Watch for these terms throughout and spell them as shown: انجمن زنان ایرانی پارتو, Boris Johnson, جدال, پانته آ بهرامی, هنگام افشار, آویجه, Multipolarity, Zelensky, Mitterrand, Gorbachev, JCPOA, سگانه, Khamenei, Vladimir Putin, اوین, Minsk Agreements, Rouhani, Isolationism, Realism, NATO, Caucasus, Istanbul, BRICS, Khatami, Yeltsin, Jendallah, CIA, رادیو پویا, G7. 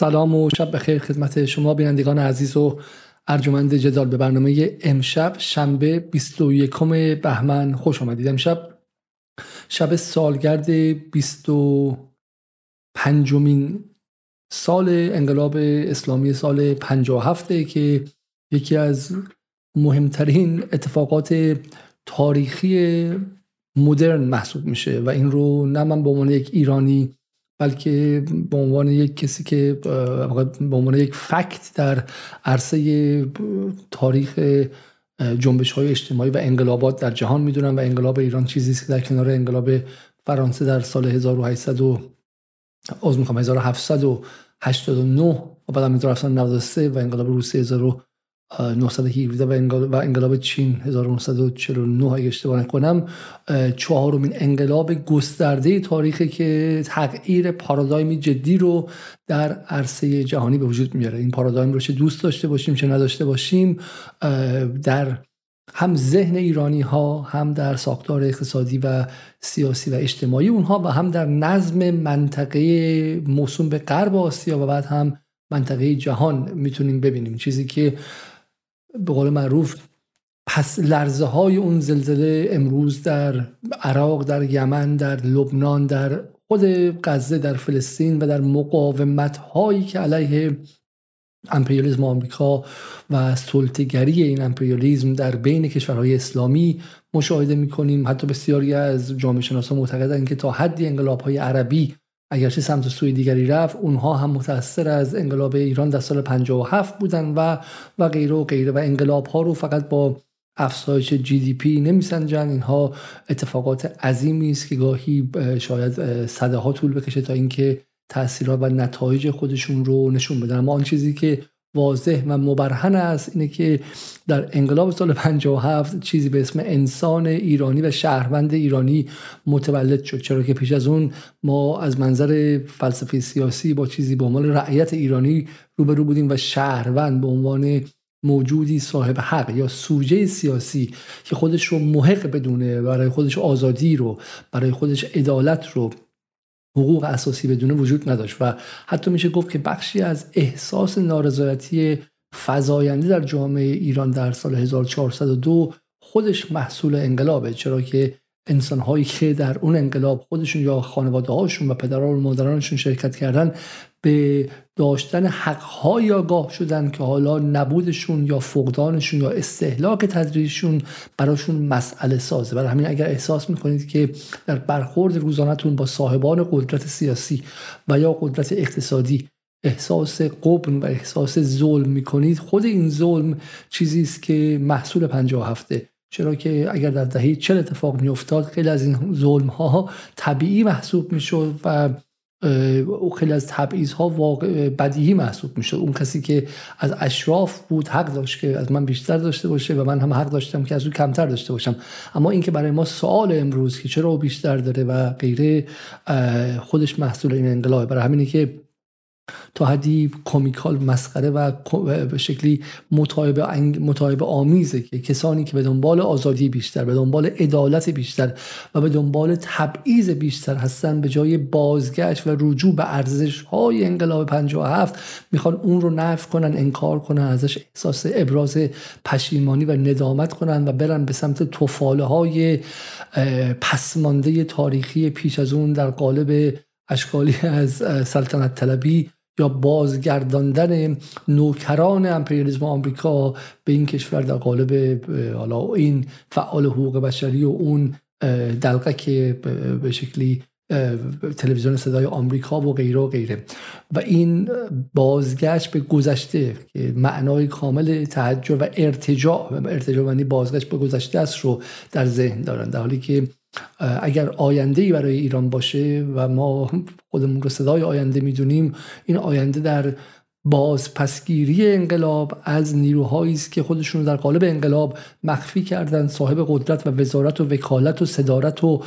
سلام و شب بخیر خدمت شما بینندگان عزیز و ارجمند جدال به برنامه امشب شنبه 21 بهمن خوش آمدید. امشب شب سالگرد 25مین سال انقلاب اسلامی سال 57 که یکی از مهمترین اتفاقات تاریخی مدرن محسوب میشه و این رو نه من به عنوان یک ایرانی بلکه به عنوان یک کسی که به عنوان یک فکت در عرصه تاریخ جنبش‌های اجتماعی و انقلابات در جهان میدونم و انقلاب ایران چیزی است که در کنار انقلاب فرانسه در سال 1789 و بعد 1793 و انقلاب روسیه 1917 و انقلاب چین 1949 اگه اشتباه نکنم چهارمین انقلاب گسترده تاریخی که تغییر پارادایمی جدی رو در عرصه جهانی به وجود میاره. این پارادایم رو چه دوست داشته باشیم چه نداشته باشیم در هم ذهن ایرانی ها هم در ساختار اقتصادی و سیاسی و اجتماعی اونها و هم در نظم منطقه موسوم به غرب آسیا و بعد هم منطقه جهان میتونیم ببینیم. چیزی که به قول معروف پس لرزه های اون زلزله امروز در عراق، در یمن، در لبنان، در خود غزه، در فلسطین و در مقاومت هایی که علیه امپریالیسم آمریکا و سلطه‌گری این امپریالیسم در بین کشورهای اسلامی مشاهده میکنیم. حتی بسیاری از جامعه شناسان معتقدند که تا حدی انقلاب های عربی اگرچه سمت سوی دیگری رفت اونها هم متأثر از انقلاب ایران در سال 57 بودن و غیره و غیره و انقلاب ها رو فقط با افزایش GDP نمیسنجن. اینها اتفاقات عظیمی است که گاهی شاید صدها طول بکشه تا اینکه تأثیرات و نتایج خودشون رو نشون بدن. اما آن چیزی که واضح و مبرهن است اینه که در انقلاب سال 57 چیزی به اسم انسان ایرانی و شهروند ایرانی متولد شد، چرا که پیش از اون ما از منظر فلسفی سیاسی با چیزی به عنوان رعیت ایرانی روبرو بودیم و شهروند به عنوان موجودی صاحب حق یا سوژه سیاسی که خودش رو محق بدونه، برای خودش آزادی رو، برای خودش عدالت رو، حقوق اساسی بدون وجود نداشت و حتی میشه گفت که بخشی از احساس نارضایتی فزاینده در جامعه ایران در سال 1402 خودش محصول انقلابه، چرا که انسان‌هایی که در اون انقلاب خودشون یا خانواده‌هاشون و پدران و مادرانشون شرکت کردن به داشتن حق‌های آگاه شدن که حالا نبودشون یا فقدانشون یا استهلاک تدریجشون براشون مسئله سازه. برای همین اگر احساس می‌کنید که در برخورد روزانه‌تون با صاحبان قدرت سیاسی و یا قدرت اقتصادی احساس قبن و احساس ظلم می‌کنید، خود این ظلم چیزی است که محصول 57ه، چرا که اگر در دهه 40 اتفاق می‌افتاد خیلی از این ظلم‌ها طبیعی محسوب می‌شد و خیلی از تبعیض‌ها واقع بدیهی محسوب می‌شد. اون کسی که از اشراف بود حق داشت که از من بیشتر داشته باشه و من هم حق داشتم که از اون کمتر داشته باشم. اما این که برای ما سوال امروز که چرا او بیشتر داره و غیره خودش محصول این انقلابه. برای همینه که تا حدی کمیکال مسخره و به شکلی متایب آمیزه که کسانی که به دنبال آزادی بیشتر، به دنبال عدالت بیشتر و به دنبال تبعیض بیشتر هستن، به جای بازگشت و رجوع به ارزش‌های انقلاب 57 میخوان اون رو نفی کنن، انکار کنن، ازش احساس ابراز پشیمانی و ندامت کنن و برن به سمت تفاله‌های پسمانده تاریخی پیش از اون در قالب اشکالی از سلطنت طلبی یا بازگرداندن نوکران امپریالیسم آمریکا به این کشور در قالب حالا این فعال حقوق بشری و اون دلقه که به شکلی تلویزیون صدای آمریکا و غیره و غیره و این بازگشت به گذشته که معنای کامل تهجر و ارتجاع یعنی بازگشت به گذشته است رو در ذهن دارند، در حالی که اگر آینده‌ای برای ایران باشه و ما خودمون رو صدای آینده میدونیم، این آینده در بازپسگیری انقلاب از نیروهایی است که خودشون رو در قالب انقلاب مخفی کردن، صاحب قدرت و وزارت و وکالت و صدارت و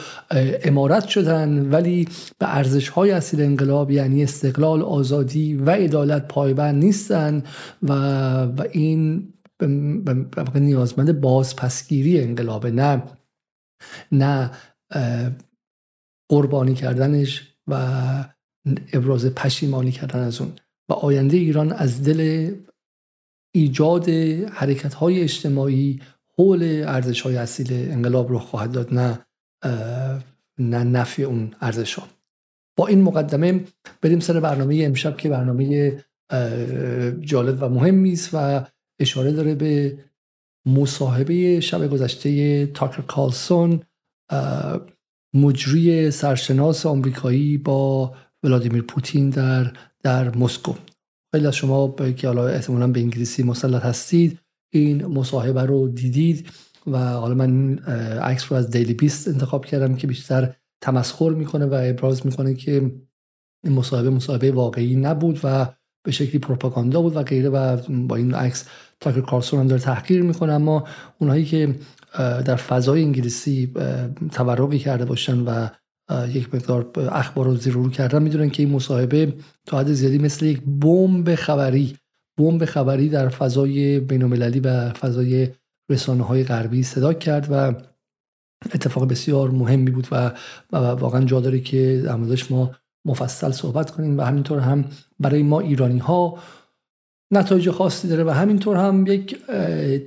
امارت شدن ولی به ارزش‌های اصیل انقلاب یعنی استقلال، آزادی و عدالت پایبند نیستن و این نیازمند بازپسگیری انقلاب نه قربانی کردنش و ابراز پشیمانی کردن از اون. و آینده ایران از دل ایجاد حرکت‌های اجتماعی حول ارزش‌های اصیل انقلاب رو خواهد داد، نه نفی اون ارزش‌ها. با این مقدمه بریم سر برنامه امشب که برنامه جالب و مهمی است و اشاره داره به مصاحبه شب گذشته تاکر کارلسون، مجری سرشناس آمریکایی، با ولادیمیر پوتین در مسکو. خیلی از شما که حالا احتمالاً به انگلیسی مسلط هستید این مصاحبه رو دیدید و حالا من عکس رو از دیلی بیست انتخاب کردم که بیشتر تمسخر میکنه و ابراز میکنه که این مصاحبه واقعی نبود و به شکلی پروپاگاندا بود و غیره، و با این عکس تاکر کارلسون هم داره تحقیر میکنه. اما اونهایی که در فضای انگلیسی تورقی کرده باشن و یک مقدار اخبار رو زیر و رو کردن میدونن که این مصاحبه تا حد زیادی مثل یک بمب خبری در فضای بین‌المللی و فضای رسانه‌های غربی صدا کرد و اتفاق بسیار مهمی بود و واقعا جا داره که در موردش ما مفصل صحبت کنیم و همینطور هم برای ما ایرانی‌ها نتایج خاصی داره و همینطور هم یک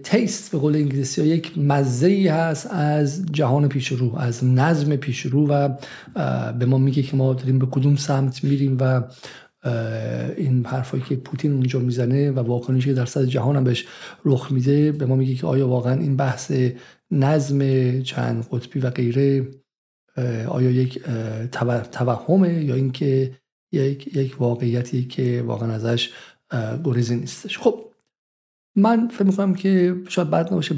تیست به قول انگلیسی ها، یک مزه‌ای هست از جهان پیش رو، از نظم پیش رو، و به ما میگه که ما داریم به کدوم سمت میریم و این حرفایی که پوتین اونجا میزنه و واکنشی که در سطح جهان هم بهش رخ میده به ما میگه که آیا واقعا این بحث نظم چند قطبی و غیره آیا یک توهمه یا اینکه یک واقعیتی که واقعا ازش گریزی نیستش. خب من فکر می‌کنم که شاید بد نباشه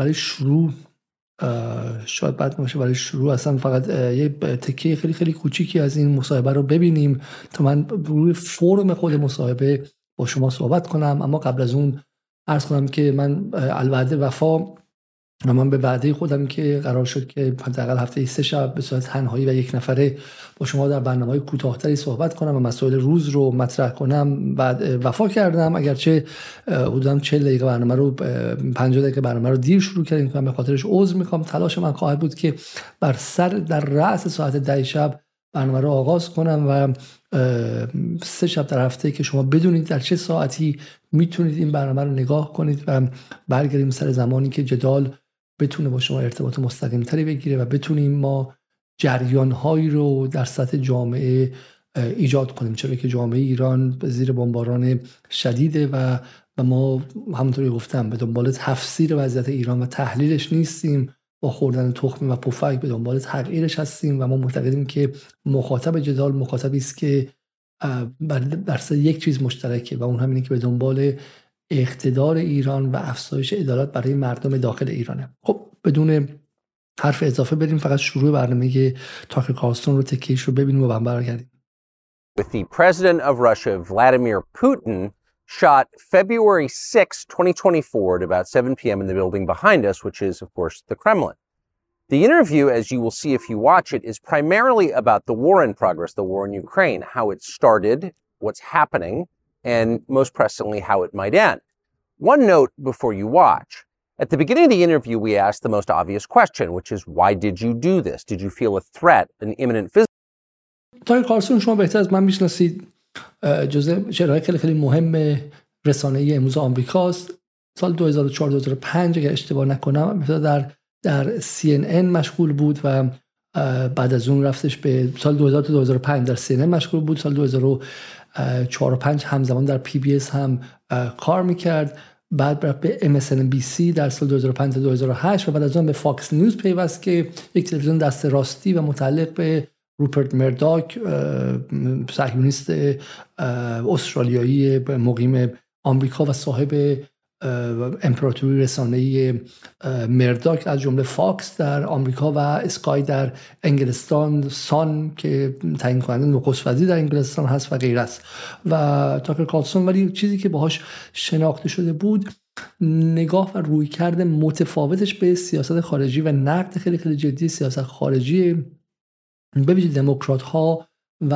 برای شروع اصلا فقط یه تکه خیلی خیلی کوچیکی از این مصاحبه رو ببینیم تا من روی فرم خود مصاحبه با شما صحبت کنم. اما قبل از اون عرض کنم که من الوعده وفا، من به وعده خودم که قرار شد که حداقل هفته 3 شب به صورت تنهایی و یک نفره با شما در برنامه‌های کوتاه‌تری صحبت کنم و مسائل روز رو مطرح کنم بعد وفا کردم، اگرچه حدوداً 40 دقیقه برنامه رو 50 دقیقه برنامه رو دیر شروع کردیم که من به خاطرش عذر میخوام. تلاش من خواهد بود که در رأس ساعت 10 شب برنامه رو آغاز کنم و 3 شب در هفته که شما بدونید در چه ساعتی میتونید این برنامه رو نگاه کنید و برگردیم سر زمانی که جدال بتونه با شما ارتباط مستقیم تری بگیره و بتونیم ما جریان هایی رو در سطح جامعه ایجاد کنیم، چرا که جامعه ایران زیر بمباران شدیده و ما همونطوری گفتم به دنبال تفسیر وضعیت ایران و تحلیلش نیستیم، با خوردن تخم و پفک به دنبال تغییرش هستیم و ما معتقدیم که مخاطب جدال مخاطبی است که بر سر یک چیز مشترکه و اون همینه که به دنبال اقتدار ایران و افزایش عدالت برای مردم داخل ایرانه. خب بدون حرف اضافه بریم فقط شروع برنامه تاکر کارلسون رو تکیش رو ببینیم و بعد برگردیم. With the president of Russia Vladimir Putin shot February 6, 2024 at about 7 p.m. in the building behind us, which is of course the Kremlin. The interview, as you will see if you watch it, is primarily about the war in progress, the war in Ukraine, how it started, what's happening, and most presently how it might end. One note before you watch. At the beginning of the interview, we asked the most obvious question, which is, why did you do this? Did you feel a threat, an imminent physical... تاکر کارلسون شما بهتر از من میشناسید، جزء شرایط خیلی خیلی مهم رسانه‌ای امروز آمریکاست. سال 2004-2005 اگر اشتباه نکنم در CNN مشغول بود و بعد از اون رفتش به سال 2000 تا 2005 در CNN مشغول بود. سال 2004 و 2005 همزمان در PBS هم کار میکرد، بعد رفت به MSNBC در سال 2005 تا 2008 و بعد از اون به فاکس نیوز پیوست که یک تلویزیون دست راستی و متعلق به روپرت مرداک، صهیونیست استرالیایی مقیم آمریکا و صاحب امپراتوری رسانه‌ای مرداک، از جمله فاکس در آمریکا و اسکای در انگلستان، سان که تعیین کننده نخست وزیر در انگلستان هست و غیره است. و تاکر کارلسون ولی چیزی که باهاش شناخته شده بود نگاه و رویکرد متفاوتش به سیاست خارجی و نقد خیلی خیلی جدی سیاست خارجی به ویژه دموکرات‌ها و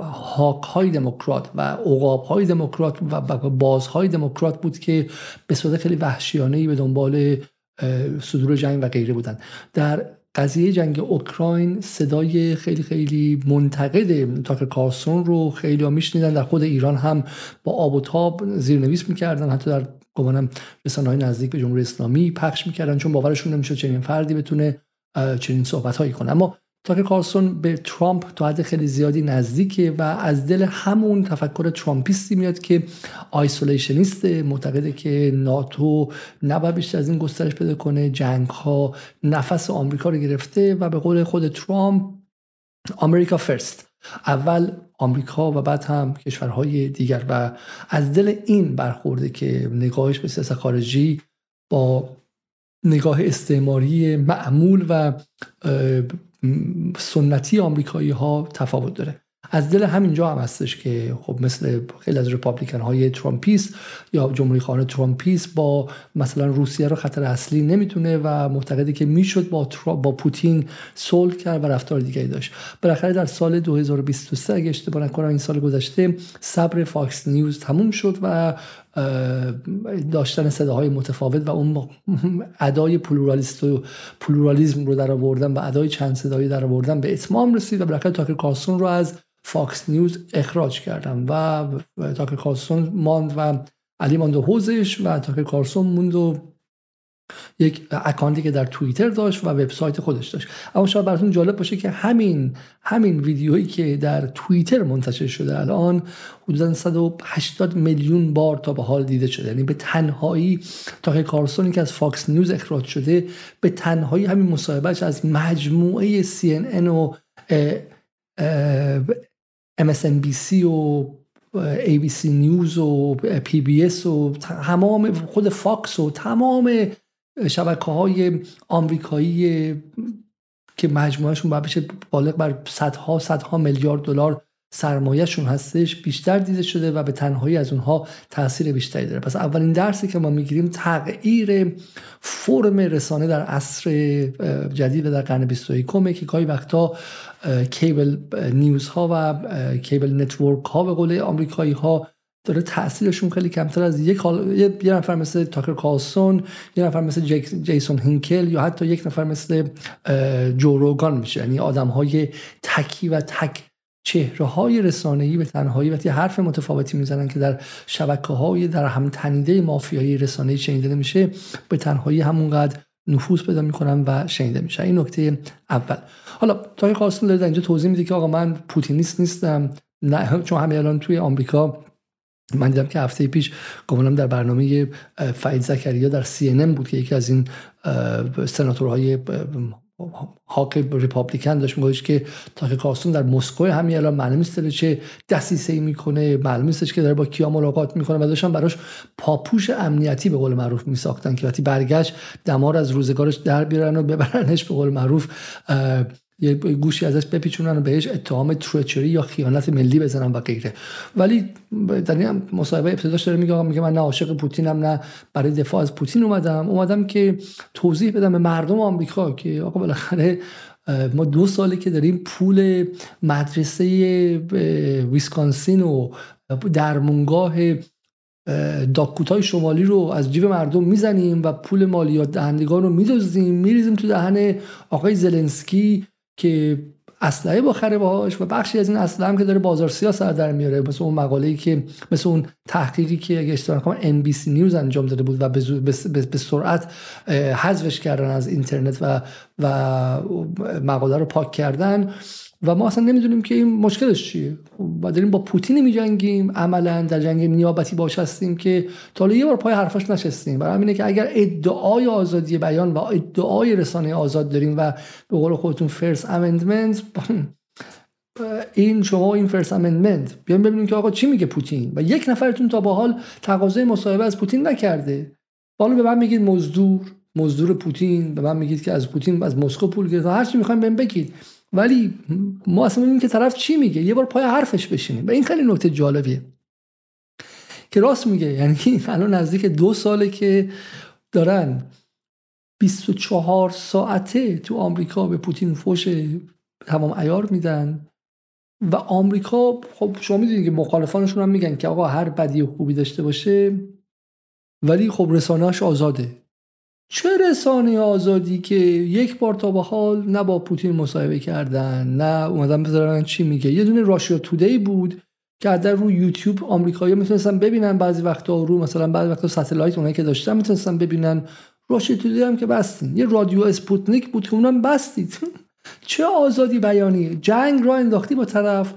هاک‌های دموکرات و عقاب‌های دموکرات و بازهای دموکرات بود که به صورت خیلی وحشیانه‌ای به دنبال صدور جنگ و غیره بودند. در قضیه جنگ اوکراین صدای خیلی خیلی منتقد تاکر کارلسون رو خیلی ها میشنیدن، در خود ایران هم با آب و تاب زیرنویس میکردن، حتی در گمانم رسانه‌های نزدیک به جمهوری اسلامی پخش میکردن، چون باورشون نمیشد چنین فردی بتونه چنین صحبت‌هایی کنه. اما تاکر کارلسون به ترامپ تا حد خیلی زیادی نزدیکه و از دل همون تفکر ترامپیستی میاد که آیسولیشنیست، معتقده که ناتو نباید بیشتر از این گسترش پیدا کنه، جنگ‌ها نفس آمریکا رو گرفته و به قول خود ترامپ آمریکا فرست، اول آمریکا و بعد هم کشورهای دیگر. و از دل این برخورده که نگاهش به سیاست خارجی با نگاه استعماری معمول و سنتی آمریکایی ها تفاوت داره. از دل همینجا هم هستش که خب مثل خیلی از ریپابلیکن های ترامپیست یا جمهوری خواهان ترامپیست با مثلا روسیه رو خطر اصلی نمیتونه و معتقده که میشد با پوتین صلح کرد و رفتار دیگه‌ای داشت. بالاخره در سال 2023 اگه اشتباه نکنم این سال گذشته صبر فاکس نیوز تموم شد و داشتن صداهای متفاوت و اون ادای پلورالیست و پلورالیسم رو در آوردن و ادای چند صدایی در آوردن به اتمام رسید و بالاخره تاکر کارلسون رو از فاکس نیوز اخراج کردن و تاکر کارلسون ماند و علی ماند و حوزش و تاکر کارلسون موند و یک اکانتی که در توییتر داشت و وبسایت خودش داشت. اما شاید براتون جالب باشه که همین ویدیویی که در توییتر منتشر شده الان حدوداً 180 میلیون بار تا به حال دیده شده. یعنی به تنهایی تاکر کارلسونی که از فاکس نیوز اخراج شده به تنهایی همین مصاحبهش از مجموعه CNN و MSNBC و ABC نیوز و PBS و تمام خود فاکس و تمام شبکه‌های آمریکایی که مجموعهشون باید بشه بالغ بر صدها میلیارد دلار سرمایه‌شون هستش بیشتر دیده شده و به تنهایی از اونها تاثیر بیشتری داره. پس اولین درسی که ما میگیریم تغییر فرم رسانه در عصر جدید و در قرن 21 که گاهی وقتا کیبل نیوز ها و کیبل نتورک ها به قول آمریکایی ها داره تاثیرشون خیلی کمتر از یه نفر مثل تاکر کارلسون، یه نفر مثل جیسون هینکل یا حتی یک نفر مثل جو روگان میشه. یعنی آدم‌های تکی و تک چهره‌های رسانه‌ای به تنهایی وقتی حرف متفاوتی میزنن که در شبکه‌های در هم تنیده مافیایی رسانه‌ای شنیده نمیشه، به تنهایی همونقدر نفوذ پیدا میکنن و شنیده میشه. این نکته اول. حالا تاکر کارلسون داره اینجا توضیح میده که آقا من پوتینیست نیستم، نه، چون همین الان توی آمریکا من دیدم که هفته پیش گمانم در برنامه فرید زکریا در CNN بود که یکی از این سناتورهای حاق ریپابلیکن داشت میگوش که تاکر کارلسون در مسکو همین الان معلوم نیست داره چه دسیسه‌ای میکنه، معلوم نیستش که داره با کیا ملاقات میکنه و داشتن براش پاپوش امنیتی به قول معروف میساختن که وقتی برگشت دمار از روزگارش در بیارن و ببرنش به قول معروف یه گوشی ازش بپیچونن و بهش اتهام تریچری یا خیانت ملی بزنن و غیره. ولی در این مصاحبه ابتداش داره میگه من نه عاشق پوتینم، نه برای دفاع از پوتین اومدم که توضیح بدم به مردم آمریکا که آقا بالاخره ما 2 سالی که داریم پول مدرسه ویسکانسین و درمونگاه داکوتای شمالی رو از جیب مردم میزنیم و پول مالیات دهندگان رو میدوزیم، میریزیم تو دهن آقای زلنسکی که اسلحه بخره باهاش و بخشی از این اسلحه هم که داره بازار سیاه سر در میاره، مثل اون مقاله‌ای که مثل اون تحقیقی که اگه اشتباه نکنم NBC نیوز انجام داده بود و به سرعت حذفش کردن از اینترنت و مقاله رو پاک کردن و ما اصلا نمیدونیم که این مشکلش چیه و داریم با پوتین میجنگیم، عملا در جنگ نیابتی باش هستیم که تا حالا یه بار پای حرفاش نشستیم. برای همینه که اگر ادعای آزادی بیان و ادعای رسانه آزاد داریم و به قول خودتون فرست امندمنت، این شما این فرست امندمنت بیان ببینیم که آقا چی میگه پوتین و یک نفرتون تا به حال تقاضای مصاحبه از پوتین نکرده. حالا به من میگید مزدور پوتین، به من میگید که از پوتین از مسکو پول گرفت، هر چی میخواین بهم بگید، ولی ما اصلا میبینیم که طرف چی میگه، یه بار پای حرفش بشینیم. و این خیلی نکته جالبیه که راست میگه. یعنی الان نزدیک 2 ساله که دارن 24 ساعته تو آمریکا به پوتین فوش تمام عیار میدن و آمریکا، خب شما میدونید که مخالفانشون هم میگن که آقا هر بدی و خوبی داشته باشه ولی خب رسانه‌اش آزاده، چه رسانه آزادی که یک بار تا به حال نه با پوتین مصاحبه کردن نه اومدن بذارن چی میگه. یه دونه راشیا تودی بود که حتی رو یوتیوب آمریکایی‌ها میتونستن ببینن، بعضی وقتا رو مثلا بعضی وقتا ساتلایت اونایی که داشتن میتونستن ببینن، راشیا تودی هم که بستین، یه رادیو اسپوتنیک بود که اونم بستید. چه آزادی بیانیه. جنگ را انداختی با طرف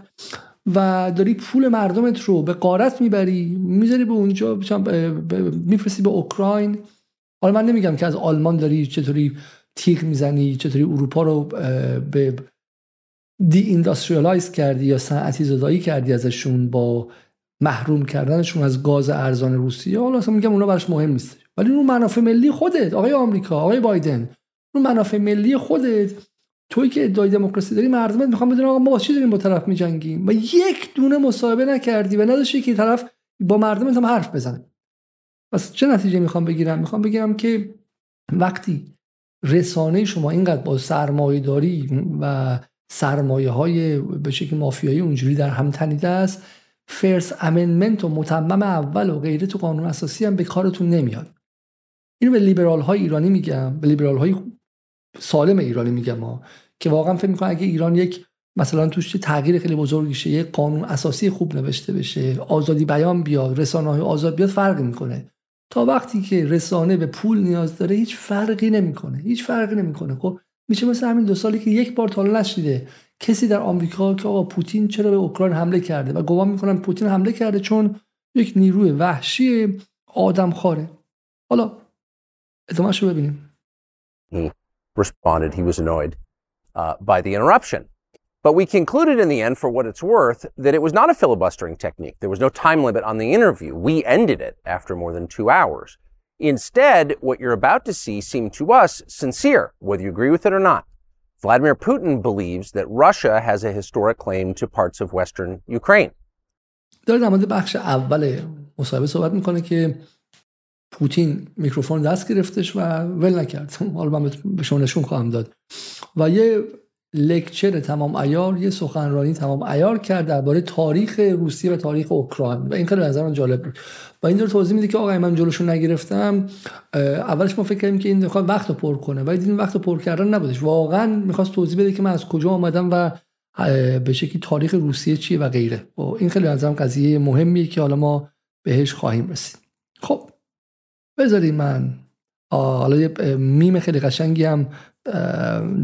و داری پول مردمت رو به غارت میبری، میذاری به اونجا، میفرستی به اوکراین. حالا من نمیگم که از آلمان داری چطوری تیغ میزنی، چطوری اروپا رو به دی اینداستریالایز کردی یا صنعتی زدایی کردی ازشون با محروم کردنشون از گاز ارزان روسیه. حالا اصلا میگم اونا براش مهم نیست، ولی اون منافع ملی خودت آقای آمریکا، آقای بایدن، اون منافع ملی خودت، تویی که ادعای دموکراسی داری، مردمت میخوام بدونم آقا ما با چی داریم با طرف میجنگیم. و یک دونه مصاحبه نکردی و نداشتی که طرف با مردمت هم حرف بزنه. پس چه نتیجه میخوام بگیرم؟ میخوام بگم که وقتی رسانه شما اینقدر با سرمایه‌داری و سرمایه‌های به شکل مافیایی اونجوری در هم تنیده است، فرست امندمنت و متمم اول و غیره تو قانون اساسی هم به کارتون نمیاد. اینو به لیبرال‌های ایرانی میگم، به لیبرال‌های سالم ایرانی میگم ها، که واقعا فکر می‌کنن اگه ایران یک مثلا توش چه تغییر خیلی بزرگی شه، یک قانون اساسی خوب نوشته بشه، آزادی بیان بیاد، رسانه‌های آزاد بیاد، فرق می‌کنه. تا وقتی که رسانه به پول نیاز داره هیچ فرقی نمیکنه، هیچ فرقی نمیکنه. خب میشه مثل همین دو سالی که یک بار تا حالا نشیده کسی در آمریکا که آقا پوتین چرا به اوکراین حمله کرده، و گمان میکنن پوتین حمله کرده چون یک نیروی وحشی آدمخواره. حالا ادامهش رو ببینیم. He responded he was annoyed by the interruption. But we concluded in the end, for what it's worth, that it was not a filibustering technique. There was no time limit on the interview. We ended it after more than 2 hours. Instead, what you're about to see seemed to us sincere, whether you agree with it or not. Vladimir Putin believes that Russia has a historic claim to parts of Western Ukraine. در مورد بخش اول مصاحبه صحبت میکنه که پوتین میکروفون دست گرفتش و ول نکرد. حالا من به شما نشون خواهم داد. و یه لکچر تمام عیار، یه سخنرانی تمام عیار کرد درباره تاریخ روسیه و تاریخ اوکراین، و این خیلی از من جالب بود. و این دور توضیح میده که آقا من جلوشو نگرفتم. اولش ما فکر کردیم که این میخواد وقتو پر کنه، ولی دیدیم وقتو پر کردن نبودش، واقعا میخواست توضیح بده که من از کجا آمدم و به شکلی تاریخ روسیه چیه و غیره. و این خیلی از من قضیه مهمیه که حالا ما بهش خواهیم رسید. خب بذارید من حالا یه میم خیلی قشنگی هم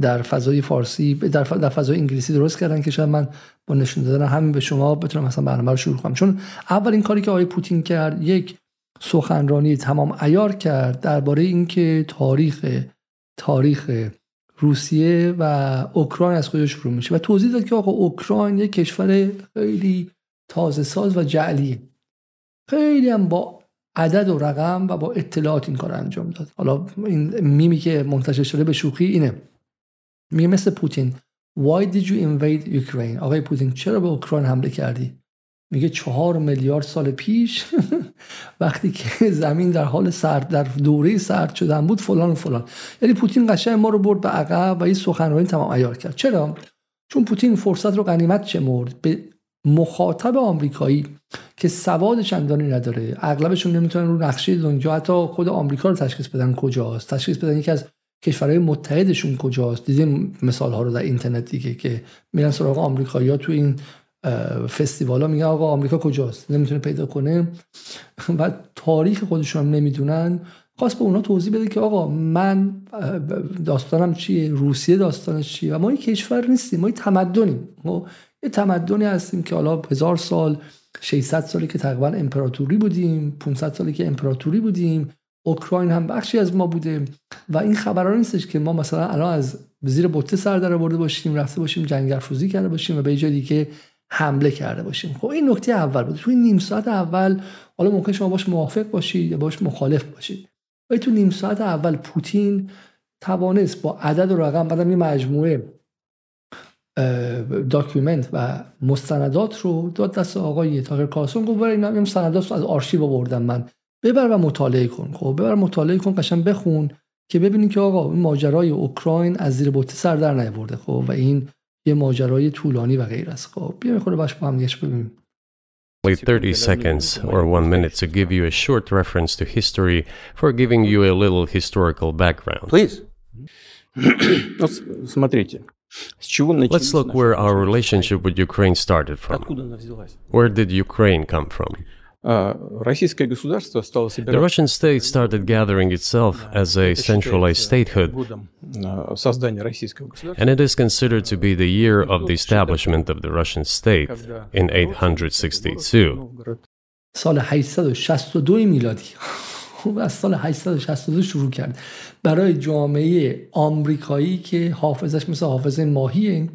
در فضای فارسی در فضای انگلیسی درست کردن که شاید من با نشون دادن همین به شما بتونم مثلا برنامه رو شروع کنم. چون اول این کاری که آقای پوتین کرد، یک سخنرانی تمام عیار کرد درباره اینکه تاریخ روسیه و اوکراین از کجا شروع میشه، و توضیح داد که آقا اوکراین یک کشور خیلی تازه ساز و جعلیه، خیلی هم با عدد و رقم و با اطلاعات این کار انجام داد. حالا این میمی که منتشر شده به شوخی اینه، میگه مثل پوتین Why did you invade Ukraine؟ آقای پوتین چرا به اوکراین حمله کردی؟ میگه 4 میلیارد سال پیش وقتی که زمین در حال سرد، در دوره سرد شدن بود، فلان و فلان. یعنی پوتین قشنگ ما رو برد به عقب و این سخنرانی تمام عیار کرد. چرا؟ چون پوتین فرصت رو غنیمت شمرد. به مخاطب آمریکایی که سواد چندانی نداره، اغلبشون نمیتونن رو نقشه دنیا حتی خود آمریکا رو تشخیص بدن کجاست، تشخیص بدن یکی از کشورهای متحدشون کجاست. دیدیم مثال ها رو در اینترنت دیگه که میرن سراغ آمریکایی‌ها تو این فستیوالا، میگن آقا آمریکا کجاست، نمیتونه پیدا کنه و تاریخ خودشون هم نمیدونن. خواست به اونا توضیح بده که آقا من داستانم چیه، روسیه داستانش چیه، و ما یک کشور نیستیم، ما یک تمدنیم، ما یه تمدنی هستیم که حالا 1000 سال، 600 سالی که تقریبا امپراتوری بودیم، 500 سالی که امپراتوری بودیم، اوکراین هم بخشی از ما بوده. و این خبرا نیستش که ما مثلا الان از زیر بوته سر در آورده باشیم، رفته باشیم جنگ‌افروزی کرده باشیم و به جای دیگه حمله کرده باشیم. خب این نکته اول بود. تو نیم ساعت اول، حالا ممکن شما باش موافق باشید یا باش مخالف باشید، ولی تو نیم ساعت اول پوتین توانست با عدد و رقم، بعدم این مجموعه داکیومنت و مستندات رو داد دست آقای تاکر کارلسون، گفت برای این مستندات رو از آرشیو آوردم من، ببر و مطالعه کن. خب ببر مطالعه کن، قشنگ بخون که ببینی که آقا این ماجرای اوکراین از زیر بوته سر در نیاورده. خب و این یه ماجرای طولانی و غیر است. خب بیا میخوره باش با هم دیگه ببینیم. Only 30 seconds or 1 minute to give you a short reference to history for giving you a little historical background. Please. Let's look where our relationship with Ukraine started from. Where did Ukraine come from? The Russian state started gathering itself as a centralized statehood, and it is considered to be the year of the establishment of the Russian state in 862. از سال 862 شروع کرد. برای جامعه آمریکایی که حافظش مثل حافظه ماهیه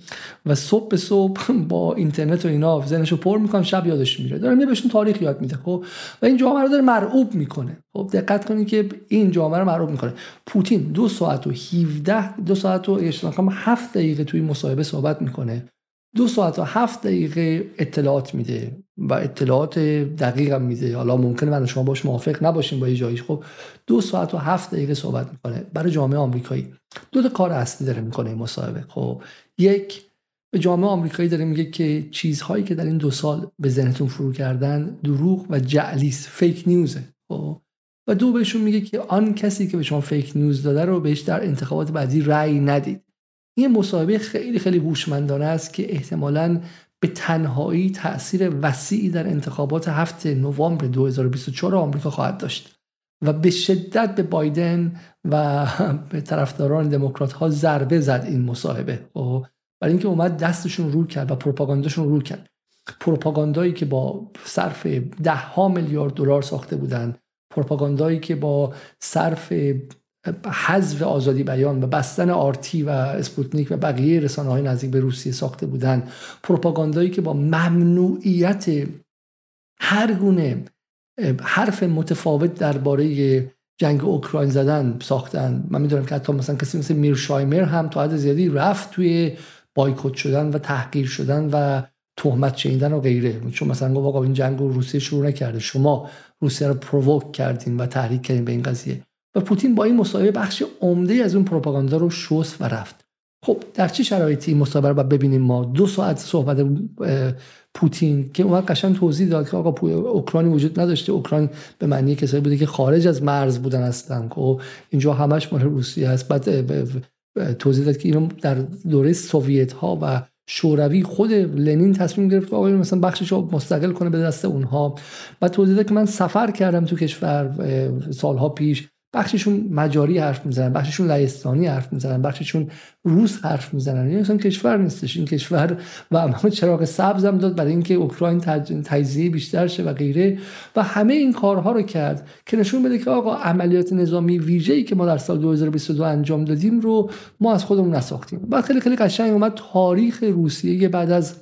و صبح به صبح با اینترنت و اینا ذهنشو پر میکنه، شب یادش میره. داره میره بهشون تاریخ یاد میده. خب و این جامعه رو داره مرعوب میکنه. خب دقت کنید که این جامعه رو مرعوب میکنه. پوتین 2 ساعت و 7 دقیقه توی مصاحبه صحبت میکنه. 2 ساعت و 7 دقیقه اطلاعات میده و اطلاعات دقیق هم میده. حالا ممکنه من و شما باش موافق نباشیم با یه جایش. خب 2 ساعت و 7 دقیقه صحبت میکنه برای جامعه آمریکایی. 2 تا کار اصلی داره میکنه این مصاحبه. خب یک، به جامعه آمریکایی داره میگه که چیزهایی که در این 2 سال به ذهنتون فرو کردن دروغ و جعلیست، فیک نیوزه. خب و 2 بهشون میگه که آن کسی که به شما فیک نیوز داده رو بهش در انتخابات بعدی رأی ندید. این مصاحبه خیلی خیلی هوشمندانه است که احتمالاً به تنهایی تأثیر وسیعی در انتخابات 7 نوامبر 2024 آمریکا خواهد داشت و به شدت به بایدن و به طرفداران دموکرات‌ها ضربه زد این مصاحبه. برای اینکه اومد دستشون رو کرد و پروپاگانداشون رو کرد. پروپاگاندایی که با صرف 10 میلیارد دلار ساخته بودند، پروپاگاندایی که با صرف حذف آزادی بیان و بستن آرتی و اسپوتنیک و بقیه رسانه‌های نزدیک به روسیه ساخته بودند، پروپاگاندایی که با ممنوعیت هر گونه حرف متفاوت درباره جنگ اوکراین زدن ساختن. من می‌دونم که حتی مثلا کسی مثل میرشایمر هم تا حد زیادی رفت توی بایکوت شدن و تحقیر شدن و تهمت شنیدن و غیره، چون مثلا گفت آقا این جنگ رو روسیه شروع نکرده، شما روسیه رو پرووک کردین و تحریک کردین به این قضیه. و پوتین با این مصاحبه بخش عمده از اون پروپاگاندا رو شست و رفت. خب در چه شرایطی مصاحبه رو ببینیم ما؟ 2 ساعت صحبت پوتین که اون قشنگ توضیح داد که آقا اوکراین وجود نداشته، اوکراین به معنی کسایی بوده که خارج از مرز بودن هستن، که اینجا همش مال روسیه است. بعد توضیح داد که اینو در دوره سوویت ها و شوروی خود لنین تصمیم گرفت که آقا مثلا بخشش رو مستقل کنه به دست اونها. بعد توضیح داد که من سفر کردم تو کشور سالها پیش، بخششون مجاری حرف میزنن، بخششون لهستانی حرف میزنن، بخششون روس حرف میزنن. این اصلا کشور نیستش، این کشور. و اما چراغ سبز هم داد برای اینکه اوکراین تجزیه بیشتر شه و غیره. و همه این کارها رو کرد که نشون بده که آقا عملیات نظامی ویژه‌ای که ما در سال 2022 انجام دادیم رو ما از خودمون نساختیم. بعد خیلی خیلی قشنگ اومد تاریخ روسیه بعد از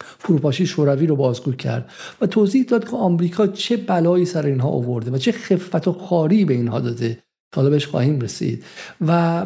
فروپاشی شوروی رو بازگو کرد و توضیح داد که آمریکا چه بلایی سر اینها آورده و چه خفت و خاری به اینها داده. حالا بهش خواهیم رسید. و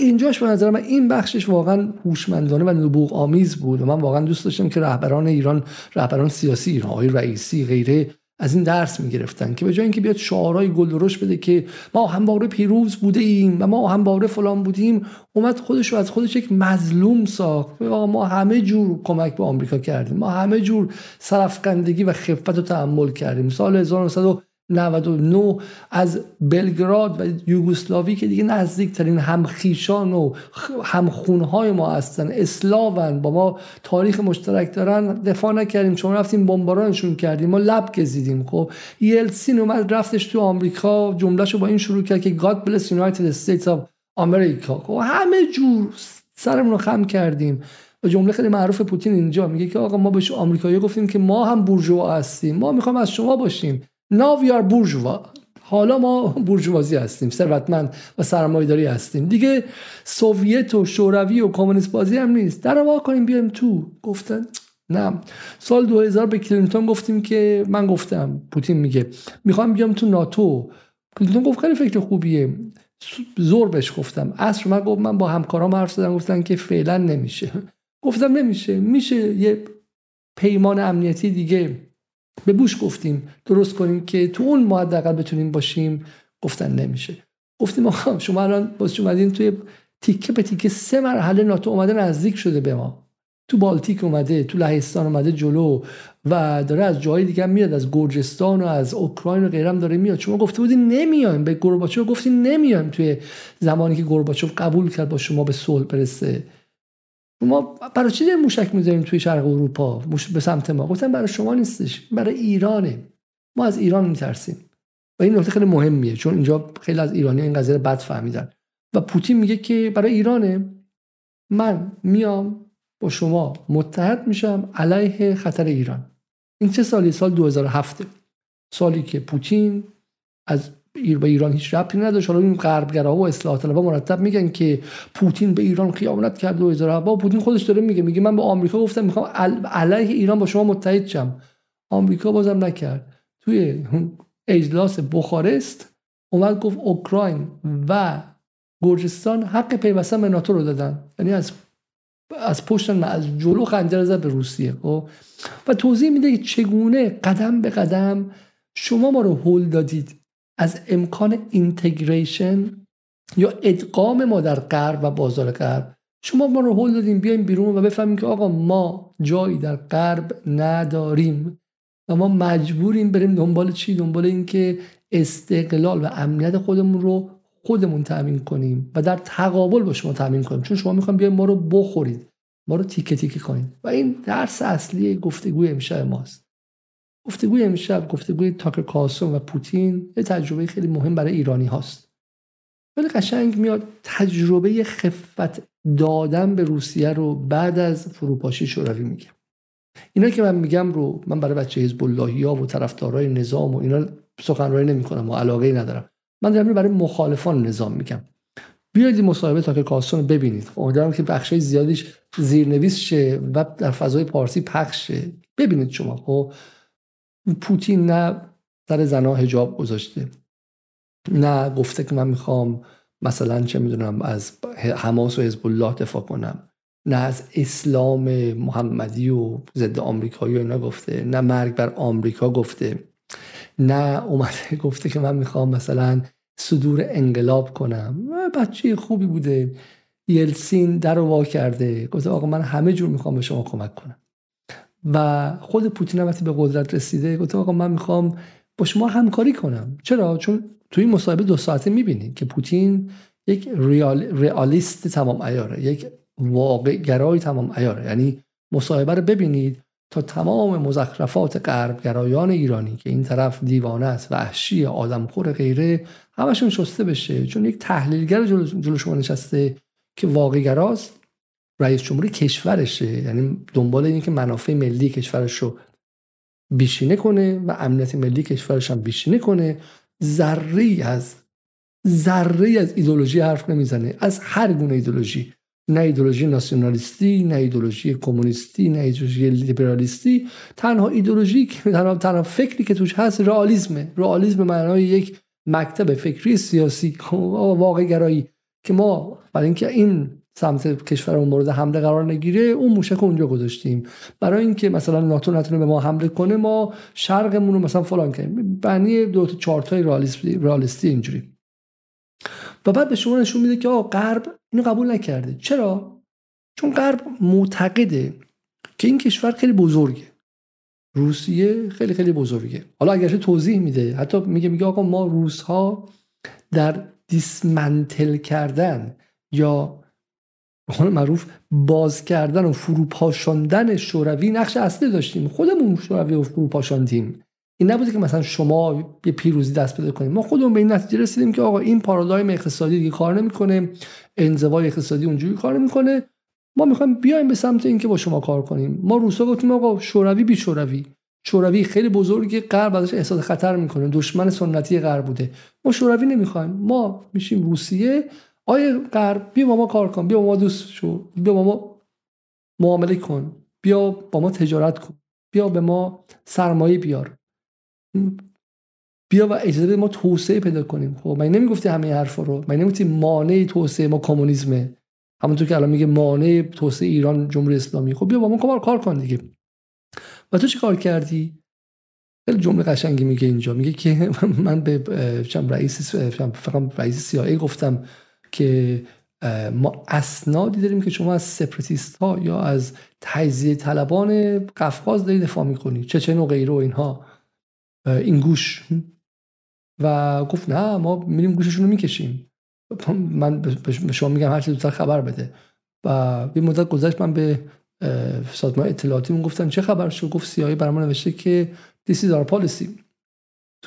اینجاش به نظر من این بخشش واقعا هوشمندانه و نبوغ آمیز بود و من واقعا دوست داشتم که رهبران ایران، رهبران سیاسی ایران، آقای رئیسی غیره، از این درس میگرفتن که به جای اینکه بیاد شعارهای گل و رش بده که ما همواره پیروز بوده ایم و ما همواره فلان بودیم، اومد خودش رو از خودش یک مظلوم ساخت. ما همه جور کمک به آمریکا کردیم، ما همه جور سرفکندگی و خفت رو تحمل کردیم. سال 1999 از بلگراد و یوگسلاوی که دیگه نزدیکترین همخیشان و همخونهای ما هستن، اسلاون، با ما تاریخ مشترک دارن، دفاع نکردیم، چون رفتیم بمبارانشون کردیم، ما لب گزیدیم. خب یلتسین اومد رفتش تو آمریکا، جملهشو با این شروع کرد که God bless United States of America. خب همه جور سرمون رو خم کردیم. و جمله خیلی معروف پوتین اینجا میگه که آقا ما بهش آمریکایی گفتیم که ما هم بورژوا هستیم، ما میخوایم از شما باشیم. Now we are bourgeois. حالا ما بورژوازی هستیم، ثروتمند و سرمایه‌داری هستیم. دیگه سوویت و شوروی و کمونیست بازی هم نیست. در واقع کنیم بیایم تو. گفتن نه. سال 2000 به کلینتون گفتیم که من گفتم، پوتین میگه میخوام بیام تو ناتو. کلینتون گفت خیلی فکر خوبیه. زور بهش گفتم. عصر من گفت من با همکارام حرف زدم، گفتن که فعلا نمیشه. گفتم نمیشه. میشه یه پیمان امنیتی دیگه به بوش گفتیم درست کنیم که تو اون ما حداقل بتونیم باشیم. گفتن نمیشه. گفتیم آقا شما الان باز اومدین توی تیکه به تیکه 3 مرحله ناتو اومده نزدیک شده به ما. تو بالتیک اومده، تو لهستان اومده جلو و داره از جاهای دیگه میاد، از گرجستان و از اوکراین و غیرم داره میاد. شما گفته بودی نمیایم، به گورباچوف گفتی نمیایم توی زمانی که گورباچوف قبول کرد با شما به صلح برسه. ما برای چی موشک میذاریم توی شرق اروپا به سمت ما؟ گفتن برای شما نیستش، برای ایرانه. ما از ایران میترسیم و این نکته خیلی مهمیه، چون اینجا خیلی از ایرانی این قضیه رو بد فهمیدن و پوتین میگه که برای ایرانه، من میام با شما متحد میشم علیه خطر ایران. این چه سالی؟ سال 2007، سالی که پوتین از به ایران هیچ ربطی نداشت. حالا این غربگرا و اصلاح طلبا مرتب میگن که پوتین به ایران خیانت کرد و ازرا، با پوتین خودش داره میگه من به آمریکا گفتم میخوام علیه ایران با شما متحد شم، آمریکا بازم نکرد. توی اجلاس بخارست اومد گفت اوکراین و گرجستان حق پیوستن به ناتو رو دادن، یعنی از پشت از جلو خنجر زد به روسیه. و توضیح میده که چگونه قدم به قدم شما ما رو هول دادید از امکان اینتگریشن یا ادغام ما در غرب و بازار غرب. شما ما رو هول دادیم بیایم بیرون و بفهمیم که آقا ما جایی در غرب نداریم و ما مجبوریم بریم دنبال چی؟ دنبال این که استقلال و امنیت خودمون رو خودمون تأمین کنیم و در تقابل با شما تأمین کنیم، چون شما میخوایم بیایم ما رو بخورید، ما رو تیکه تیکه کنید. و این درس اصلی گفتگوی امشب ماست. گفتگوی امشب، گفتگوی تاکر کارلسون و پوتین، یه تجربه خیلی مهم برای ایرانی هاست. ولی قشنگ میاد تجربه خفت دادن به روسیه رو بعد از فروپاشی شوروی میگه. اینا که من میگم رو من برای بچه حزب اللهیا و طرفدارای نظام و اینا سخنرانی نمی‌کنم و علاقه‌ای ندارم. من دارم برای مخالفان نظام میگم. بیایید مصاحبه تاکر کارلسون رو ببینید. امیدوارم که بخشای زیادیش زیرنویس شه و در فضای پارسی پخش شه. ببینید شما خب پوتین نه در زنها حجاب گذاشته، نه گفته که من میخوام مثلا چه میدونم از حماس و حزب الله دفاع کنم، نه از اسلام محمدی و ضد آمریکایی و اینا گفته، نه مرگ بر آمریکا گفته، نه اومده گفته که من میخوام مثلا صدور انقلاب کنم. بچه خوبی بوده، یلسین در رو وا کرده، گفته آقا من همه جور میخوام به شما کمک کنم. و خود پوتین هم وقتی به قدرت رسیده گفت آقا من میخوام با شما همکاری کنم. چرا؟ چون توی این مصاحبه 2 ساعته میبینی که پوتین یک رئالیست تمام عیاره، یک واقع گرای تمام عیاره. یعنی مصاحبه رو ببینید تا تمام مزخرفات غرب گرایان ایرانی که این طرف دیوانه است، وحشی، آدمخور، غیره، همشون شسته بشه، چون یک تحلیلگر جلو شما نشسته که واقع گراست، رئیس جمهوری کشورشه، یعنی دنبال اینه که منافع ملی کشورش رو بیشینه کنه و امنیت ملی کشورش هم بیشینه کنه. ذره‌ای از ایدئولوژی حرف نمیزنه، از هر گونه ایدئولوژی، نه ایدئولوژی ناسیونالیستی، نه ایدئولوژی کمونیستی، نه ایدئولوژی لیبرالیستی. تنها ایدئولوژی که تنها فکری که توش هست رئالیسمه. رئالیسم معنای یک مکتب فکری سیاسی واقع گرایی که ما برای اینکه این سمت کشورمون مورد حمله قرار نگیره اون موشک اونجا گذاشتیم، برای اینکه مثلا ناتو نتونه به ما حمله کنه ما شرقمون رو مثلا فلان کنیم. بنی 2 تا 4 تای رئالیستی اینجوری. و بعد به شما نشون میده که آقا غرب اینو قبول نکرده. چرا؟ چون غرب معتقده که این کشور خیلی بزرگه، روسیه خیلی خیلی بزرگه. حالا اگرچه توضیح میده، حتی میگه آقا ما روس‌ها در دیسمنتل کردن یا قول معروف باز کردن و فروپاشاندن شوروی نقش اصلی داشتیم، خودمون شوروی رو فروپاشاندیم. این نبوده که مثلا شما یه پیروزی دست پیدا کنیم، ما خودمون به این نتیجه رسیدیم که آقا این پارادایم اقتصادی دیگه کار نمیکنه، انزوای اقتصادی اونجوری کار نمیکنه، ما میخوایم بیایم به سمت اینکه با شما کار کنیم. ما روسا گفتیم آقا شوروی بی شوروی، شوروی خیلی بزرگه، غرب ازش احساس خطر میکنه، دشمن سنتی غرب بوده، ما شوروی نمیخوایم، ما میشیم روسیه. آیا غرب بیا با ما کار کن، بیا با ما دوست شو، بیا با ما معامله کن، بیا با ما تجارت کن، بیا به ما سرمایه بیار، بیا و اجازه بده ما توسعه پیدا کنیم. خب من نمیگفتی همه حرفا رو، من نمیگفتی مانع توسعه ما کمونیسمه، همونطور که الان میگه مانع توسعه ایران جمهوری اسلامی. خب بیا با ما کار کن دیگه. و تو چی کار کردی؟ خیلی جمله قشنگی میگه اینجا، میگه که من به رئیس CIA گفتم که ما اسنادی داریم که شما از سپراتیست ها یا از تجزیه طلبان قفقاز دارید دفاع میکنید، چچن و غیره و اینها، این گوش، و گفت نه ما میریم گوششون رو میکشیم. من به شما میگم هر چه زودتر خبر بده. و یه مدت گذشت من به سازمان اطلاعاتیمون گفتم چه خبر شد، گفت CIA برام نوشته که this is our policy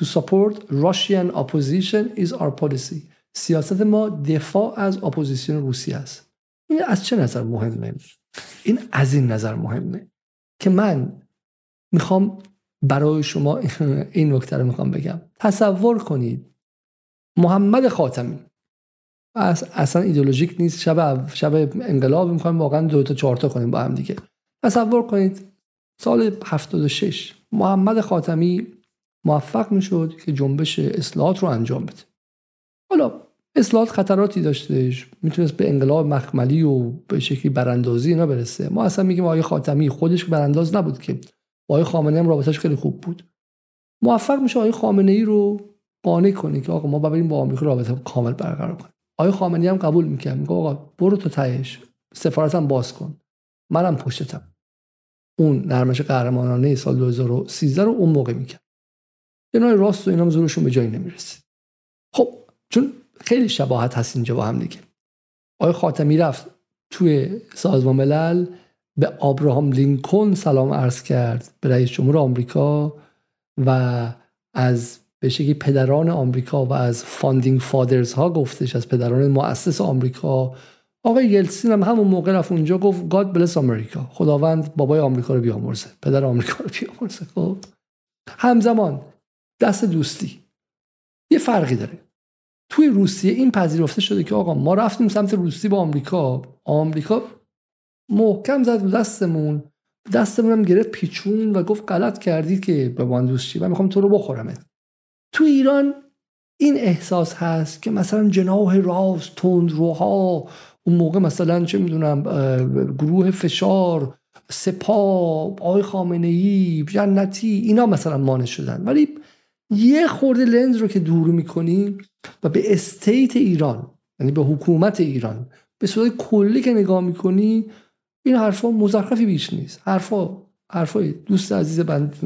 to support Russian opposition is our policy. سیاست ما دفاع از اپوزیسیون روسیه است. این از چه نظر مهمه؟ این از این نظر مهمه که من میخوام برای شما این نکته رو میخوام بگم. تصور کنید محمد خاتمی اصلا ایدئولوژیک نیست، شب انقلاب میخوایم واقعا 2 تا 4 تا کنیم با هم دیگه. تصور کنید سال 76 محمد خاتمی موفق میشد که جنبش اصلاحات رو انجام بده. حالا اصلاحات خطراتی داشتش، میتونست به انقلاب مخملی و به شکلی براندازی اینا برسه. ما اصلا میگیم آقای خاتمی خودش برانداز نبود که، آقای خامنه‌ای هم رابطش خیلی خوب بود. موفق میشه آقای خامنه‌ای رو قانع کنه که آقا ما بریم با آمریکا رابطه کامل برقرار کنیم. آقای خامنه‌ای هم قبول میکنه، میگه آقا برو تو تهش، سفارتم باز کن، منم پشتتم. اون نرمش قهرمانانه سال 2013 رو اون موقع میکنه. اینا راست و اینا زورشون به جایی نمیرسه. خب چون خیلی شباهت هست اینجا با هم دیگه. آقای خاتمی رفت توی سازمان ملل به ابراهام لینکلن سلام عرض کرد، به رئیس جمهور آمریکا و از به شکلی پدران آمریکا و از فاندینگ فادرز ها گفتش، از پدران مؤسس آمریکا. آقای یلتسین هم همون موقع رفت اونجا گفت گاد بلس آمریکا، خداوند بابای آمریکا رو بیامرزه، پدر آمریکا رو بیامرزه. خب همزمان دست دوستی یه فرقی داره. توی روسیه این پذیرفته شده که آقا ما رفتیم سمت روسیه با آمریکا، آمریکا محکم زد دستمون، دستمون هم گرفت پیچون و گفت غلط کردی که به من دوست شی، من میخوام تو رو بخورمت. تو ایران این احساس هست که مثلا جناح راست، تندروها، اون موقع مثلا چه میدونم گروه فشار، سپاه، آقای خامنه‌ای، جنتی، اینا مثلا مانع شدن. ولی یه خورده لنز رو که دور میکنی و به استیت ایران، یعنی به حکومت ایران به صورت کلی که نگاه میکنی، این حرفا مزخرفی بیش نیست. حرفای دوست عزیز بند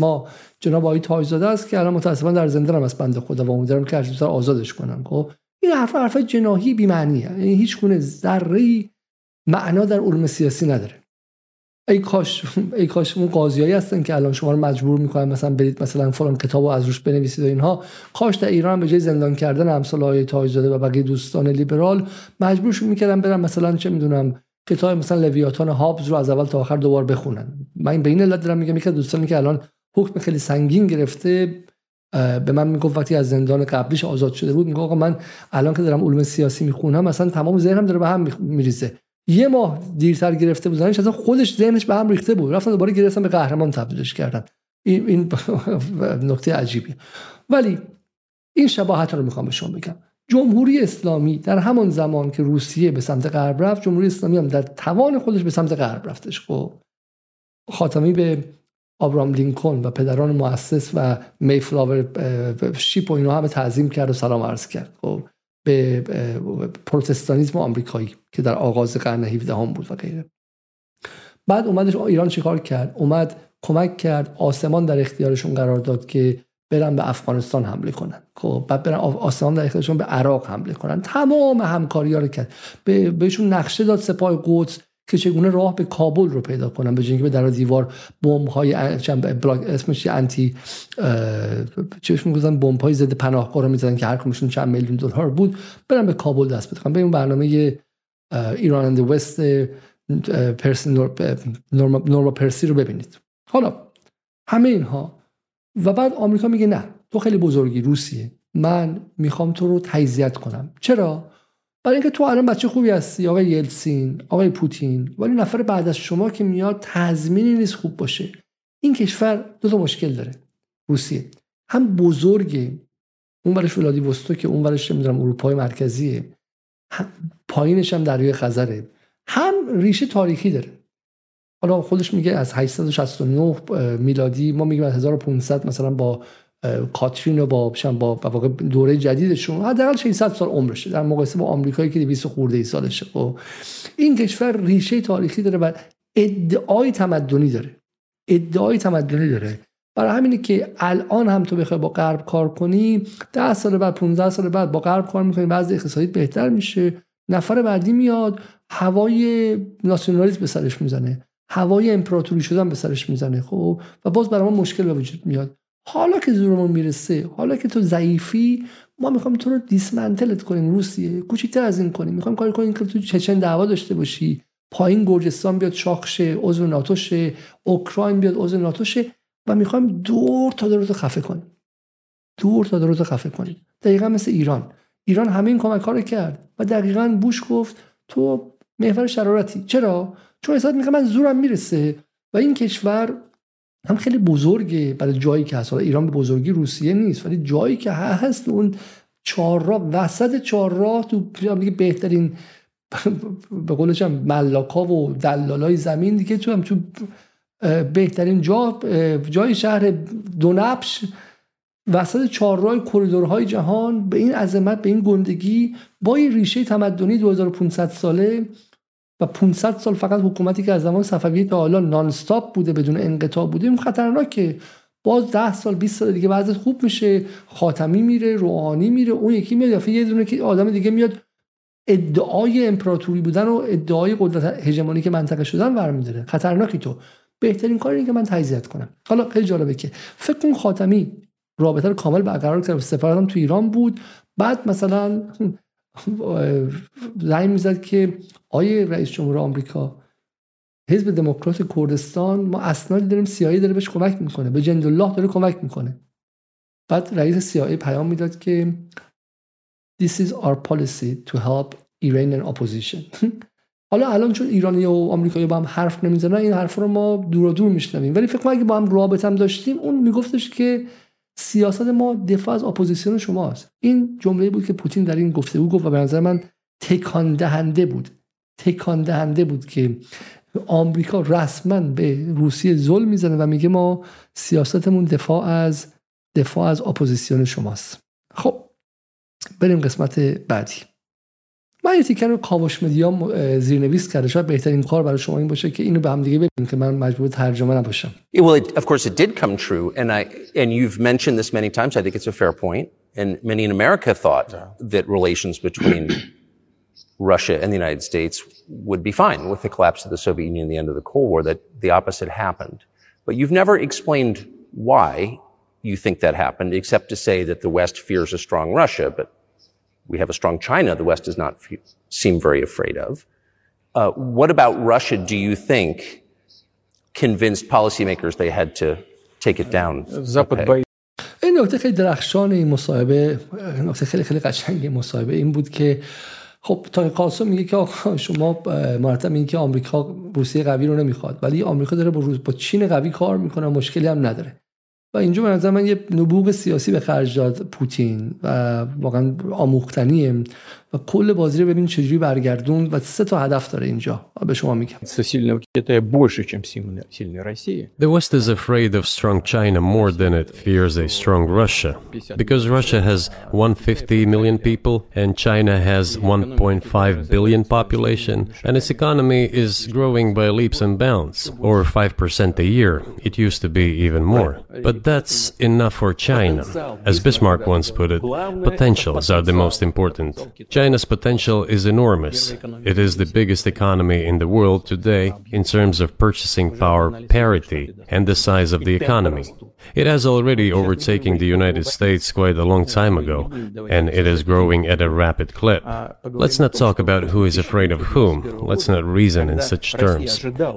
ما جناب آقای تاجزاده است که الان متاسفانه در زندان هم از بند خدا و امیدوارم که هرچند آزادش کنم. خب این حرفای جناحی بی معنیه، یعنی هیچ گونه ذره‌ای معنا در علم سیاسی نداره. ای کاش اون قاضیایی هستن که الان شما رو مجبور میکنن مثلا برید مثلا فلان کتابو از روش بنویسید و اینها. کاش در ایران به جای زندان کردن امثالهای تاجزاده و بقیه دوستان لیبرال مجبورشون میکردن برن مثلا چه میدونم کتاب مثلا لویاتان هابز رو از اول تا آخر دوبار بخونن. من به این علت دارم میگم که دوستانی که الان حکم خیلی سنگین گرفته به من میگفت وقتی از زندان قبلیش آزاد شده بود، میگه آقا من الان که دارم علوم سیاسی میخونم مثلا تمام ذهنم داره به هم میریزه. یه ماه دیرتر گرفته بود زنش، اصلا خودش ذهنش به هم ریخته بود، رفتن دوباره گرفتن به قهرمان تبدیلش کردن. این نکته عجیبیه. ولی این شباهت رو میخوام به شما بگم. جمهوری اسلامی در همان زمان که روسیه به سمت غرب رفت، جمهوری اسلامی هم در توان خودش به سمت غرب رفتش. خب خاتمی به ابراهام لینکلن و پدران مؤسس و میفلاور شیپ و اینا هم تعظیم کرد و سلام عرض کرد. خب به پروتستانیسم آمریکایی که در آغاز قرن 17 هم بود و غیره. بعد اومدش ایران چیکار کرد؟ اومد کمک کرد، آسمان در اختیارشون قرار داد که برن به افغانستان حمله کنن. خب بعد برن آسمان در اختیارشون به عراق حمله کنن. تمام همکاری‌ها رو کرد. بهشون نقشه داد سپاه قدس که چگونه راه به کابل رو پیدا کنن، به جای اینکه به در و دیوار بمب‌های اسمش آنتی چیش می‌گفتن، بمب‌های ضد پناهگاه رو می‌زدن که هر کدومشون چند میلیون دلار بود، برن به کابل دست بدن. به اون برنامه ایران اند وست نورما پرسی رو ببینید. حالا همه اینها و بعد آمریکا میگه نه تو خیلی بزرگی روسیه، من میخوام تو رو تجزیه کنم. چرا؟ برای اینکه تو الان بچه خوبی هستی آقای یلتسین، آقای پوتین، ولی نفر بعد از شما که میاد تضمینی نیست خوب باشه. این کشور دو تا مشکل داره. روسیه هم بزرگه، اون ورش ولادیوستوک، اون ورش نمیدونم اروپای مرکزیه، پایینش هم دریای خزره، هم ریشه تاریخی داره. حالا خودش میگه از 869 میلادی، ما میگیم از 1500 مثلا با کاترین و با واقع دوره جدیدشون حداقل 600 سال عمرشه در مقایسه با آمریکایی که 200 خورده ای سالشه. خب این کشور ریشه تاریخی داره و ادعای تمدنی داره. برای همینه که الان هم تو بخوای با غرب کار کنی 10 سال بعد 15 سال بعد با غرب کار می‌کنی، وضع اقتصادیت بهتر میشه، نفر بعدی میاد هوای ناسیونالیسم به سرش میزنه، هوای امپراتوری شدن به سرش میزنه. خب و باز برای ما مشکل به وجود میاد. حالا که زورمون میرسه، حالا که تو ضعیفی، ما میخوایم تو رو دیسمنتلت کنیم، روسیه کوچیک‌تر از این کنیم، میخوایم کاری کنیم که تو چچن دعوا داشته باشی، پایین گرجستان بیاد شاخ شه، عضو ناتو شه، اوکراین بیاد عضو ناتو شه و میخوایم دور تا دور رو خفه کنیم. دقیقاً مثل ایران همین کمک‌ها رو کرد و دقیقاً بوش گفت تو محور شرارتی. چرا؟ چون احساس میکنه من زورم میرسه و این کشور هم خیلی بزرگه برای جایی که هست. حالا ایران به بزرگی روسیه نیست، ولی جایی که هست اون چهارراه، وسط چهارراه، تو دیگه بهترین به قولش هم ملاکا و دلالای زمین دیگه، تو هم تو بهترین جای شهر دونبش، وسط چهارراه کریدورهای جهان، به این عظمت، به این گندگی، با این ریشه تمدنی 2500 ساله و 500 سال فقط حکومتی که از زمان صفویه تا حالا نان استاپ بوده، بدون انقطاع بوده، این خطرناکه. باز 10 سال 20 سال دیگه وضعیت خوب میشه، خاتمی میره، روحانی میره، اون یکی میاد، یه دونه که آدم دیگه میاد ادعای امپراتوری بودن و ادعای قدرت هژمونیک منطقه شدن برمی‌داره. خطرناکی. تو بهترین کار اینه که من تجزیه کنم. حالا خیلی جالبه که فکر کنم خاتمی رابطه رو کامل برقرار کرد، سفارتم تو ایران بود، بعد مثلا زنگ میزد که آیه رئیس جمهور آمریکا، حزب دموکرات کردستان ما اسنادی داریم، CIA داره بهش کمک میکنه، به جندالله داره کمک میکنه. بعد رئیس CIA پیام میداد که This is our policy to help Iranian opposition. حالا الان چون ایرانی و آمریکایی با هم حرف نمیزنن، این حرف رو ما دور دور میشنویم، ولی فکر کنم اگه با هم رابطه هم داشتیم، اون میگفتش که سیاست ما دفاع از اپوزیسیون شماست. این جمله بود که پوتین در این گفتگو گفت و به نظر من تکان دهنده بود که آمریکا رسما به روسیه ظلم میزنه و میگه ما سیاستمون دفاع از اپوزیسیون شماست. خب بریم قسمت بعدی. من یه تیکر رو کاوش مدیا زیرنویس کرده، شاید بهترین کار برای شما این باشه که اینو به هم دیگه ببینید که من مجبور ترجمه نباشم. Well, of course it did come true and you've mentioned this many times. I think it's a fair point and many in America thought that relations between Russia and the United States would be fine with the collapse of the Soviet Union and the end of the Cold War, that the opposite happened. But you've never explained why you think that happened except to say that the West fears a strong Russia, but we have a strong China the West does not seem very afraid of. What about Russia do you think convinced policymakers they had to take it down? این نکته خیلی درخشان این مصاحبه، نکته خیلی خیلی قشنگ مصاحبه این بود که خب تاکر کارلسون میگه که آقا شما مرتب میگید که آمریکا روسیه قوی رو نمیخواد، ولی آمریکا داره با چین قوی کار میکنه، مشکلی هم نداره. و اینجا به نظر من یه نبوغ سیاسی به خرج داد پوتین و واقعا آموختنیه و کل بازی رو ببین چجوری برگردون و سه تا هدف داره اینجا. به شما میگم The West is afraid of strong China more than it fears a strong Russia because Russia has 150 million people and China has 1.5 billion population and its economy is growing by leaps and bounds, over 5% a year. It used to be even more. But that's enough for China. As Bismarck once put it, potentials are the most important. China's potential is enormous. It is the biggest economy in the world today in terms of purchasing power parity and the size of the economy. It has already overtaken the United States quite a long time ago, and it is growing at a rapid clip. Let's not talk about who is afraid of whom. Let's not reason in such terms.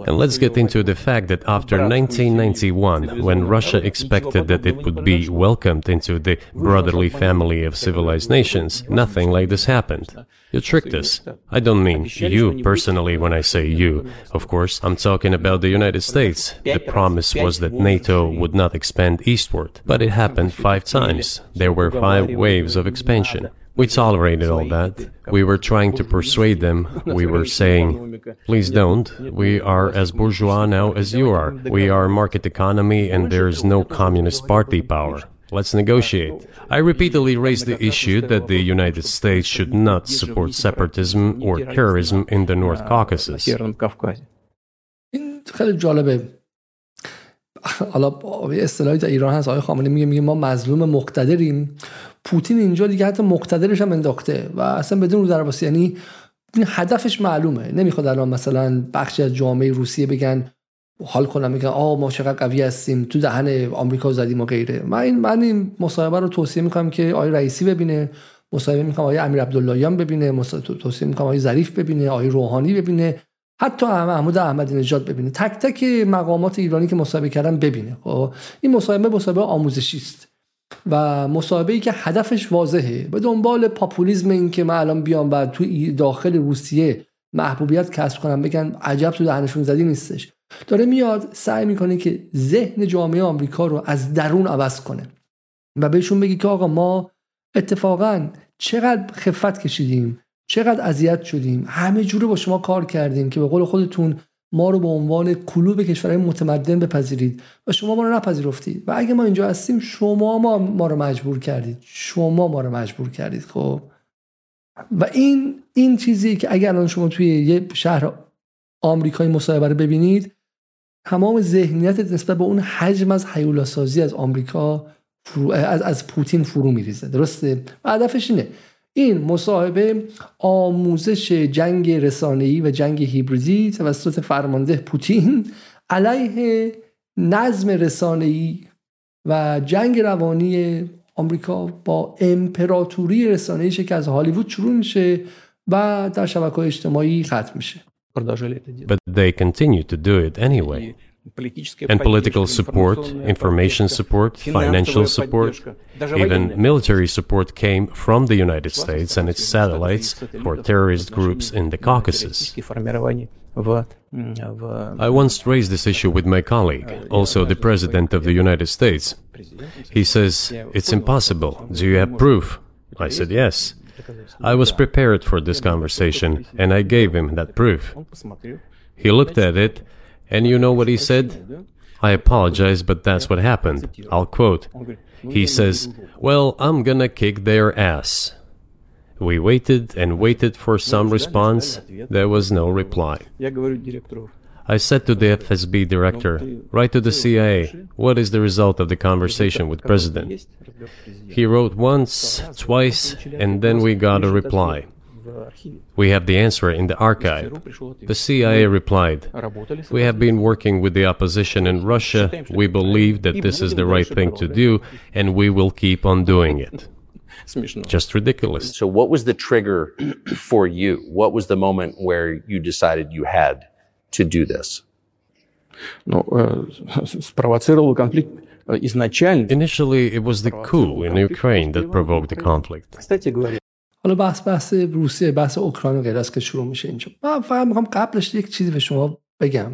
And let's get into the fact that after 1991, when Russia expected that it would be welcomed into the brotherly family of civilized nations, nothing like this happened. You tricked us. I don't mean you personally when I say you. Of course, I'm talking about the United States. The promise was that NATO would not expand eastward, but it happened 5 times. There were 5 waves of expansion. We tolerated all that. We were trying to persuade them. We were saying, please don't. We are as bourgeois now as you are. We are a market economy and there is no communist party power. Let's negotiate. I repeatedly raised the issue that the United States should not support separatism or terrorism in the North Caucasus. حالا اصطلاحی در ایران هست، آقای خامنه‌ای میگه ما مظلوم مقتدریم. پوتین اینجا دیگه حتی مقتدرش هم انداخته و اصلا بدون رو در واسه، یعنی هدفش معلومه. نمیخواد الان مثلا بخشی از جامعه روسیه بگن حال کنم، میگن آ ما چقدر قوی هستیم، تو دهن آمریکا زدیم و غیره. من این مصاحبه رو توصیه میکنم که آقای رئیسی ببینه، مصاحبه میکنم آقای امیرعبداللهیان ببینه، توصیه میکنم آقای ظریف ببینه، آقای روحانی ببینه، حتی محمود احمدی نژاد ببینه، تک تک مقامات ایرانی که مصاحبه کردن ببینه. خب این مصاحبه آموزشی است و مصاحبه‌ای که هدفش واضحه، به دنبال پاپولیسم این که من الان بیام و تو داخل روسیه محبوبیت کسب کنم بگن عجب تو دهنشون زدی نیستش. داره میاد سعی میکنه که ذهن جامعه آمریکا رو از درون عوض کنه و بهشون بگی که آقا ما اتفاقا چقدر خفت کشیدیم، چقدر اذیت شدیم، همه جوره با شما کار کردیم که به قول خودتون ما رو به عنوان کلوب کشورهای متمدن بپذیرید و شما ما رو نپذیرفتید و اگه ما اینجا هستیم شما ما رو مجبور کردید، شما ما رو مجبور کردید. خب و این چیزی که اگه الان شما توی یه شهر آمریکایی مصاحبه رو ببینید، تمام ذهنیت نسبت به اون حجم از هیولاسازی از آمریکا از پوتین فرو میریزه. درسته؟ هدفش اینه. این مصاحبه آموزش جنگ رسانه‌ای و جنگ هیبریدی توسط فرمانده پوتین علیه نظم رسانه‌ای و جنگ روانی آمریکا با امپراتوری رسانه‌ای که از هالیوود شروع میشه و در شبکه‌های اجتماعی ختم میشه. But they continue to do it anyway. And political support, information support, financial support, even military support came from the United States and its satellites for terrorist groups in the Caucasus. I once raised this issue with my colleague, also the President of the United States. He says, "It's impossible. Do you have proof?" I said, "Yes." I was prepared for this conversation and I gave him that proof. He looked at it. And you know what he said? I apologize, but that's what happened. I'll quote. He says, "Well, I'm gonna kick their ass." We waited and waited for some response. There was no reply. I said to the FSB director, "Write to the CIA, what is the result of the conversation with President?" He wrote once, twice, and then we got a reply. We have the answer in the archive. The CIA replied, "We have been working with the opposition in Russia. We believe that this is the right thing to do, and we will keep on doing it." Just ridiculous. So what was the trigger for you? What was the moment where you decided you had to do this? Спровоцировал конфликт. Initially, it was the coup in Ukraine that provoked the conflict. حالا بحث روسیه، بحث اوکراین و غیره است که شروع میشه اینجا. من فقط میخوام قبلش یک چیزی به شما بگم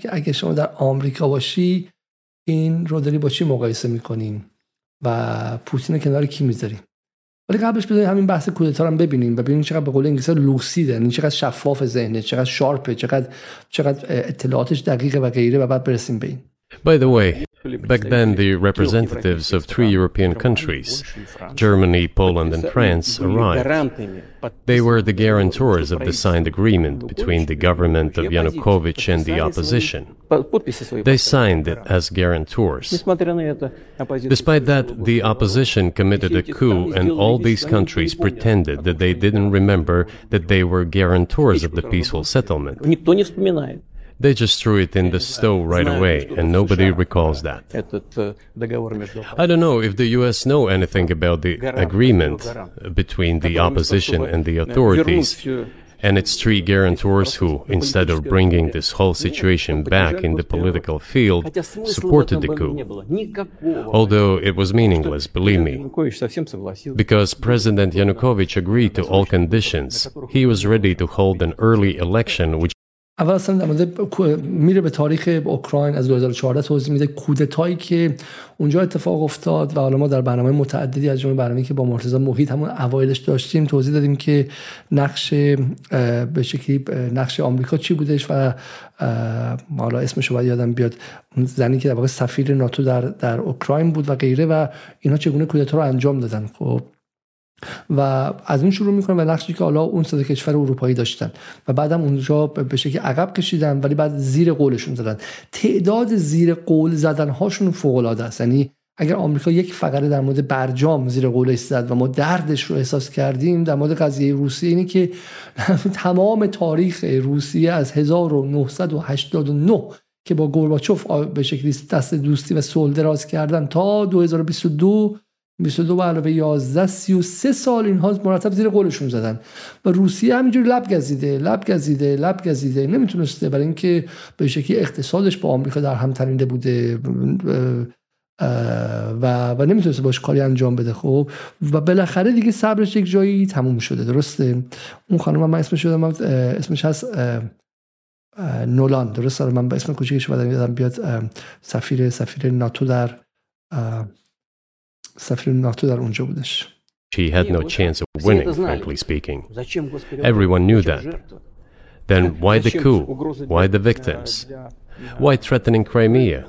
که اگه شما در آمریکا باشی این رو داری با چی مقایسه میکنین و پوتین رو کنار کی میذارین. ولی قبلش بذارین همین بحث کودتا رو هم ببینیم و ببینیم چقدر به قول انگلیسی لوسیده، یعنی چقدر شفاف ذهنه، چقدر شارپه، چقدر اطلاعاتش دقیقه و غیره و بعد برسیم به این. By the way, back then the representatives of three European countries, Germany, Poland and France, arrived. They were the guarantors of the signed agreement between the government of Yanukovych and the opposition. They signed it as guarantors. Despite that, the opposition committed a coup and all these countries pretended that they didn't remember that they were guarantors of the peaceful settlement. They just threw it in the stove right away, and nobody recalls that. I don't know if the US know anything about the agreement between the opposition and the authorities, and its three guarantors who, instead of bringing this whole situation back in the political field, supported the coup. Although it was meaningless, believe me. Because President Yanukovych agreed to all conditions, he was ready to hold an early election which اول اصلا در مورد میره به تاریخ اوکراین از 2014 توضیح میده، کودتایی که اونجا اتفاق افتاد و حالا ما در برنامه متعددی از جمله برنامه‌ای که با مرتضی محیط همون اوایلش داشتیم توضیح دادیم که نقش به شکلی نقش آمریکا چی بودش و حالا اسمش رو یادم بیاد زنی که در واقع سفیر ناتو در اوکراین بود و غیره و اینا چگونه کودتا رو انجام دادن. خب و از اون شروع میکنن و نقشی که حالا اون سه کشور اروپایی داشتن و بعدم اونجا به شکلی عقب کشیدن ولی بعد زیر قولشون زدن. تعداد زیر قول زدن هاشون فوق العاده است. یعنی اگر آمریکا یک فقره در مورد برجام زیر قولش زد و ما دردش رو احساس کردیم در مورد قضیه روسیه، اینی که تمام تاریخ روسیه از 1989 که با گورباچوف به شکلی دست دوستی و صلح دراز کردن تا 2022 به علاوه 11 33 سال اینها مرتب زیر قولشون زدن و روسیه همینجوری لب گزیده نمیتونسته، برای اینکه به شکلی اقتصادش با آمریکا در هم تنیده بوده و نمیتونسته باش کاری انجام بده. خب و بالاخره دیگه صبرش یک جایی تموم شده. درسته اون خانم من اسمش هست نولاند، درسته من با اسم کوچیکش یادم بیاد، سفیر ناتو در اونجا بودش. She had no chance of winning, frankly speaking. Everyone knew that. Then why the coup? Why the victims? Why threatening Crimea?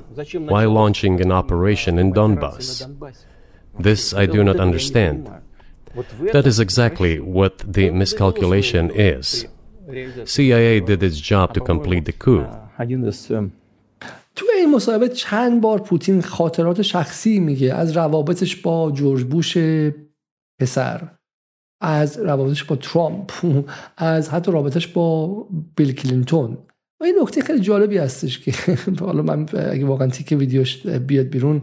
Why launching an operation in Donbas? This I do not understand. That is exactly what the miscalculation is. CIA did its job to complete the coup. تو این مصاحبه چند بار پوتین خاطرات شخصی میگه، از روابطش با جورج بوش پسر، از روابطش با ترامپ، از حتی رابطش با بیل کلینتون. و این نکته خیلی جالبی هستش که حالا من اگه واقعا تیک ویدیوش بیاد بیرون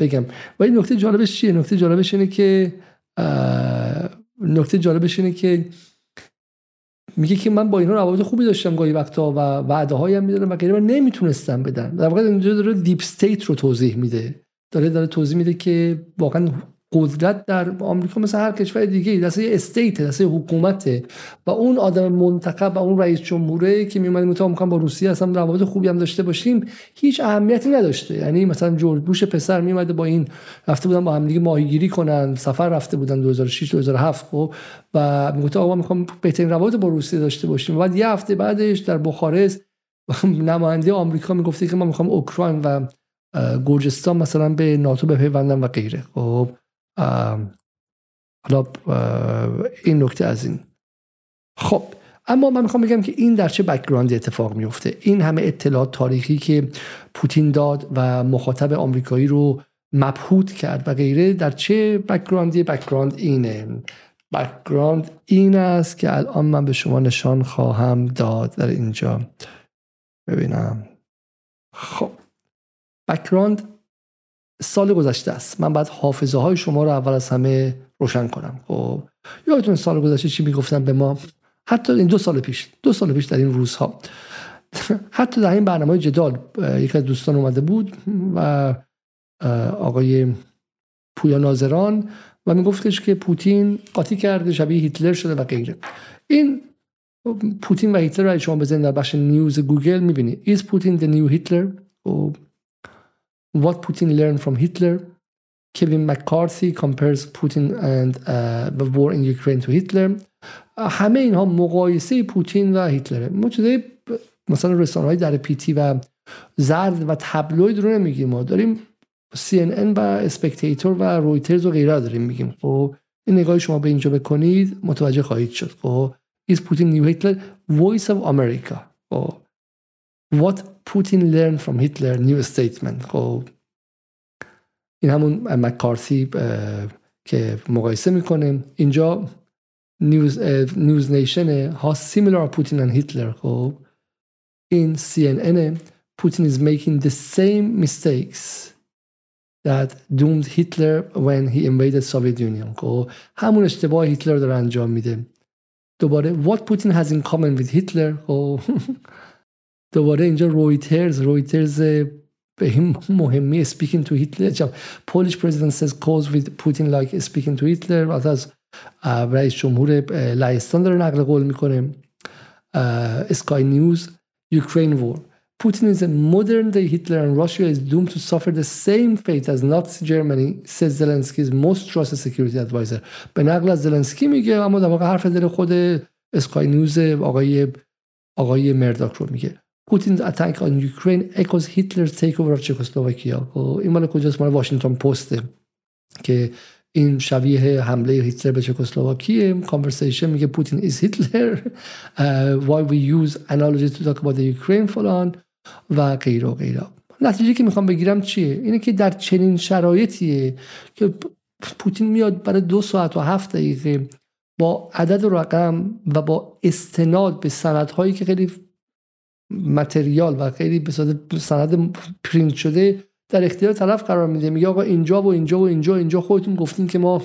بگم. و این نکته جالبش چیه؟ نکته جالبش اینه که میگه که من با اینا روابط خوبی داشتم گاهی وقتا و وعده هایم میدادم و غیره و نمیتونستم بدم. در واقع اینجا داره دیپ استیت رو توضیح میده، داره توضیح میده که واقعا قدرت در آمریکا مثل هر کشور دیگه دست استیت، دست حکومته و اون آدم منتخب و اون رئیس جمهوره که میومد میگفت میخوام با روسیه اصلا روابط خوبی هم داشته باشیم، هیچ اهمیتی نداشته. یعنی مثلا جورج بوش پسر میومد با این رفته بودن با هم دیگه ماهیگیری کنن، سفر رفته بودن 2006 2007 و میگفت آقا ما میخوام بهترین روابط با روسیه داشته باشیم. بعد یه هفته بعدش در بخارست نماینده آمریکا میگفت که من میخوام اوکراین و گرجستان مثلا به ناتو بپیوندن و غیره. خب حالا این نکته از این. خب اما من میخوام بگم که این در چه بک‌گراندی اتفاق میفته. این همه اطلاعات تاریخی که پوتین داد و مخاطب آمریکایی رو مبهوت کرد و غیره در چه بک‌گراندی؟ بک‌گراند این است که الان من به شما نشان خواهم داد در اینجا ببینم. خب بک‌گراند سال گذشته است. من باید حافظه های شما رو اول از همه روشن کنم. خب یادتون سال گذشته چی میگفتن به ما؟ حتی این دو سال پیش در این روزها حتی در این برنامه جدال یک از دوستان اومده بود و آقای پویا ناظران و میگفتش که پوتین قاطی کرده، شبیه هیتلر شده و غیره. این پوتین و هیتلر رو شما بزنید در بخش نیوز گوگل میبینید. Is Putin the new Hitler؟ What Putin learned from Hitler. Kevin McCarthy compares Putin and the war in Ukraine to Hitler. همه اینها مقایسه پوتین و هیتلره. ما چه مثلا رسانه‌های در پیتی و زرد و تابلوید رو نمیگیم، ما داریم CNN و اسپکتیتور و رویترز و غیره داریم میگیم. خب این نگاه شما به اینجا بکنید متوجه خواهید شد. خب Is Putin new Hitler? Voice of America. خب What Putin learned from Hitler new statement. خب این همون مکارتی که مقایسه میکنه. اینجا نیوز نیشن ها similar Putin and Hitler. خب این CNN Putin is making the same mistakes that doomed Hitler when he invaded Soviet Union. خب همون اشتباه هیتلر داره انجام میده. دوباره What Putin has in common with Hitler. خب دوباره اینجا رویترز به این مهمی speaking to Hitler. Polish president says calls with Putin like speaking to Hitler. از رئیس جمهور لهستان داره نقل قول میکنه. Sky News, Ukraine war. Putin is a modern-day Hitler, and Russia is doomed to suffer the same fate as Nazi Germany, says Zelensky's most trusted security advisor. به نقل از زلنسکی میگه، اما در واقع حرف دل خود اسکای نیوز آقای مرداک رو میگه. Putin's attack on Ukraine echoes Hitler's takeover of Czechoslovakia. این مال کجاست؟ مال واشنگتن پسته که این شبیه حمله هیتلر به چکسلواکیه. کانورسیشن میگه پوتین is Hitler. Why we use analogy to talk about the Ukraine فلان و غیره و غیره. نتیجه که میخوام بگیرم چیه؟ اینه که در چنین شرایطیه که پوتین میاد برای 2 ساعت و 7 دقیقه با عدد و رقم و با استناد به سندهایی که خیلی متریال و خیلی به سند پرینت شده در اختیار طرف قرار میده. میگه آقا اینجا و اینجا و اینجا و اینجا خودتون گفتین که ما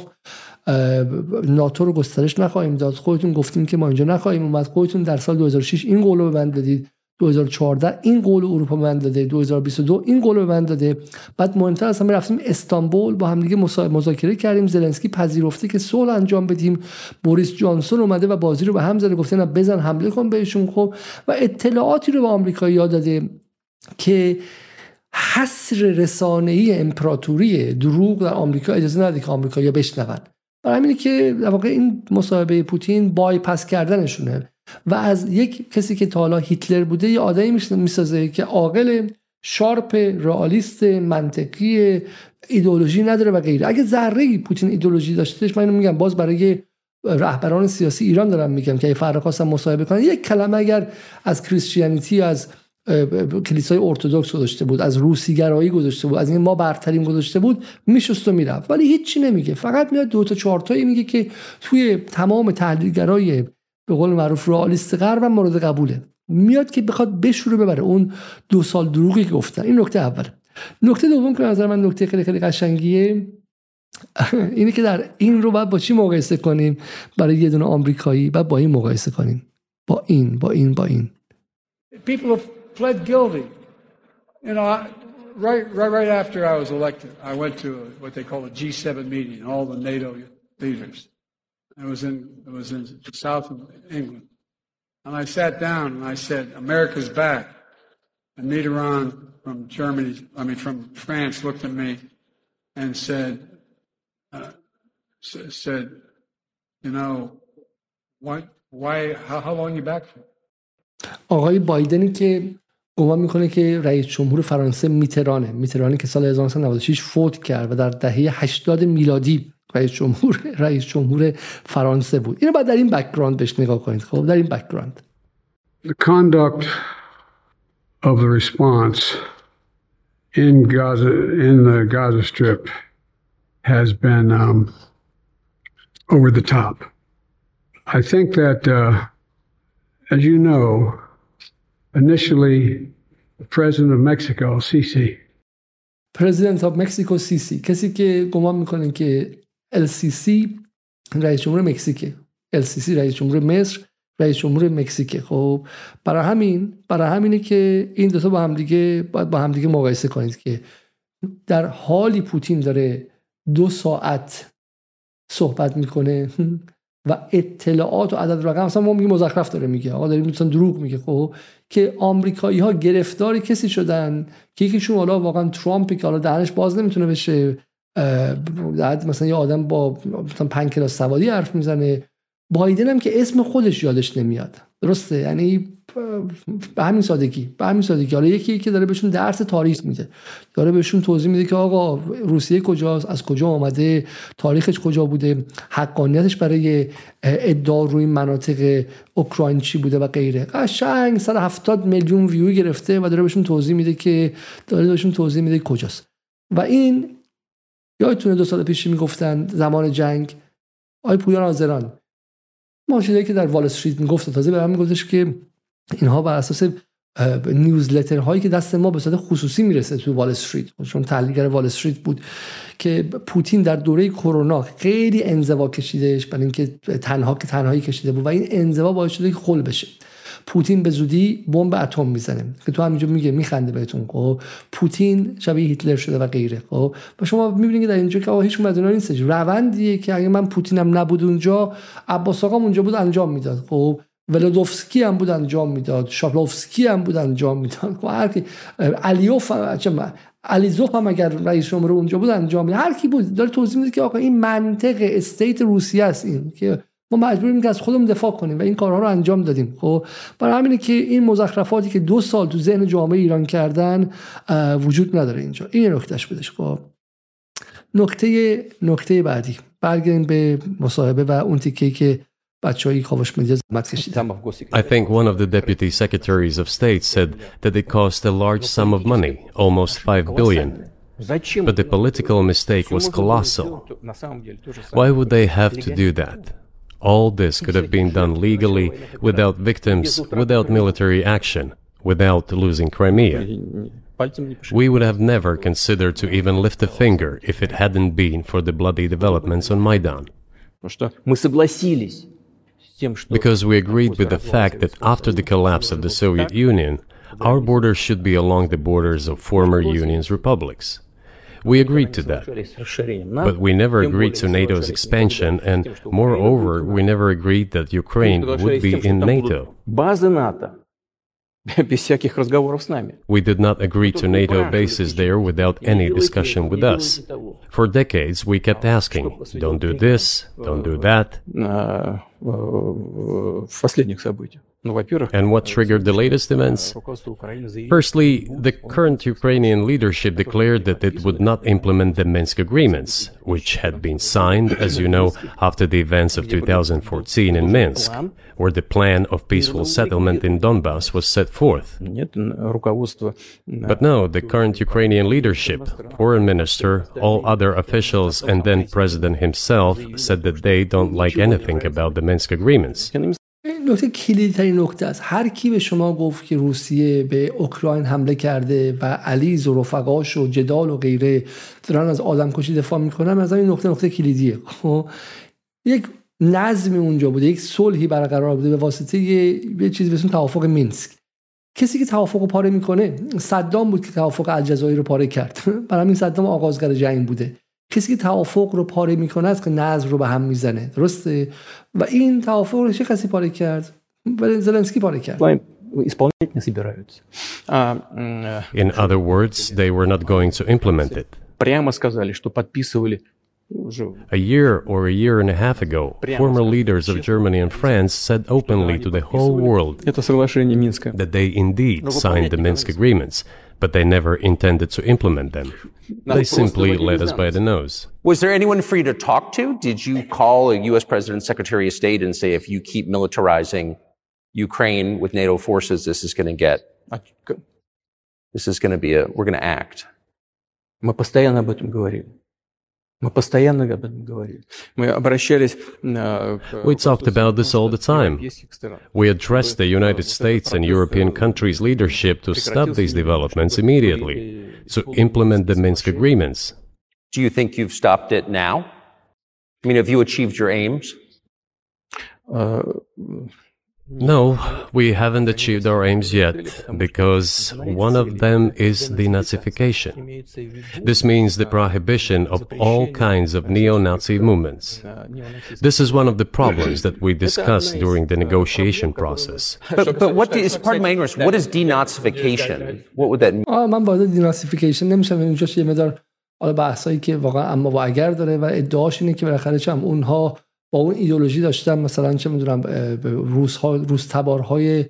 ناتو رو گسترش نخواهیم داد، خودتون گفتین که ما اینجا نخواهیم اومد، خودتون در سال 2006 این قول رو به من دادید، 2014 این قول اروپا به من داده، 2022 این قول رو به من داده. بعد مهمتر از همه رفتیم استانبول با همدیگه مذاکره کردیم، زلنسکی پذیرفته که صلح انجام بدیم، بوریس جانسون اومده و بازی رو به هم زده، گفته نه بزن حمله کن بهشون. خب و اطلاعاتی رو به آمریکایی‌ها داده که حصر رسانه‌ای امپراتوری دروغ در آمریکا اجازه نده که آمریکایی‌ها بشنون. برای همینه که در واقع این مصاحبه پوتین بایپاس کردنشونه و از یک کسی که تا حالا هیتلر بوده یه آدمی میسازه که عاقل، شارپ، رئالیست، منطقی، ایدئولوژی نداره و غیره. اگه ذره‌ای پوتین ایدئولوژی داشتهش، من اینو میگم باز برای رهبران سیاسی ایران دارم میگم که اگه فرخواستم مصاحبه کنن، یک کلمه اگر از کریستیانیتی، از کلیسای ارتدوکس گذاشته بود، از روسی‌گرایی گذاشته بود، از این ما برتریم گذاشته بود، میشست و میرفت. ولی هیچی نمیگه، فقط میاد 2 تا 4 تایی میگه که توی تمام تحلیلگرای به قول معروف رئالیست غرب هم مورد قبوله. میاد که بخواد بشوره ببره اون 2 سال دروغی که گفتن. این نکته اول. نکته دوم که نظر من نکته خیلی خیلی قشنگیه اینه که در این رو بعد با چی مقایسه کنیم؟ برای یه دونه آمریکایی بعد با این مقایسه کنیم، با این Pled guilty. You know, right after I was elected, I went to what they call a G7 meeting, all the NATO leaders. It was in the south of England. And I sat down and I said, America's back. And Mitterrand from France looked at me and said, you know, how long are you back for? آقای بایدنی که گمان میکنه که رئیس جمهور فرانسه میترانه که سال 1996 فوت کرد و در دهه 80 میلادی رئیس جمهور فرانسه بود. اینو بعد در این بک‌گراند بهش نگاه کنید. خب در این بک‌گراند The conduct of the response in the Gaza Strip has been over the top. I think that as you know, initially the president of Mexico, Sisi. President of Mexico, Sisi. کسی که گمان میکنه که LCC رئیس جمهور مکزیکه. LCC رئیس جمهور مصر، رئیس جمهور مکزیکه. خب برای همینه که این دوتا با هم دیگه مقایسه کنید که در حالی پوتین داره 2 ساعت صحبت میکنه و اطلاعات و عدد رقم اصلا ما میگیم مزخرف داره میگه، آقا داریم مثلا دروغ میگه. خب که آمریکایی ها گرفتار کسی شدن که یکیشون حالا واقعا ترامپی که حالا دهنش باز نمیتونه بشه، مثلا یه آدم با مثلا 5 کلاس سوادی حرف میزنه. بایدن هم که اسم خودش یادش نمیاد، درسته؟ یعنی به همین سادگی حالا یکی که داره بهشون درس تاریخ میده، داره بهشون توضیح میده که آقا روسیه کجاست، از کجا آمده، تاریخش کجا بوده، حقانیتش برای ادعا روی مناطق اوکراین چی بوده و غیره. قشنگ 170 میلیون ویو گرفته و داره بهشون توضیح میده کجاست. و این یادتونه 2 سال پیش میگفتن زمان جنگ آی پویان آذران ماشینی که در وال استریت میگفت، تازه به من میگفتش که اینها بر اساس نیوزلتر هایی که دست ما به صورت خصوصی میرسه تو وال استریت، چون تحلیلگر وال استریت بود، که پوتین در دوره کرونا خیلی انزوا کشیدش برای اینکه تنهایی کشیده بود و این انزوا باعث شده که خل بشه. پوتین به زودی بمب اتم میزنه که تو همینجا میگه میخنده بهتون، خب پوتین شبیه هیتلر شده و غیره. خب و شما میبینید که در اینجا که هیچ مدنی نیستش، روندیه که اگه من پوتینم نبود اونجا، عباس آقام اونجا بود انجام میداد. خب ولودوفسکی هم بود انجام میداد، شاپلوفسکی هم بود انجام میداد، هر کی، علیوف هم، علیزوف هم اگر رئیس جمهور اونجا بود انجام میداد، هر کی بود داره توضیح میده که آقا این منطق استیت روسیه است، این که ما مجبوریم که از خودمون دفاع کنیم و این کارها رو انجام دادیم. خب برای همینه که این مزخرفاتی که 2 سال تو ذهن جامعه ایران کردن وجود نداره اینجا. این نکتهش بدش. خب نکته بعدی، برگردیم به مصاحبه و اون تیکه‌ای که بچه‌های کاوش مدیا زحمت کشیدن. I think one of the deputy secretaries of state said that it cost a large sum of money, almost 5 billion. But the political mistake was colossal. Why would they have to do that? All this could have been done legally, without victims, without military action, without losing Crimea. We would have never considered to even lift a finger if it hadn't been for the bloody developments on Maidan. Because we agreed with the fact that after the collapse of the Soviet Union, our borders should be along the borders of former Union's republics. We agreed to that, but we never agreed to NATO's expansion, and moreover, we never agreed that Ukraine would be in NATO. We did not agree to NATO bases there without any discussion with us. For decades, we kept asking, don't do this, don't do that. And what triggered the latest events? Firstly, the current Ukrainian leadership declared that it would not implement the Minsk Agreements, which had been signed, as you know, after the events of 2014 in Minsk, where the plan of peaceful settlement in Donbas was set forth. But now, the current Ukrainian leadership, foreign minister, all other officials and then president himself said that they don't like anything about the Minsk Agreements. نکته کلیدی ترین نکته است. هر کی به شما گفت که روسیه به اوکراین حمله کرده و علیز و رفقاش و جدال و غیره دارن از آدمکشی دفاع میکنن، از این نکته کلیدیه. یک نظمی اونجا بوده، یک صلحی برقرار بوده به واسطه یه چیزی به اسم توافق مینسک. کسی که توافق رو پاره میکنه، صدام بود که توافق الجزایر رو پاره کرد. برای همین صدام آغازگر جنگ بوده. کسی که توافق رو پاره میکنه است که نظم رو به هم میزنه، درسته؟ و این توافق رو چه کسی پاره کرد؟ زلنسکی پاره کرد. In other words, they were not going to implement it. A year or a year and a half ago, former leaders of Germany and France said openly to the whole world that they indeed signed the Minsk agreements, but they never intended to implement them. They simply led us by the nose. Was there anyone free to talk to? Did you call a U.S. President, Secretary of State and say, if you keep militarizing Ukraine with NATO forces, we're going to act? We talked about this all the time. We addressed the United States and European countries' leadership to stop these developments immediately, to implement the Minsk agreements. Do you think you've stopped it now? I mean, have you achieved your aims? No, we haven't achieved our aims yet, because one of them is denazification. This means the prohibition of all kinds of neo-Nazi movements. This is one of the problems that we discussed during the negotiation process. But what is, pardon my ignorance, what is denazification? What would that mean? من باید denazification نمیشم، اینجا یه مدار بحثایی که واقعا اما و اگر داره و ادعاش اینه که بالاخره چم اونها با اون ایدئولوژی داشتن، مثلا چه میدونم روس‌ها، روس تبارهای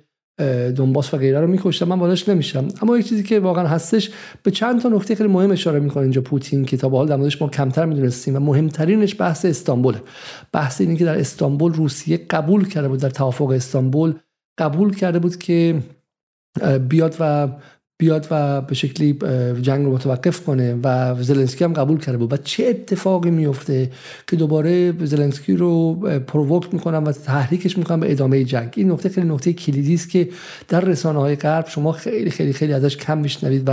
دنباس و غیره رو میکشتن، من واداش نمیشم. اما یک چیزی که واقعا هستش، به چند تا نکته خیلی مهم اشاره میکنه اینجا پوتین که تا به حال در موردش ما کمتر میدونستیم و مهمترینش بحث استانبول. بحث اینه که در استانبول روسیه قبول کرده بود، در توافق استانبول قبول کرده بود که بیاد و به شکلی جنگ رو متوقف کنه و زلنسکی هم قبول کرده بود. و چه اتفاقی میفته که دوباره زلنسکی رو پرووکت میکنن و تحریکش میکنن به ادامه جنگ. این نکته خیلی نکته کلیدی است که در رسانه‌های غرب شما خیلی خیلی خیلی ازش کم میشنوید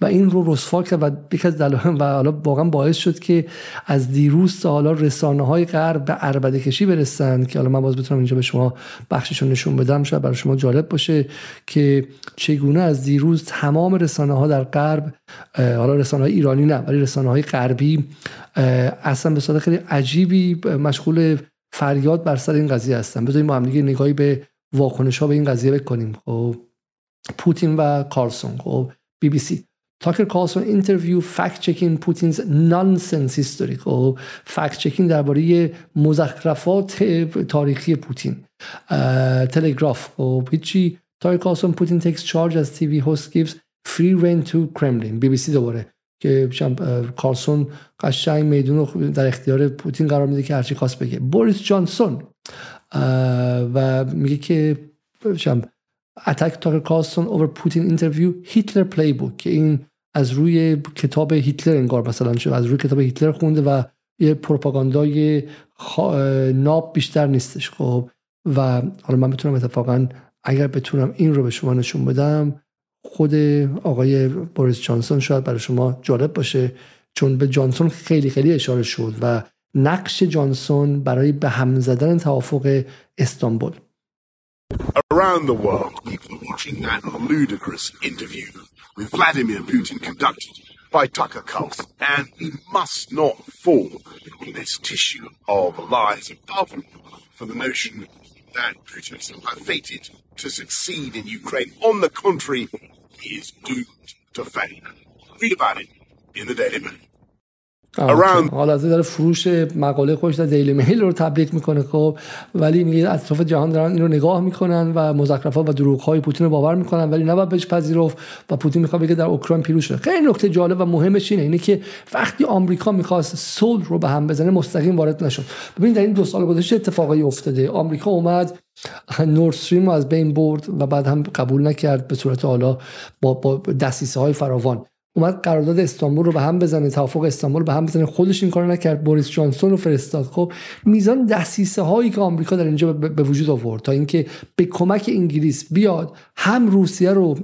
و این رو رسوا کرد و یک از دلایل و حالا واقعا باعث شد که از دیروز تا حالا رسانه‌های غرب به عربده کشی برسن که حالا من باز بتونم اینجا به شما بخششون نشون بدم، شاید برای شما جالب باشه که چگونه از دیروز تمام رسانه‌ها در غرب، حالا رسانه‌های ایرانی نه ولی رسانه‌های غربی، اصلا به صورت خیلی عجیبی مشغول فریاد بر سر این قضیه هستن. بذاریم با هم دیگه نگاهی به واکنش‌ها به این قضیه بکنیم. خب پوتین و کارلسون، خب بی بی سی تاکر کارلسون اینترویو فکت چکینگ پوتینز نانسنس هیستوری، خب فکت چکینگ درباره مزخرفات تاریخی پوتین، تلگراف، خب هیچی. تاکر کارلسون پوتین تکس چارج از تی وی هست گیوز فری رن تو کرملین. بی بی سی دوباره که کارلسون قشنگ میدون رو در اختیار پوتین قرار میده که هرچی خواست بگه. بوریس جانسون و میگه که اتاک تاکر کارلسون اوور پوتین اینترویو هیتلر پلی بوک، که این از روی کتاب هیتلر انگار مثلا شده، از روی کتاب هیتلر خونده و یه پروپاگاندای ناب بیشتر نیستش. خب و حالا من بتونم اتفاقا اگر بتونم این رو به شما نشون بدم، خود آقای بوریس جانسون شاید برای شما جالب باشه، چون به جانسون خیلی خیلی اشاره شد و نقش جانسون برای به هم زدن توافق استانبول. Around the world, people watching that ludicrous interview with Vladimir Putin conducted by Tucker Carlson, and we must not fall in this tissue of lies and pardon for the notion that Putin is somehow fated to succeed in Ukraine. On the contrary, he is doomed to fail. Read about it in the Daily Mail. حالا از داره فروش مقاله خوش در دیلی میل رو تبلیغ میکنه، خب ولی میگه اطراف جهان دارن این رو نگاه میکنن و مزخرفات و دروغ‌های پوتین رو باور میکنن، ولی نباید بهش پذیرفت و پوتین میخواد بگه در اوکراین پیروز شده. خیلی نکته جالب و مهمش اینه که وقتی آمریکا میخواست صلح رو به هم بزنه مستقیم وارد نشد. ببینید در این دو سال گذشته اتفاقایی افتاده. آمریکا اومد نورد استریم رو از بین برد و بعد هم قبول نکرد به صورت حالا با دسیسه‌های فراوان. اومد قرارداد استانبول رو به هم بزنه، توافق استانبول به هم بزنه، خودش این کارو نکرد، بوریس جانسون رو فرستاد. خب میزان دسیسه هایی که آمریکا در اینجا به وجود آورد تا اینکه به کمک انگلیس بیاد هم روسیه رو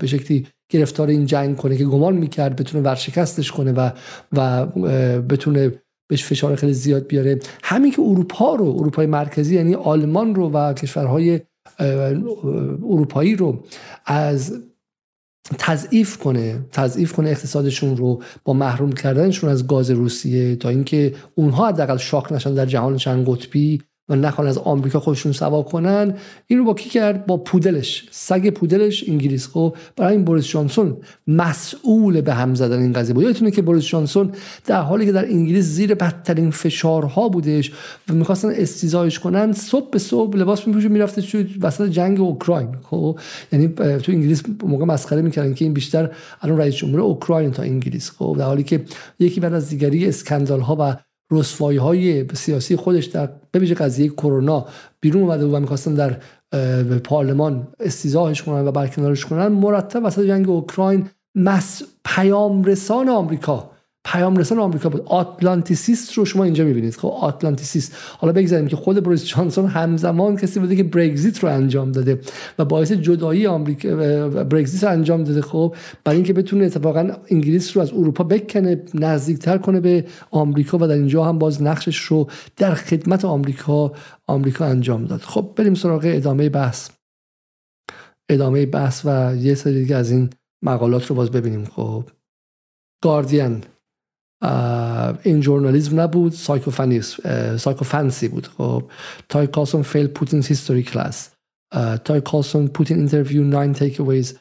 به شکلی گرفتار این جنگ کنه که گمان میکرد بتونه ورشکستش کنه و بتونه بهش فشار خیلی زیاد بیاره، همین که اروپا رو، اروپای مرکزی یعنی آلمان رو و کشورهای اروپایی رو از تضعیف کنه اقتصادشون رو با محروم کردنشون از گاز روسیه، تا اینکه اونها حداقل شاک نشن در جهان چند قطبی و نخوان از آمریکا خودشون سوا کنن. این رو با کی کرد؟ با پودلش، سگ پودلش انگلیس. خب برای این بوریس جانسون مسئول به هم زدن این قضیه بود. یادتونه که بوریس جانسون در حالی که در انگلیس زیر بدترین فشارها بودش و می‌خواستن استیضاحش کنن، صبح به صبح لباس می‌پوشه میرفت تو وسط جنگ اوکراین. خب یعنی تو انگلیس موقع مسخره می‌کردن که این بیشتر الان رئیس جمهور اوکراین تا انگلیس. خب در حالی که یکی بعد از دیگری اسکاندال‌ها و رسوایی‌های سیاسی خودش در به ویژه قضیه کرونا بیرون اومده و می‌خواستن در پارلمان استیضاحش کنن و برکنارش کنن، مرتب وسط جنگ اوکراین پیامرسان آمریکا بود. آتلانتیسیست رو شما اینجا می‌بینید. خب آتلانتیسیست، حالا بگذاریم که خود بوریس جانسون همزمان کسی بوده که برگزیت رو انجام داده و باعث جدایی آمریکا برگزیت رو انجام داده، خب برای اینکه بتونه اتفاقا انگلیس رو از اروپا بکنه، نزدیکتر کنه به آمریکا و در اینجا هم باز نقشش رو در خدمت آمریکا انجام داد. خب بریم سراغ ادامه بحث و یه سری دیگه از این مقالات رو باز ببینیم. خب گاردین این ژورنالیسم نبود، سایکوفنسی بود. خب تاکر کارلسون فیل پوتینز هیستوری کلاس، تاکر کارلسون پوتین اینترویو 9 تیک اویز،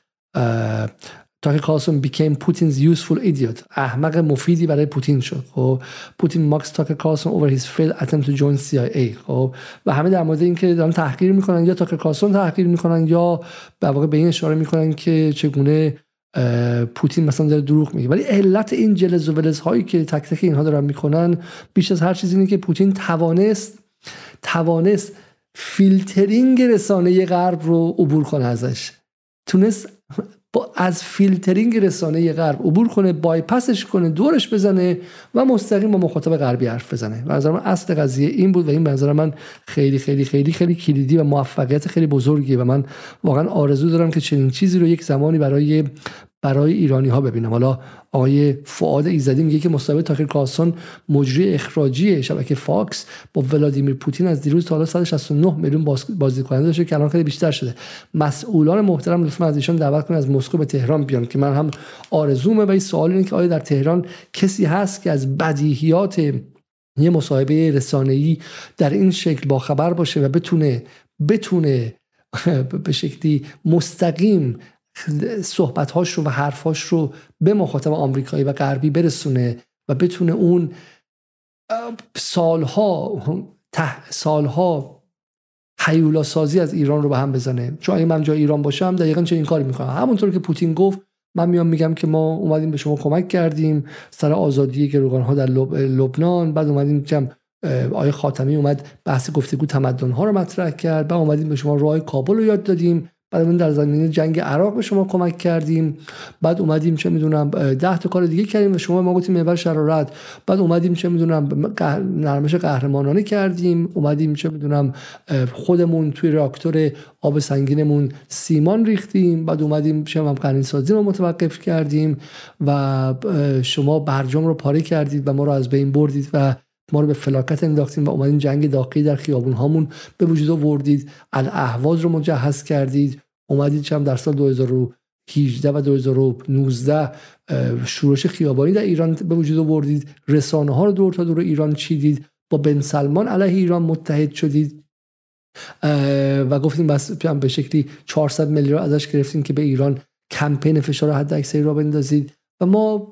تاکر کارلسون بیکیم پوتینز یوزفول ایدیوت، احمق مفیدی برای پوتین شد. خب پوتین ماکس تاکر کارلسون اوور هیز فیل اتمپت تو جوین سی آی ای. خب و همه در مورد این که دارن تحقیر میکنن، یا تاکر کارلسون تحقیر میکنن یا در واقع به این اشاره میکنن که چگونه پوتین مثلا داره دروغ میگه. ولی علت این جلز و ولز هایی که تک تک اینها دارن میکنن بیش از هر چیز اینه که پوتین توانست فیلترینگ رسانه غرب رو عبور کنه ازش، تونست از فیلترینگ رسانه غرب عبور کنه، بایپاسش کنه، دورش بزنه و مستقیم با مخاطب غربی حرف بزنه. به نظر من اصل قضیه این بود و این به نظر من خیلی خیلی خیلی خیلی کلیدی و موفقیت خیلی بزرگیه و من واقعا آرزو دارم که چنین چیزی رو یک زمانی برای ایرانی ها ببینم. حالا آقای فؤاد ایزدی میگه که مصاحبه تاکر کارلسون مجری اخراجی شبکه فاکس با ولادیمیر پوتین از دیروز تا حالا 169 میلیون بازدیدکننده داشته که الان خیلی بیشتر شده. مسئولان محترم لطفا از ایشان دعوت کنید از مسکو به تهران بیان، که من هم آرزومه و این سوال اینه که آیا در تهران کسی هست که از بدیهیات یه مصاحبه رسانه‌ای در این شکل باخبر باشه و بتونه به شکلی مستقیم صحبت‌هاش رو و حرفاش رو به مخاطب آمریکایی و غربی برسونه و بتونه اون سالها هیولا سازی از ایران رو به هم بزنه. چون اگه من جای ایران باشم دقیقاً چه این کاری می‌کنم. همونطور که پوتین گفت من میام میگم که ما اومدیم به شما کمک کردیم سر آزادی گروگان‌ها در لبنان، بعد اومدیم که آقای خاتمی اومد بحث گفتگو تمدن‌ها رو مطرح کرد، بعد اومدیم به شما راه کابل رو یاد دادیم، بعد در زمینه جنگ عراق به شما کمک کردیم، بعد اومدیم چه میدونم 10 تا کار دیگه کردیم و شما ما گفتیم محور شرارت، بعد اومدیم چه میدونم نرمش قهرمانانه کردیم، اومدیم چه میدونم خودمون توی راکتور آب سنگینمون سیمان ریختیم، بعد اومدیم چه میدونم قرن سازی رو متوقف کردیم و شما برجام رو پاره کردید و ما رو از بین بردید و ما رو به فلاکت انداختیم و اومدین جنگ داخلی در خیابون هامون به وجود آوردید، الاهواز رو مجهز کردید، اومدید چم در سال 2018 و 2019 شورش خیابانی در ایران به وجود آوردید، رسانه ها رو دور تا دور ایران چیدید، با بن سلمان علیه ایران متحد شدید و گفتیم بس به شکلی 400 میلیارد ازش گرفتیم که به ایران کمپین فشار حداکثری را بندازید و ما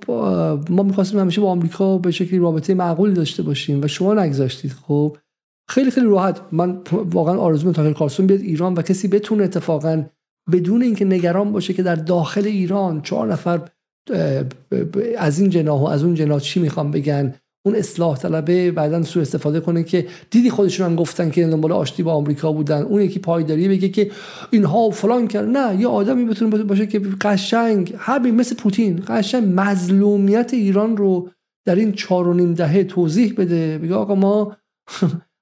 می‌خواستیم همیشه با آمریکا به شکلی رابطه معقول داشته باشیم و شما نگذاشتید. خب خیلی خیلی راحت من واقعا آرزوم تاکر کارلسون بیاد ایران و کسی بتونه اتفاقا بدون اینکه نگران باشه که در داخل ایران 4 نفر از این جناح و از اون جناح چی میخوام بگن، اون اصلاح طلبه بعدن سوء استفاده کنه که دیدی خودشون هم گفتن که دنبال آشتی با آمریکا بودن، اون یکی پایداری بگه که اینها فلان کرد. نه، یه آدمی بتونه باشه که قشنگ همین مثل پوتین قشنگ مظلومیت ایران رو در این 4.5 دهه توضیح بده، بگه آقا ما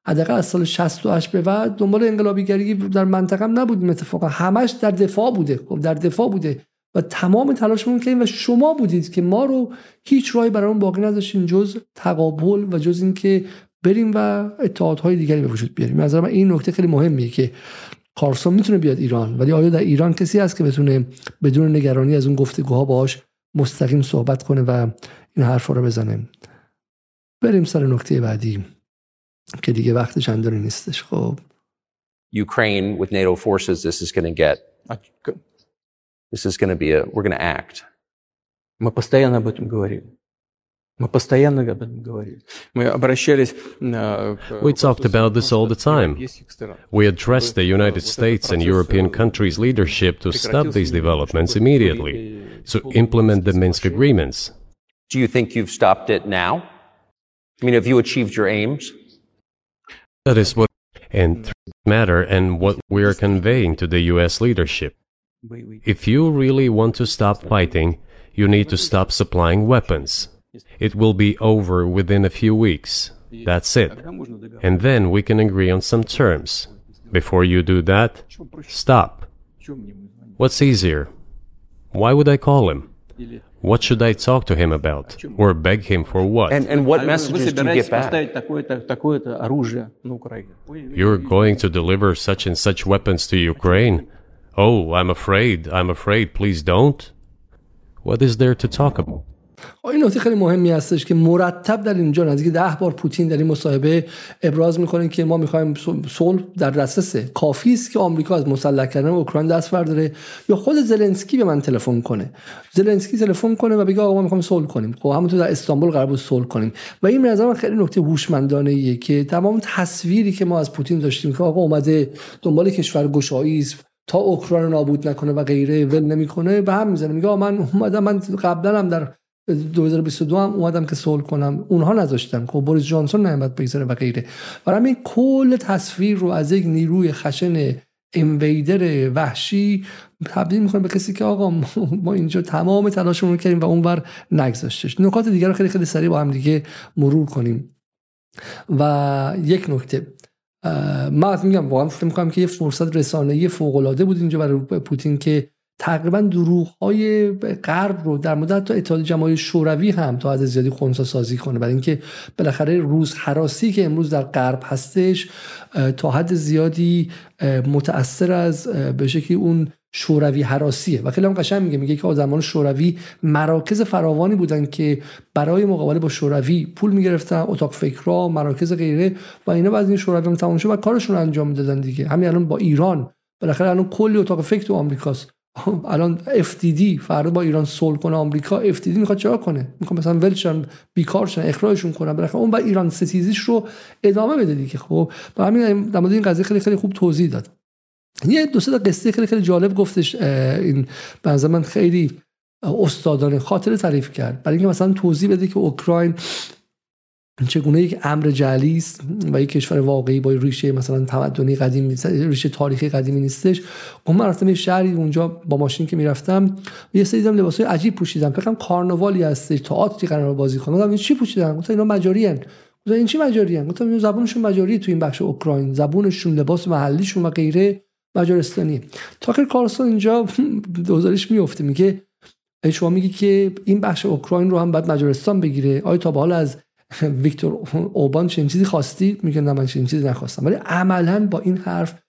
حداقل از سال 68 به بعد دنبال انقلابیگری در منطقه هم نبودیم، اتفاقا همش در دفاع بوده، در دفاع بوده و تمام تلاشمون کردیم و شما بودید که ما رو هیچ راهی برامون باقی نذاشتین جز تقابل و جز این که بریم و اتحادهای دیگری به وجود بیاریم. از نظر من این نکته خیلی مهمیه که کارلسون میتونه بیاد ایران، ولی آیا در ایران کسی هست که بتونه بدون نگرانی از اون گفتگوها باهاش مستقیم صحبت کنه و این حرفا رو بزنه؟ بریم سر نکته بعدی که دیگه وقت چندانی نیستش. خب Ukraine with NATO forces this is going to get This is going to be a we're going to act. We talked about this all the time. We addressed the United States and European countries' leadership to stop these developments immediately, to implement the Minsk Agreements. Do you think you've stopped it now? I mean, have you achieved your aims? That is what and matter and what we are conveying to the U.S. leadership. If you really want to stop fighting, you need to stop supplying weapons. It will be over within a few weeks. That's it. And then we can agree on some terms. Before you do that, stop. What's easier? Why would I call him? What should I talk to him about? Or beg him for what? And what messages do you get back? You're going to deliver such and such weapons to Ukraine? Oh, I'm afraid, please don't. What is there to talk about? این نکته خیلی مهمی هستش که مرتب در اینجا نزدیک 10 بار پوتین در این مصاحبه ابراز میکنه که ما میخوایم صلح در دسترسه، کافی است که آمریکا از مسلح کردن اوکراین دست برداره. یا خود زلنسکی به من تلفن کنه، زلنسکی تلفن کنه و بگه آقا ما میخوایم صلح کنیم، خب همونطور در استانبول قرار بود صلح کنیم. و این به نظرم خیلی نکته هوشمندانه ایه که تمام تصویری که ما از پوتین داشتیم که آقا اومده دنبال کشورگشایی است تا اوکراین نابود نکنه و غیره ول نمیکنه به هم میزنه، میگه من اومدم، من قبلا هم در 2022 هم اومدم که صلح کنم، اونها نذاشتن، خب بوریس جانسون نعمت بگذاره و غیره. برای همین کل تصویر رو از یک نیروی خشن اینویدر وحشی تبدیل میکنه به کسی که آقا ما اینجا تمام تلاشمون رو کردیم و اونور نگذاشتش. نکات دیگه رو خیلی خیلی سریع با هم دیگه مرور کنیم و یک نکته ما میگم واقعا فکر می‌کنم که یه فرصت رسانه‌ای فوق‌العاده بود اینجا برای پوتین که تقریباً دروغ‌های غرب رو در مدت تا اتحاد جماهیر شوروی هم تا از زیادی خنثی‌سازی کنه، برای اینکه بالاخره روس حراسی که امروز در غرب هستش تا حد زیادی متأثر از به شکلی اون شوروی هراسیه. و خیلی هم قشنگ میگه که آدمان شوروی مراکز فراوانی بودن که برای مقابله با شوروی پول میگرفتن، اتاق فکرها، مراکز غیره و اینا، بعد این شوروی هم تمام شد و کارشون انجام میدادن دیگه. همین الان با ایران بالاخره الان کلی اتاق فکر تو آمریکاست. الان FTD فردا با ایران صلح کنه آمریکا، FTD میخواد چیکار کنه؟ میخواد مثلا ولشن، بیکارشن، اخراجشون کنه. بالاخره اون با ایران ستیزیش رو ادامه بده دیگه. خب و همین در مورد این قضیه خیلی خیلی خوب توضیح داد. یه دو سه تا قصه خیلی خیلی جالب گفتش، این بنظر من خیلی استادانه خاطر تعریف کرد برای اینکه مثلا توضیح بده که اوکراین چگونه یک امر جعلی است و یک کشور واقعی با ریشه مثلا تمدنی قدیم نیست، ریشه تاریخی قدیمی نیستش. من رفتم یه شهری اونجا با ماشین که میرفتم یه سری دیدم لباسای عجیب پوشیدن، فکر کنم کارنوالی هستش، تئاتری قرار بازی کنن. گفتم این چی پوشیدن؟ گفتم اینا مجاریان. گفتم این چی مجاریان؟ گفتم اینا زبونشون مجاری، تو این بخش اوکراین زبونشون، لباس محلیشون و غیره مجارستانی. تاکر کارلسون اینجا دوزارش میفته، میگه شما میگی که این بخش اوکراین رو هم بعد مجارستان بگیره، آیا تا به حال از ویکتور اوربان چنین چیزی خواستی؟ میگه نه، من چنین چیزی نخواستم. ولی عملاً با این حرف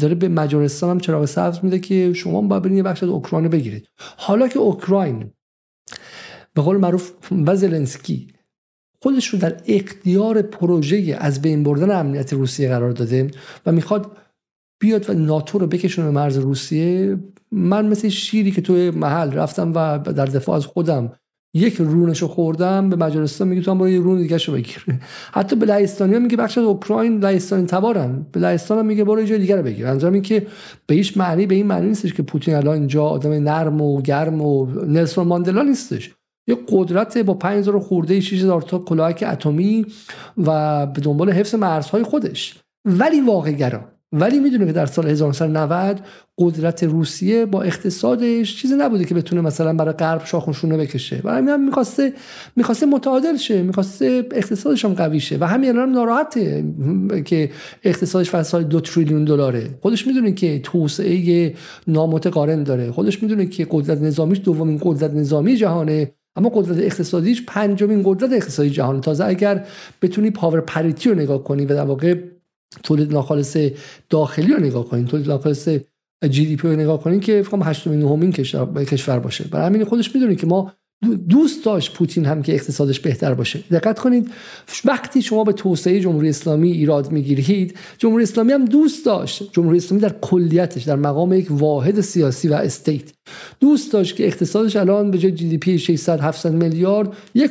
داره به مجارستان هم چراغ سبز میده که شما باید برید یه بخش از اوکراین بگیرید. حالا که اوکراین به قول معروف و زلنسکی خودش رو در اختیار پروژه از بین بردن امنیت روسیه قرار داده و میخواد بیاد و ناتو رو بکشونه مرز روسیه، من مثل شیری که توی محل رفتم و در دفاع از خودم یک رونشو خوردم، به مجارستان میگه تو هم برو یه رون دیگه شو بگیر. حتی به لهستانیا میگه بخش از اوکراین لهستان تبارن، به لهستان هم میگه برو یه جای دیگه رو بگیر. منظورم این که به هیچ معنی به این معنی نیستش که پوتین الان اینجا آدم نرم و گرم و نلسون ماندلا نیستش، یه قدرت با 5000 خورده 6000 تا کلاهک اتمی و به دنبال حفظ مرزهای خودش، ولی واقع‌گرا، ولی میدونه که در سال 1990 قدرت روسیه با اقتصادش چیزی نبوده که بتونه مثلا برای غرب شاخونشونه بکشه. برای همین هم میخواسته متعادل شه، میخواسته اقتصادش هم قوی شه و همین الان ناراحته که اقتصادش فقط 2 تریلیون دلاره. خودش میدونه که توسعه نامتقارن داره، خودش میدونه که قدرت نظامیش دومین قدرت نظامی جهانه، اما قدرت اقتصادیش پنجمین قدرت اقتصادی جهانه. تازه اگر بتونی پاور پریتی رو نگاه کنی و در واقع تولید ناخالص داخلی رو نگاه کنین، تولید ناخالص GDP رو نگاه کنین که فکر کنم 8 و 9 کشور باشه. برای همین خودش میدونه که ما دوست داشت پوتین هم که اقتصادش بهتر باشه. دقت کنید وقتی شما به توسعه جمهوری اسلامی ایراد میگیرید، جمهوری اسلامی هم دوست داشت، جمهوری اسلامی در کلیتش در مقام یک واحد سیاسی و استیت دوست داشت که اقتصادش الان به جای GDP 600 700 میلیارد 1.5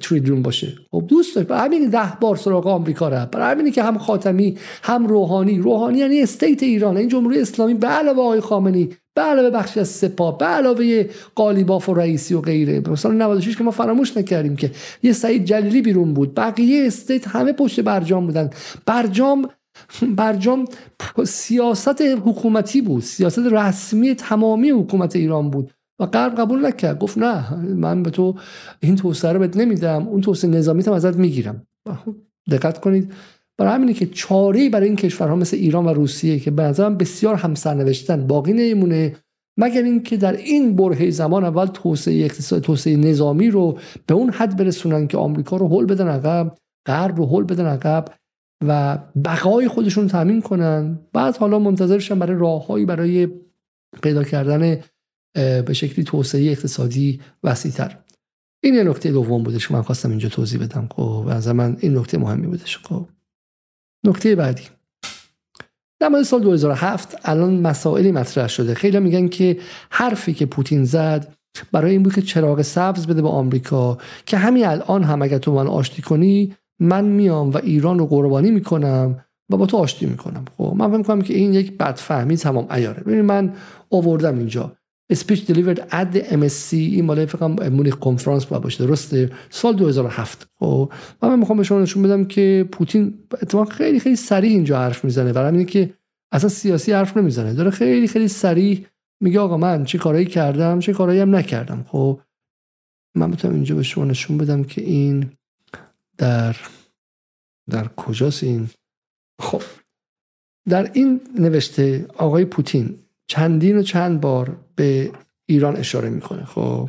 تریلیون باشه. خب دوست داشت، برای همین 10 بار سراغ آمریکا رفت، برای همین که هم خاتمی هم روحانی یعنی استیت ایران، این جمهوری اسلامی به علاوه آقای خامنه‌ای، به علاوه بخشی از سپاه، به علاوه قالیباف و رئیسی و غیره. به سال 96 که ما فراموش نکردیم که یه سعید جلیلی بیرون بود، بقیه استیت همه پشت برجام بودن. برجام سیاست حکومتی بود، سیاست رسمی تمامی حکومت ایران بود و غرب قبول نکرد، گفت نه من به تو این توسعه رو بد نمیدم، اون توسعه نظامیت هم ازت میگیرم. دقت کنید برای همینه که چاره‌ای برای این کشورها مثل ایران و روسیه که به نظرم بسیار همسرنوشتن باقی نمونه، مگر اینکه در این برهه زمان اول توسعه اقتصادی، توسعه نظامی رو به اون حد برسونن که آمریکا رو هول بدن عقب، غرب رو هول بدن عقب و بقای خودشون تامین کنن. بعد حالا منتظرشن برای راههایی برای پیدا کردن به شکلی توسعه اقتصادی وسیع‌تر. این یه نکته دوم بودش که من خواستم اینجا توضیح بدم. خب از من این نکته مهمی بودش. خب نکته بعدی در مورد سال 2007 الان مسائلی مطرح شده. خیلی میگن که حرفی که پوتین زد برای این بود که چراغ سبز بده به آمریکا، که همین الان هم اگر تو من آشتی کنی من میام و ایران رو قربانی میکنم و با تو آشتی میکنم. خب من فکر میکنم که این یک بدفهمی تمام عیاره. ببین من آوردم اینجا speech delivered at the MSC، این مال فقط مونیخ کنفرانس بود باشه، درسته، سال 2007. خب من میخوام به شما نشون بدم که پوتین اتفاقا خیلی خیلی سریع اینجا حرف میزنه، برای همین که اصلا سیاسی حرف نمیزنه، داره خیلی خیلی سریع میگه آقا من چه کارایی کردم چه کارایی هم نکردم. خب من میتونم اینجا به شما نشون بدم که این در کجاست. این خب در این نوشته آقای پوتین چندین و چند بار به ایران اشاره میکنه، خب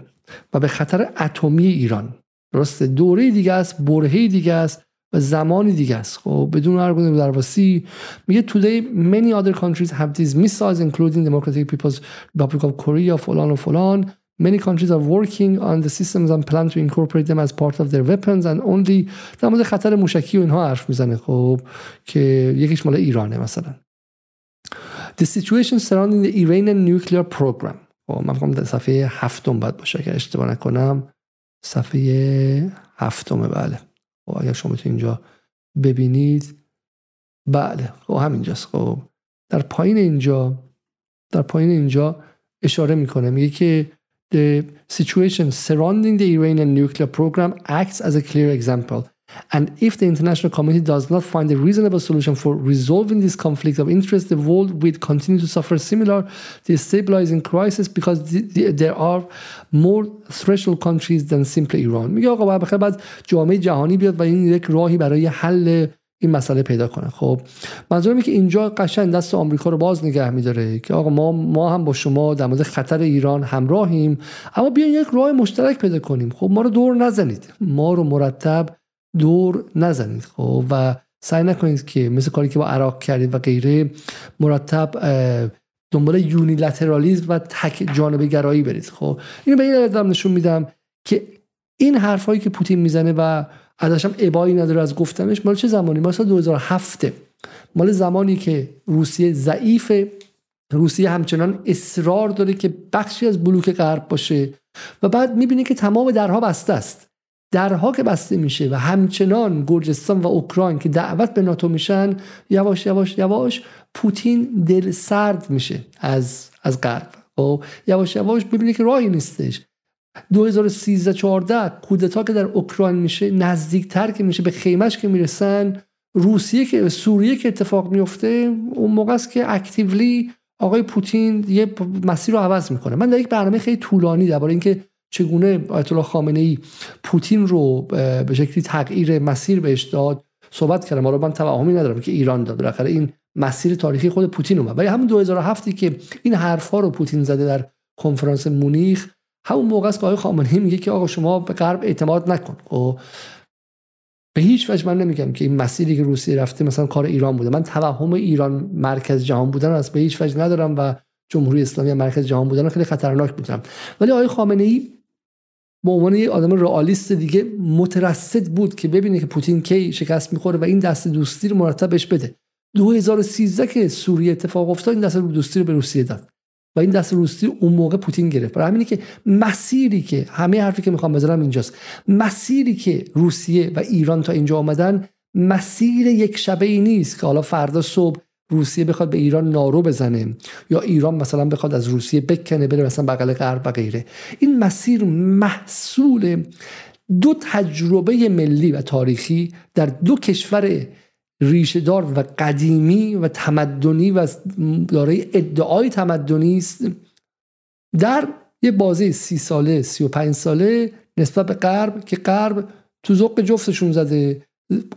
و به خطر اتمی ایران. درسته، دوره دیگه است، برهه دیگه است و زمانی دیگه است. خب بدون هر گونه درواسی میگه today many other countries have these missiles including democratic people's republic of Korea فلان و فلان. Many countries are working on the systems and plan to incorporate them as part of their weapons and only. در مورد خطر موشکی و اینها حرف میزنه، خب که یکیش مال ایرانه مثلا. The situation surrounding the Iranian nuclear program. من میگم در صفحه 7 باید باشه که اشتباه نکنم، صفحه 7 بله. خب اگر شما تو اینجا ببینید، بله خب همینجاست. خب در پایین اینجا اشاره میکنه، میگه که The situation surrounding the Iranian nuclear program acts as a clear example. And if the international community does not find a reasonable solution for resolving this conflict of interest, the world will continue to suffer similar destabilizing crisis because there are more threshold countries than simply Iran. میگه آقا بخیر، بعد جامعه جهانی بیاد و این یک راهی برای حل این مسئله پیدا کنه. خب منظورم اینه که اینجا قشنگ دست آمریکا رو باز نگه می‌داره که آقا ما هم با شما در مورد خطر ایران همراهیم، اما بیاین یک راه مشترک پیدا کنیم. خب ما رو دور نزنید، ما رو مرتب دور نزنید. خب و سعی نکنید که مثل کاری که با عراق کردید و غیره مرتب دنبال یونیلترالیسم و تک جانبه گرایی برید. خب اینو به این علت نشون میدم که این حرفایی که پوتین میزنه و ازش هم ابایی نداره از گفتمش، مال چه زمانی؟ مال سال 2007، مال زمانی که روسیه ضعیفه، روسیه همچنان اصرار داره که بخشی از بلوک غرب باشه و بعد میبینه که تمام درها بسته است. درها که بسته میشه و همچنان گرجستان و اوکراین که دعوت به ناتو میشن، یواش یواش یواش پوتین دل سرد میشه از غرب و یواش یواش ببینه که راهی نیستش. 2013-14 کودتا که در اوکراین میشه، نزدیکتر که میشه به خیمهش که میرسن، روسیه که سوریه که اتفاق میفته، اون موقع است که اکتیولی آقای پوتین یه مسیر رو عوض میکنه. من در یک برنامه خیلی طولانی درباره اینکه چگونه آیت الله خامنه ای پوتین رو به شکلی تغییر مسیر بهش داد صحبت کردم. حالا من توهمی ندارم که ایران داد، در آخر این مسیر تاریخی خود پوتین اومد، ولی همون 2007 که این حرفا رو پوتین زده در کنفرانس مونیخ، همون موقع است که آقای خامنه‌ای میگه که آقا شما به غرب اعتماد نکن. و به هیچ وجه من نمیگم که این مسیری که روسیه رفته مثلا کار ایران بوده. من توهم ایران مرکز جهان بودن رو از به هیچ وجه ندارم و جمهوری اسلامی مرکز جهان بودن رو خیلی خطرناک میدونم، ولی آقای خامنه‌ای به عنوان یه آدم رئالیست دیگه مترصد بود که ببینه که پوتین کی شکست میخوره و این دست دوستی رو مرتب بهش بده. 2013 که سوریه اتفاق افتاد، این دست دوستی رو به روسیه داد و این دست روسی اون موقع پوتین گرفت. برای همینه که مسیری که همه حرفی که میخوام بزنم اینجاست، مسیری که روسیه و ایران تا اینجا آمدن مسیر یک شبه ای نیست که حالا فردا صبح روسیه بخواد به ایران نارو بزنه یا ایران مثلا بخواد از روسیه بکنه بره مثلا بغل غرب و غیره. این مسیر محصول دو تجربه ملی و تاریخی در دو کشور ریشه دار و قدیمی و تمدنی و دارای ادعای تمدنی است در یه بازه 30 ساله 35 ساله نسبت به غرب، که غرب تو زق جفتشون زده،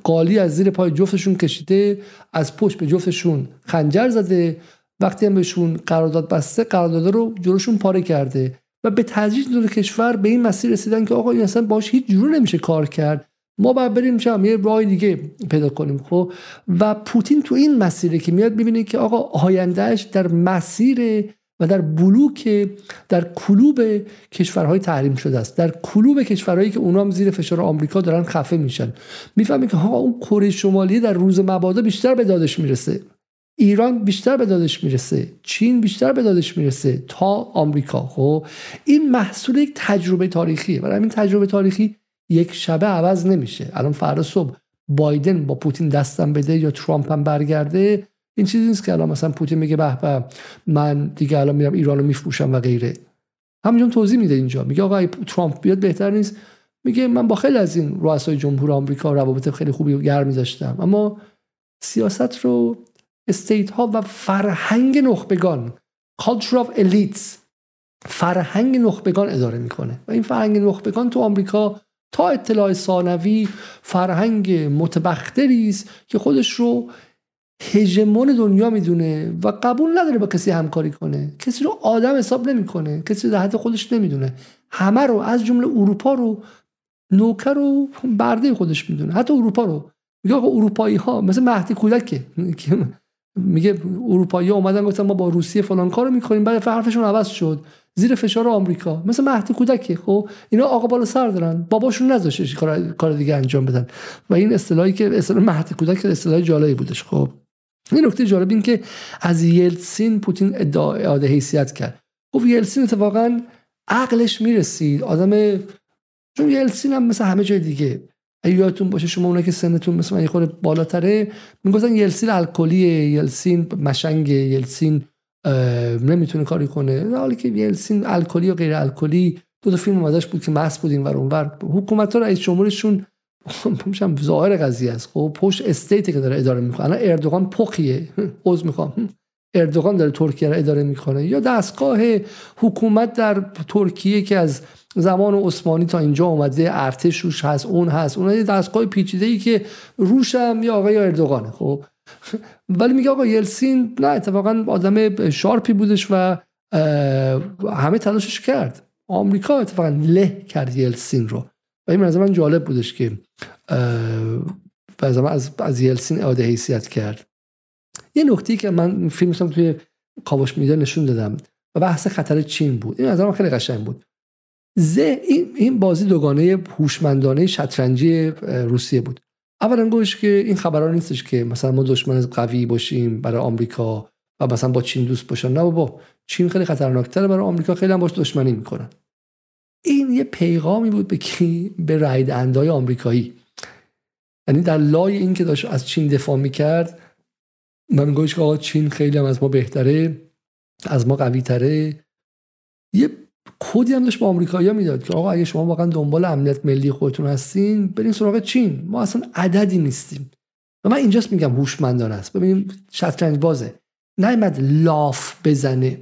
قالی از زیر پای جفتشون کشیده، از پشت به جفتشون خنجر زده، وقتی هم بهشون قرارداد بسته قرارداد رو جلوشون پاره کرده و به تدریج دور کشور به این مسیر رسیدن که آقا این اصلا باش هیچ جور نمیشه کار کرد، ما باید بریم چم یه راه دیگه پیدا کنیم. خب و پوتین تو این مسیره که میاد میبینه که آقا آیندهش در مسیر و در بلوک، در کلوب کشورهای تحریم شده است، در کلوب کشورهایی که اونام زیر فشار آمریکا دارن خفه میشن. میفهمه که آقا اون کره شمالی در روز مبادا بیشتر به دادش میرسه، ایران بیشتر به دادش میرسه، چین بیشتر به دادش میرسه تا آمریکا. خب این محصول یک تجربه تاریخیه، برای همین تجربه تاریخی یک شبه عوض نمیشه. الان فردا صبح بایدن با پوتین دستم بده یا ترامپ هم برگرده، این چیزی نیست که الان مثلا پوتین میگه به به من دیگه الان میرم ایرانو میفروشم و غیره. همینجوری توضیح میده اینجا، میگه آقا ترامپ بیاد بهتر نیست، میگه من با خیلی از این رؤسای جمهور آمریکا روابط خیلی خوبی گرم میذاشتم، اما سیاست رو استیت ها و فرهنگ نخبگان، culture of elites، فرهنگ نخبگان اداره میکنه و این فرهنگ نخبگان تو آمریکا تا اطلاع ثانوی فرهنگ متبختری است که خودش رو هژمون دنیا میدونه و قبول نداره با کسی همکاری کنه، کسی رو آدم حساب نمیکنه، کسی رو در حد خودش نمیدونه، همه رو از جمله اروپا رو نوکر و برده خودش میدونه، حتی اروپا رو. میگه آقا اروپایی ها مثل مهدی کودکه، میگه اروپایی ها اومدن گفتن ما با روسیه فلان کارو میکنیم، بعد حرفشون عوض شد زیر فشار آمریکا، مثل مهدی کودکه. خب اینا آقا بالا سر دارن، باباشون نذاشتش کار دیگه انجام بدن و این اصطلاحی که اصطلاح مهدی کودک اصطلاح جالبی بودش. خب این نکته جالب این که از یلتسین پوتین ادعای حیثیت کرد. خب یلتسین اتفاقا عقلش میرسید، آدم، چون یلتسین هم مثل همه جای دیگه، اگه یادتون باشه شما اونایی که سنتون مثل من یه خورده بالاتره، میگفتن یلتسین الکلیه، یلتسین مشنگه، یلتسین نمیتونه کاری کنه، در حالی که یلتسین الکلی و غیر الکلی، دو تا فیلم ازش بود که مست بود اینور اونور. حکومت‌ها رئیس جمهورشون همشم ظاهر قضیه است، خب پشت استیتی که داره اداره میکنه. الان اردوغان پخیه، عذر میخوام، اردوغان داره ترکیه را اداره میکنه، یا دستگاه حکومت در ترکیه که از زمان عثمانی تا اینجا اومده، ارتشوش هست، اون هست، اون دستگاه پیچیده‌ای که روشم یا آقای اردوغانه. خب ولی میگه آقا یلتسین نه، اتفاقا آدم شارپی بودش و همه تلاشش کرد. آمریکا اتفاقا له کرد یلتسین رو و این منظر من جالب بودش که از یلتسین اعاده حیثیت کرد. یه نکته‌ای که من فیلم می‌سام توی کاوش میدان نشون دادم و بحث خطر چین بود، این از من خیلی قشنگ بود. این بازی دوگانه هوشمندانه شطرنجی روسیه بود. اولا گوش که این خبرها نیستش که مثلا ما دشمن قوی باشیم برای آمریکا و مثلا با چین دوست باشن، نه بابا، چین خیلی خطرناک‌تره برای آمریکا، خیلی هم باش دشمنی می‌کنن. این یه پیغامی بود به کی؟ به رایدهندهای آمریکایی. یعنی در لای این که داشت از چین دفاع می‌کرد، من گوش که آقا چین خیلی هم از ما بهتره، از ما قوی تره. یه کودی هم داشت با آمریکایی‌ها میداد که آقا اگه شما واقعا دنبال امنیت ملی خودتون هستین، برین سراغ چین، ما اصلا عددی نیستیم. و من اینجاست میگم هوشمندانه است. ببینیم شطرنج بازه نمیاد لاف بزنه،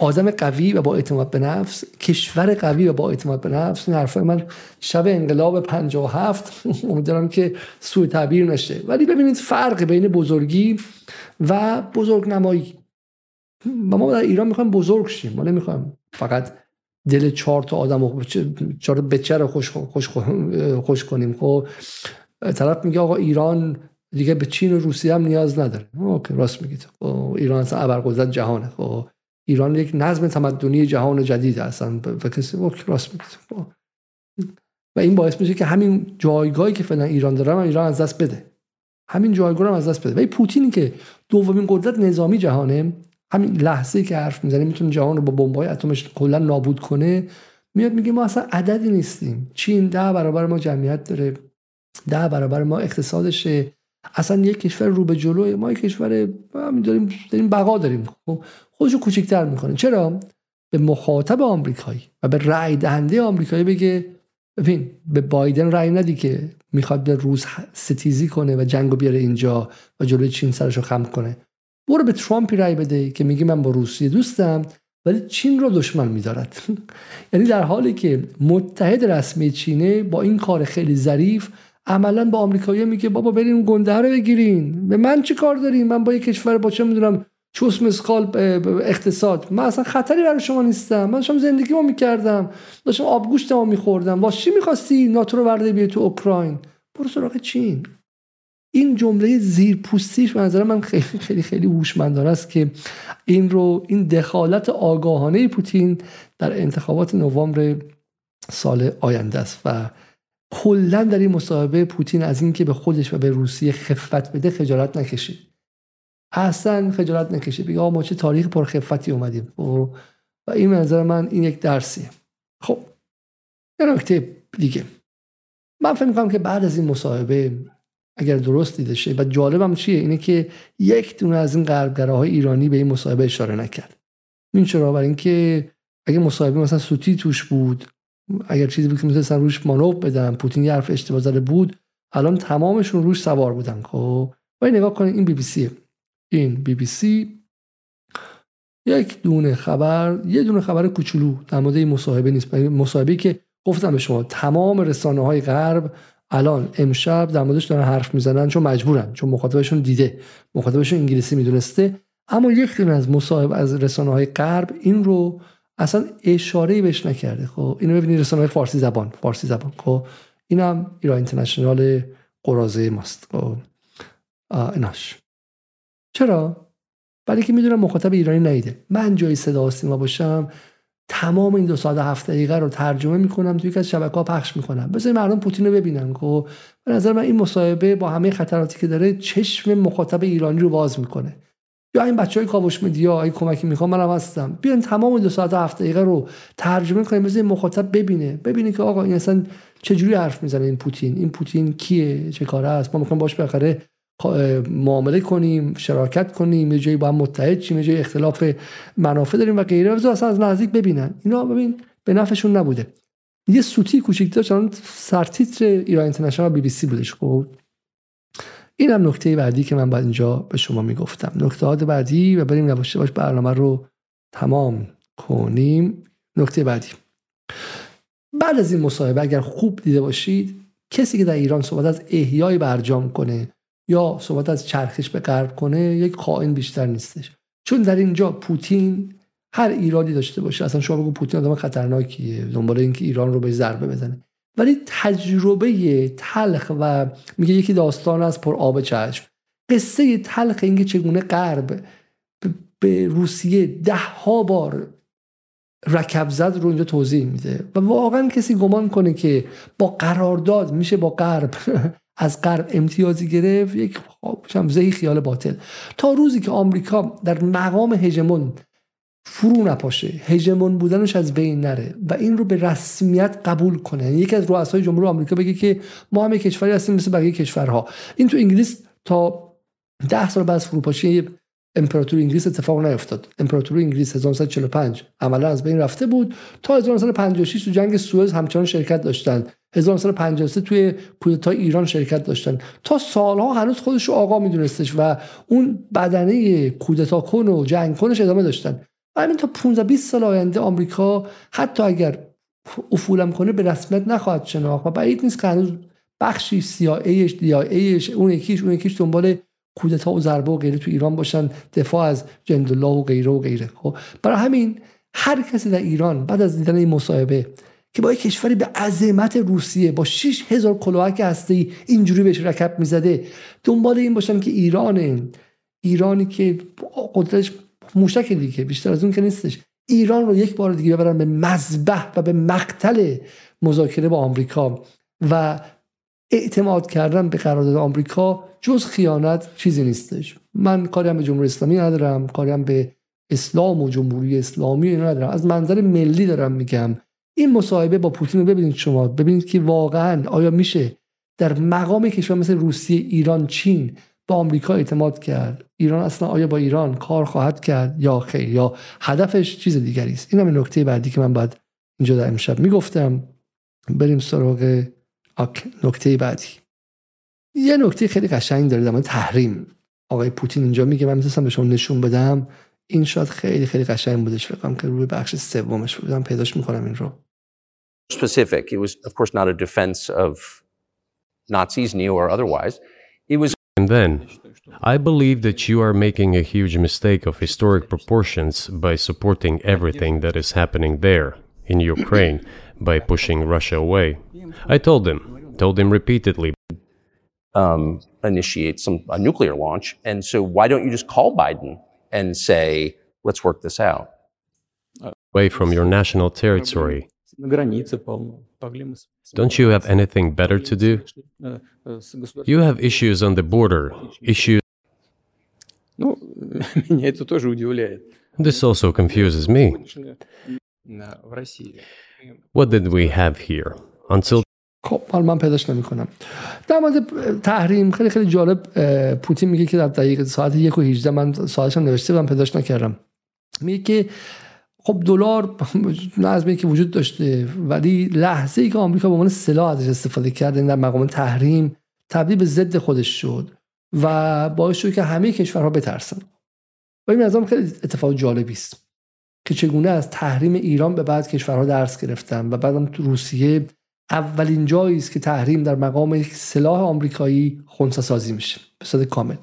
آدم قوی و با اعتماد به نفس، کشور قوی و با اعتماد به نفس. این حرفای من شب انقلاب 57 امیدوارم که سوء تعبیر نشه، ولی ببینید فرق بین بزرگی و بزرگنمایی. ما در ایران میخوایم بزرگ شیم، ما نمیخوایم فقط دل 4 تا آدم و 4 بچه رو خوش کنیم. خب طرف میگه آقا ایران دیگه به چین و روسیه هم نیاز نداره. اوکی، راست میگید، ایران اصلا ابرقدرت جهانه. خب ایران یک نظم تمدنی جهان جدید هستن و کسی راست میگه و این باعث میشه که همین جایگاهی که فعلا ایران داره ایران از دست بده، همین جایگاه رو از دست بده. و این پوتینی که دومین قدرت نظامی جهانه، همین لحظه‌ای که حرف میزنه میتونه جهان رو با بمب‌های اتمش کلا نابود کنه، میاد میگه ما اصلا عددی نیستیم، چین 10 برابر ما جمعیت داره، 10 برابر ما اقتصادشه، اصلا یک کشور رو به جلوه، ما یک کشور داریم بقا داریم. خودشو کوچیک‌تر میکنه. چرا؟ به مخاطب آمریکایی و به رأی دهنده آمریکایی بگه ببین به بایدن رأی ندی که میخواد به روس ستیزی کنه و جنگو بیاره اینجا و جلوی چین سرشو خم کنه، برو به ترامپی رأی بده که میگه من با روسیه دوستم ولی چین رو دشمن می‌دارد. یعنی در حالی که متحد رسمی چینه، با این کار خیلی ظریف عملاً با آمریکایی‌ها میگه بابا بریم اون گنده رو بگیرین، به من چی کار دارین، من با یک کشور با چه میدونم چوس مسخال اقتصاد، من اصلا خطری برای شما نیستم، من داشتم زندگیمو میکردم، داشتم آبگوشتمو میخوردم، واسه چی می‌خواستی ناتو رو ورده بیای تو اوکراین، برو سراغ چین. این جمله زیرپوستیش به نظر من خیلی خیلی خیلی هوشمندانه است که این دخالت آگاهانه پوتین در انتخابات نوامبر سال آینده است. و کلا در این مصاحبه پوتین از این که به خودش و به روسیه خفت بده خجالت نکشید، اصلا خجالت نکشید، بگه آقا ما چه تاریخ پر خفتی اومدیم. و این به نظر من این یک درسیه. خب یه نکته دیگه من فکر می‌کنم که بعد از این مصاحبه اگر درست دیده شه، و جالبم چیه اینه که یک دونه از این غربگراهای ایرانی به این مصاحبه اشاره نکرد. این چرا؟ برای اینکه اگه مصاحبه مثلا سوتی توش بود، اگر چیزی بود که مثلا روش مانور بدن، پوتین یه حرف اشتباه زده بود، الان تمامشون روش سوار بودن. خب ولی نگاه کنین این BBC، این BBC یک دونه خبر کوچولو در مورد این مصاحبه نیست. مصاحبه‌ای که گفتم به شما تمام رسانه‌های غرب الان امشب در موردش دارن حرف میزنن، چون مجبورن، چون مخاطبشون دیده، مخاطبشون انگلیسی میدونسته. اما یک دونه از مصاحبه از رسانه‌های غرب این رو اصلا اشاره‌ای بهش نکرده. خب اینو ببینید رسانه‌های فارسی زبان، خب اینم ایران اینترنشنال قرازه ماست. خب ایناش چرا؟ برای که میدونم مخاطب ایرانی نیده. من جای صدا سیما باشم تمام این 207 دقیقه رو ترجمه میکنم توی یک از شبکه‌ها پخش میکنم. بذارید مردم پوتین رو ببینن که به نظر من این مصاحبه با همه خطراتی که داره چشم مخاطب ایرانی رو باز میکنه. یا این بچهای کاوش مدیا ای کمکی میخوام، منم هستم، بیان تمام 207 دقیقه رو ترجمه کنیم، بذارید مخاطب ببینه که آقا این اصلا چه جوری حرف میزنه، این پوتین کیه، چه کاره است، ما میخوایم باش بالاخره معامله کنیم، شراکت کنیم، یه جایی با هم متحد شیم، یه جایی اختلاف منافع داریم و غیره. بذار اصلا از نزدیک ببینن. اینا ببین به نفعشون نبوده. یه سوتی کوچیک داشت چون سرتیتر ایران اینترنشنال بی بی سی بودش. خب اینم نکته بعدی که من باید اینجا به شما میگفتم. نکتهات بعدی و بریم نباشه باش برنامه رو تمام کنیم. نکته بعدی، بعد از این مصاحبه اگر خوب دیده باشید، کسی که در ایران صحبت از احیای برجام کنه یا صحبت از چرخش به غرب کنه یک خائن بیشتر نیستش. چون در اینجا پوتین هر ایرادی داشته باشه، اصلا شما بگو پوتین آدم خطرناکیه دنبال اینکه ایران رو به ضربه بزنه، ولی تجربه تلخ و میگه یکی داستان از پر آب چشم، قصه تلخ اینکه چگونه غرب به روسیه 10 بار رکب زد رو اینجا توضیح میده. و واقعا کسی گمان کنه که با قرارداد میشه با غرب از غرب امتیازی گرفت، یک شمزهی خیال باطل. تا روزی که آمریکا در مقام هژمون فرو نپاشه، هژمون بودنش از بین نره و این رو به رسمیت قبول کنه، یکی از رؤسای جمهور آمریکا بگه که ما هم یک کشوری هستیم مثل بقیه کشورها. این تو انگلیس تا 10 سال بعد فروپاشی امپراتوری انگلیس اتفاق نیفتاد. امپراتوری انگلیس 1945 عملا از بین رفته بود. تا 1956 تو جنگ سوئز همچنان شرکت داشتن. 1953 توی کودتای ایران شرکت داشتن. تا سالها هنوز خودش رو آقا میدونستش و اون بدنه کودتا کن و جنگ کنش ادامه داشتن. همین تا 15-20 سال آینده آمریکا حتی اگر افولم کنه به رسمیت نخواهد شناخت و بعید نیست که هنوز بخشی CIA DIA اون یکیش دنبال کودتا و ضربه و غیره تو ایران باشن، دفاع از جندالله و غیره و غیره. خب برای همین هر کسی در ایران بعد از دیدن این مصاحبه که با یک کشوری به عظمت روسیه با 6000 کلاهک هسته‌ای اینجوری بهش رکب میزده، دنبال این باشن که ایرانی که قدرتش موشک دیگه بیشتر از اون که نیستش، ایران رو یک بار دیگه ببرن به مذبح و به مقتل مذاکره با آمریکا و اعتماد کردن به قرارداد آمریکا جز خیانت چیزی نیستش. من کاریم به جمهوری اسلامی ندارم، کاریم به اسلام و جمهوری اسلامی ندارم، از منظر ملی دارم میگم. این مصاحبه با پوتین رو ببینید، شما ببینید که واقعا آیا میشه در مقام کشور مثل روسیه، ایران، چین با آمریکا اعتماد کرد؟ ایران اصلا آیا با ایران کار خواهد کرد یا خیر، یا هدفش چیز دیگری است؟ این هم نکته بعدی که من بعد اینجا در امشب میگفتم. بریم سراغ نکته بعدی. یه نکته خیلی قشنگ داره در مورد تحریم. آقای پوتین اینجا میگه، من می‌خواستم به شما نشون بدم، این شاید خیلی خیلی قشنگ بودش، فکر کنم که روی بخش سومش بودم، پیداش می‌کنم این رو. Specific. It was of course not a defense of Nazis, neo or otherwise. It was And then I believe that you are making a huge mistake of historic proportions by supporting everything that is happening there in Ukraine by pushing Russia away. I told him repeatedly initiate a nuclear launch, and so why don't you just call Biden and say, let's work this out? Away from your national territory. Don't you have anything better to do? You have issues on the border, issues... This also confuses me. What did we have here? Until... خب حالا من پیداش نمی‌کنم. در مورد تحریم خیلی خیلی جالب پوتین میگه که در دقیقه ساعت 1:18 من ساعتش هم نوشته بودم پیداش نکردم، میگه که خب دلار نظمی که وجود داشته، ولی لحظه‌ای که آمریکا به عنوان سلاح ازش استفاده کرد در مقام تحریم تبدیل به ضد خودش شد و باعث شد که همه کشورها بترسن. و این نظام خیلی اتفاق جالبی است که چگونه از تحریم ایران به بعد کشورها درس گرفتن و بعدم تو روسیه اولین جایی است که تحریم در مقام یک سلاح آمریکایی خنثی‌سازی میشه به صورت کامل.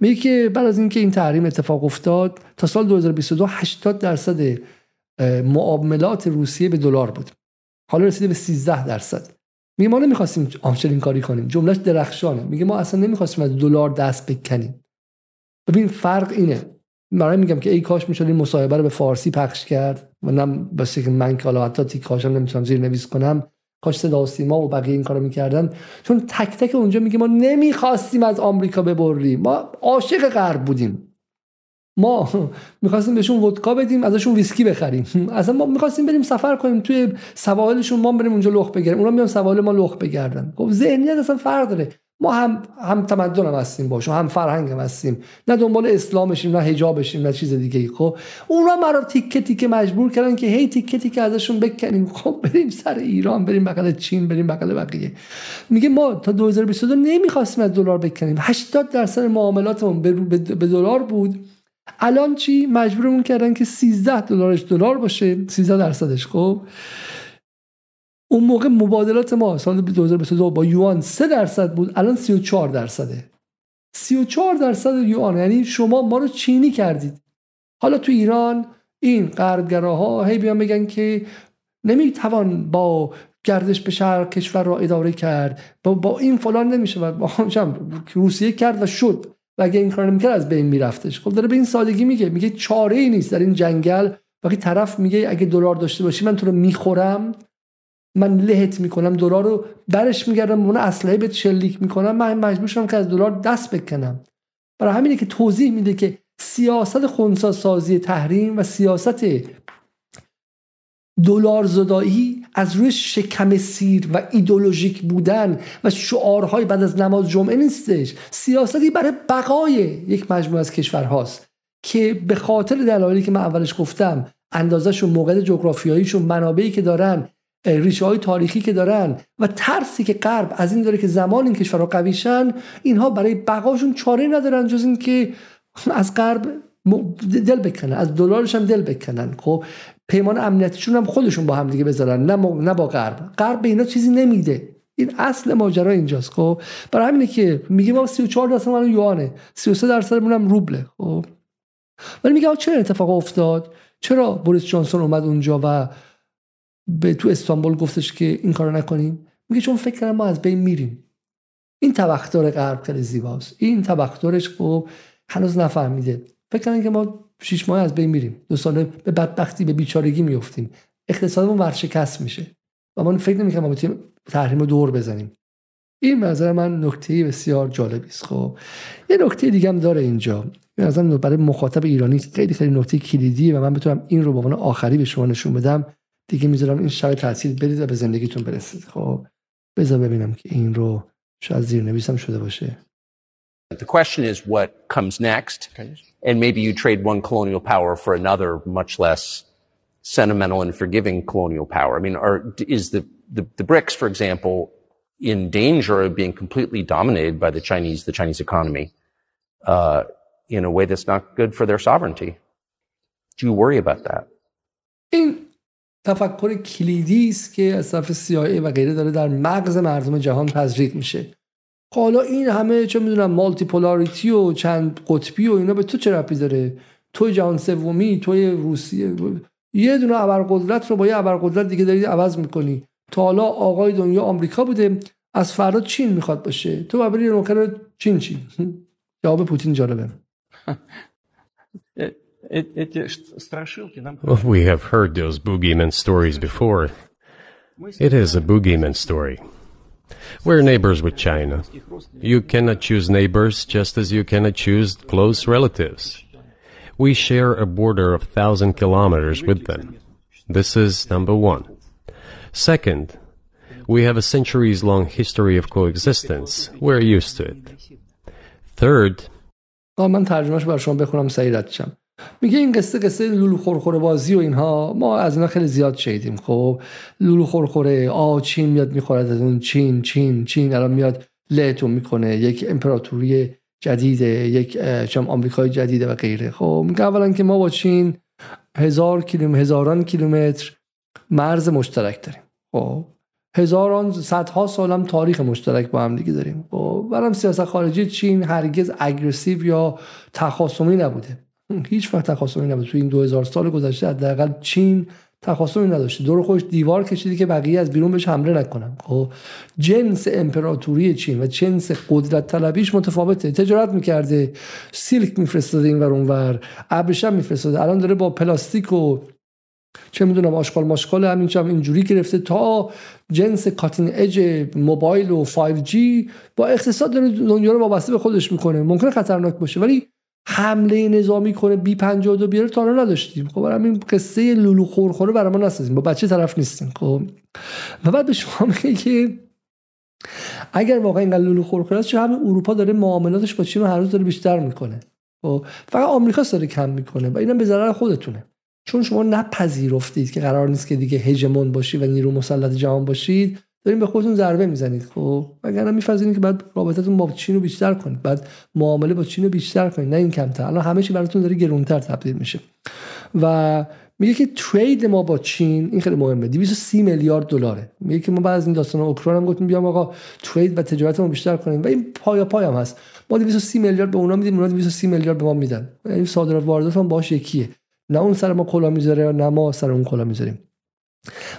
میگه که بعد از اینکه این تحریم اتفاق افتاد تا سال 2022 80% معاملات روسیه به دلار بود، حالا رسیده به 13%. میگه ما نمیخواستیم آنچنین کاری کنیم. جملهش درخشانه، میگه ما اصلا نمیخواستیم از دلار دست بکنیم. ببین فرق اینه، من میگم که ای کاش میشد این مصاحبه رو به فارسی پخش کرد، منم بسیار که من کالا حتی تیکاشم نمیتونم زیر نویس کنم، کاش صدا و سیما و بقیه این کارو میکردن، چون تک تک اونجا میگه ما نمیخواستیم از آمریکا ببریم، ما عاشق غرب بودیم، ما میخواستیم بهشون ودکا بدیم، ازشون ویسکی بخریم، اصلا ما میخواستیم بریم سفر کنیم توی سواحلشون، ما بریم اونجا لخت بگیریم، اونا میان سواحل ما لخت بگردن. خب ذهنیت اصلا فرق داره. ما هم تمدن هم هستیم باشون، هم فرهنگ هم هستیم، نه دنبال اسلامشیم، نه حجابشیم، نه چیز دیگه ای. خب اونا ما رو تیکه تیکه مجبور کردن که هی تیکه تیکه ازشون بکنیم، خب بریم سر ایران، بریم بغل چین، بریم بغل بقیه. میگه ما تا 2022 نمیخواستیم از دلار بکنیم، 80% معاملاتمون به دلار بود. الان چی؟ مجبورمون کردن که 13 دلارش دلار باشه، 13%. خب اون موقع مبادلات ما سال 2022 با یوان 3% بود، الان 34%. 34% یوان، یعنی شما ما رو چینی کردید. حالا تو ایران این غربگراها هی بیان بگن که نمیتوان با گردش به شرق کشور را اداره کرد، با این فلان نمیشه، و با روسیه کرد و شد، و اگه این کار نمیکرد از بین میرفتش. خب داره به این سادگی میگه چاره ای نیست در این جنگل. باقی طرف میگه اگه دلار داشته باشی من تو رو میخورم، من لهت میکنم، دلار رو برش میگردم، اون اسلحه بهت شلیک میکنم، من مجبور شدم که از دلار دست بکنم. برای همینه که توضیح میده که سیاست خنثی سازی تحریم و سیاست دلار زدایی از روی شکم سیر و ایدئولوژیک بودن و شعارهای بعد از نماز جمعه نیستش، سیاستی برای بقای یک مجموعه از کشورهاست که به خاطر دلایلی که من اولش گفتم، اندازه‌شون، موقعیت جغرافیاییشون، منابعی که دارن، ریشه‌های تاریخی که دارن، و ترسی که غرب از این داره که زمان این کشورها قویشن، اینها برای بقاشون چاره ندارن جز این که از غرب دل بکنن، از دلارش هم دل بکنن. خب پیمان امنیتیشون هم خودشون با هم دیگه بذارن، نه با غرب. غرب به اینا چیزی نمیده، این اصل ماجرا اینجاست. خب برای همینه که میگه ما 34% مون یوانه، 33%مون هم روبله. خب ولی میگه چرا اتفاق افتاد؟ چرا بوریس جانسون اومد اونجا و به تو استانبول گفتش که این کارو نکنیم؟ میگه چون فکر کنم ما از بین میریم. این تبختار غرب خیلی زیباست، این تبختارش خب هنوز نفهمیده، فکر کنن که ما 6 ماه از بین میریم، 2 ساله به بدبختی، به بیچارگی میافتیم، اقتصادمون ورشکست میشه و ما فکر نمیکنیم ما بتونیم تحریم رو دور بزنیم. این نظر من نکته بسیار جالبی است. خب یه نکته دیگه هم داره اینجا، به نظر من برای مخاطب ایرانی خیلی خیلی نکته کلیدیه و من بتونم این رو به عنوان آخری به شما نشون بدم دیگه. میذارم این شب تاثیر برید و به زندگیتون برسید. خب بذار ببینم که این رو شاید زیرنویسم شده باشه. The question is what comes next, and maybe you trade one colonial power for another much less sentimental and forgiving colonial power. I mean, is the BRICS, for example, in danger of being completely dominated by the Chinese economy in a way that's not good for their sovereignty? Do you worry about that? این تفکر کلیدی است که از طرف CIA و غیره داره در مغز مردم جهان تزریق میشه. حالا این همه چه میدونم مالتی پولاریتی و چند قطبی و اینا به تو چه ربطی داره؟ تو جهان سومی، تو روسیه، یه دونه ابرقدرت رو با یه ابرقدرت دیگه دارید عوض میکنی. تا حالا آقای دنیا آمریکا بوده، از فردا چین میخواد باشه، تو بابری نوکر چین. جواب پوتین جالبه. We have heard those boogeyman stories before. It is a boogeyman story. We're neighbors with China. You cannot choose neighbors just as you cannot choose close relatives. We share a border of 1,000 kilometers with them. This is number one. Second, we have a centuries-long history of coexistence. We're used to it. Third, من ترجمهش برای شما بخونم سعی رد شم. میگه این قصه لولو خورخوره بازی و اینها ما از اینا خیلی زیاد شنیدیم. خب لولو خورخوره، چین میاد میخورد از اون، چین الان میاد لهتون میکنه، یک امپراتوری جدیده، یک آمریکای جدیده و غیره. خب میگه اولا که ما با چین هزاران کیلومتر مرز مشترک داریم، خب صدها سال هم تاریخ مشترک با هم دیگه داریم. خب برام سیاست خارجی چین هرگز اگریسیو یا تخاصمی نبوده، هیچ وقت تخاصمی نبود. تو این 2000 سال گذشته حداقل چین تخاصمی نداشته، دور خودش دیوار کشیده که بقیه از بیرون بهش حمله نکنن. خب جنس امپراتوری چین و جنس قدرت طلبیش متفاوته. تجارت میکرده، سیلک میفرستاده این ور اون ور، ابریشم میفرستاده، الان داره با پلاستیک و چه میدونم آشغال ماشغال همینجوری گرفته تا جنس کاتین اج موبایل و 5G با اقتصاد داره دنیا رو وابسته به خودش میکنه. ممکنه خطرناک باشه ولی حمله نظامی کنه بی 52 بیاره تا الان نداشتیم. خب همین قصه لولو خورخوره برای ما نسازیم، با بچه طرف نیستیم. خب و بعد به شما میگه که اگر واقعا اینقدر لولو خورخوره است چه همین اروپا داره معاملاتش با چین هر روز داره بیشتر میکنه، خب فقط آمریکا داره کم میکنه و اینم به ضرر خودتونه، چون شما نپذیرفتید که قرار نیست که دیگه هژمون باشید و نیرو مسلط جهان باشید، دارین به خودتون ضربه میزنید. خب وگرنه میفهمید که بعد رابطتون با چین رو بیشتر کنید، بعد معامله با چین رو بیشتر کنید، نه این کمتر. الان همه چی براتون داره گرونتر تبدیل میشه. و میگه که ترید ما با چین، این خیلی مهمه، 230 میلیارد دلاره. میگه که ما بعد از این داستان اوکراین هم گفتیم بیام آقا ترید و تجارتمون بیشتر کنیم و این پای هم هست. ما 230 میلیارد به اونا میدیم، اونا 230 میلیارد به ما میدن. یعنی صادرات وارداتمون باشه یکیه. نه اون سر ما کلا میذاره نه ما سر اون کلا میذاریم.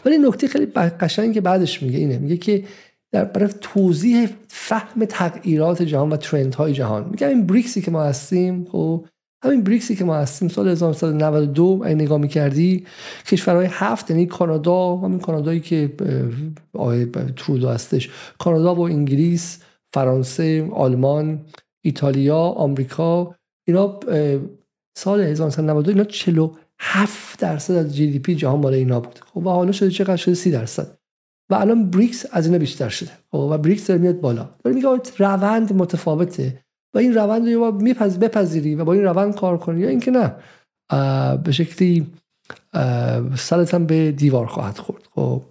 ولی نکته خیلی قشنگی که بعدش میگه اینه، میگه که در برای توضیح فهم تغییرات جهان و ترندهای جهان، میگه این بریکسی که ما هستیم، خب همین بریکسی که ما هستیم سال 1992 این نگاه میکردی کشورهای هفت، یعنی کانادا، همین کانادایی که آقای ترودو هستش، کانادا و انگلیس، فرانسه، آلمان، ایتالیا، آمریکا، اینا سال 1992 اینا 47% از GDP جهان مال اینا بود. خب و حالا شده چقدر؟ شده 30% و الان بریکس از اینا بیشتر شده. خب و بریکس داره میاد بالا. داره میگه روند متفاوته و این روند رو یا بپذیری و با این روند کار کنی یا اینکه نه به شکلی سرت هم به دیوار خواهد خورد. خب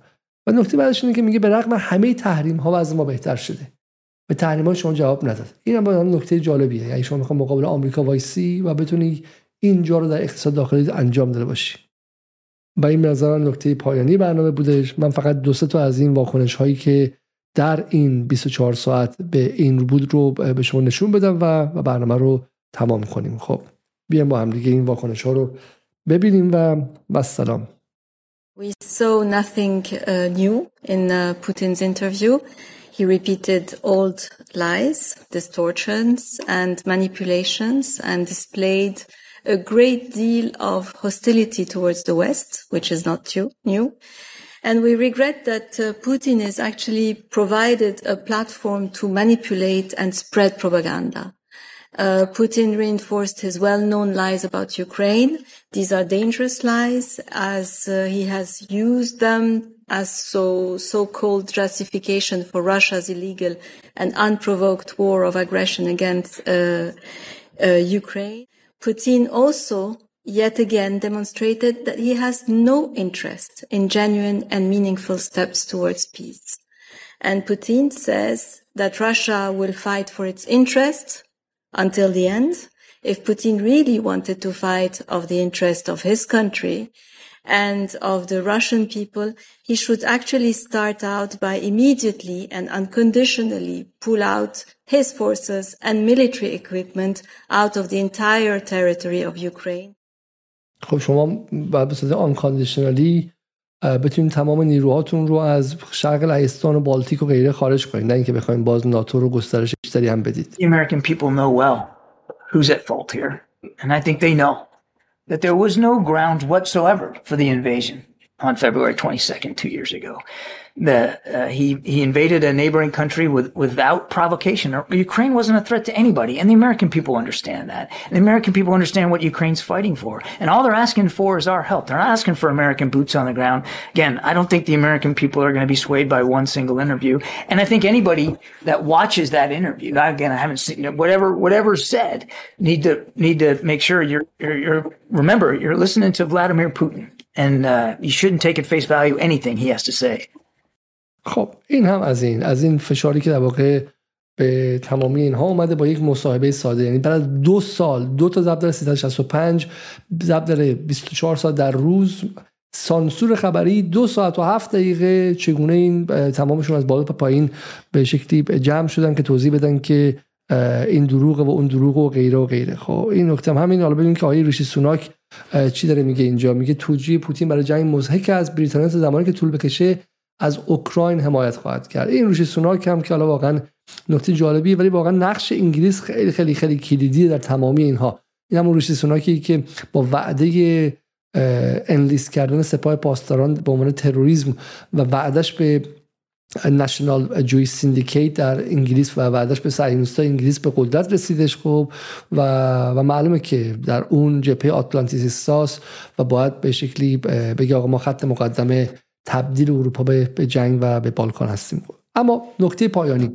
و نکته بعدش اینه که میگه به رغم همه تحریم ها وضع ما بهتر شده. به تحریم‌ها شما جواب نداد. اینم باز نکته جالبیه. یعنی شما میخوام مقابل آمریکا وایسی و بتونی اینجا رو در اقتصاد داخلی انجام داده باشی. و این مثلا نکته پایانی برنامه بودش. من فقط دو سه تا از این واکنش هایی که در این 24 ساعت به این بود رو به شما نشون بدم و برنامه رو تمام کنیم. خب بیایم با هم دیگه این واکنش ها رو ببینیم و سلام. We saw nothing new in Putin's interview. He repeated old lies, distortions, and manipulations, and displayed a great deal of hostility towards the West, which is not new. And we regret that Putin has actually provided a platform to manipulate and spread propaganda. Putin reinforced his well-known lies about Ukraine. These are dangerous lies, as he has used them as so-called justification for Russia's illegal and unprovoked war of aggression against Ukraine. Putin also, yet again, demonstrated that he has no interest in genuine and meaningful steps towards peace. And Putin says that Russia will fight for its interests until the end. If Putin really wanted to fight of the interest of his country, and of the Russian people, he should actually start out by immediately and unconditionally pull out his forces and military equipment out of the entire territory of Ukraine. خب شما باید به صورت unconditionally بتونید تمام نیروهاتون رو از شرق لهستان و بالتیک و غیره خارج کنید، نه اینکه بخواید باز ناتو رو گسترش بیشتری هم بدید. The American people know well who's at fault here, and I think they know that there was no ground whatsoever for the invasion on February 22nd, 2 years ago. He invaded a neighboring country without provocation. Ukraine wasn't a threat to anybody, and the American people understand that. And the American people understand what Ukraine's fighting for. And all they're asking for is our help. They're not asking for American boots on the ground. Again, I don't think the American people are going to be swayed by one single interview. And I think anybody that watches that interview, again, I haven't seen, you know, whatever's said, need to make sure you're remember, you're listening to Vladimir Putin. And you shouldn't take at face value anything he has to say. خب این هم از این فشاری که در واقع به تمامی اینها اومده با یک مصاحبه ساده، یعنی بعد از 2 سال، 2 تا ضبط در 365 ضبط در 24 ساعت در روز، سانسور خبری 2 ساعت و 7 دقیقه چگونه این تمامشون از بالا تا پایین به شکلی جمع شدن که توضیح بدن که این دروغه و اون دروغه و غیره و غیره. خب این نکته همین. حالا ببینید که آقای ریشی سوناک چی داره میگه اینجا؟ میگه توجیه پوتین برای جنگ مضحک از بریتانیا تا زمانی که طول بکشه از اوکراین حمایت خواهد کرد. این روشی سوناک هم که حالا واقعا نکته جالبیه، ولی واقعا نقش انگلیس خیلی خیلی خیلی کلیدیه در تمامی اینها. این همون روشی سوناکی که با وعده انلیست کردن سپاه پاسداران به عنوان تروریسم و وعدش به نشنال جویش سیندیکیت در انگلیس و بعدش به صهیونیست‌های انگلیس به قدرت رسیدش. خب و معلومه که در اون جبهه آتلانتیسیست‌هاست و باید به شکلی بگه آقا ما خط مقدمه تبدیل اروپا به جنگ و به بالکان هستیم. اما نکته پایانی،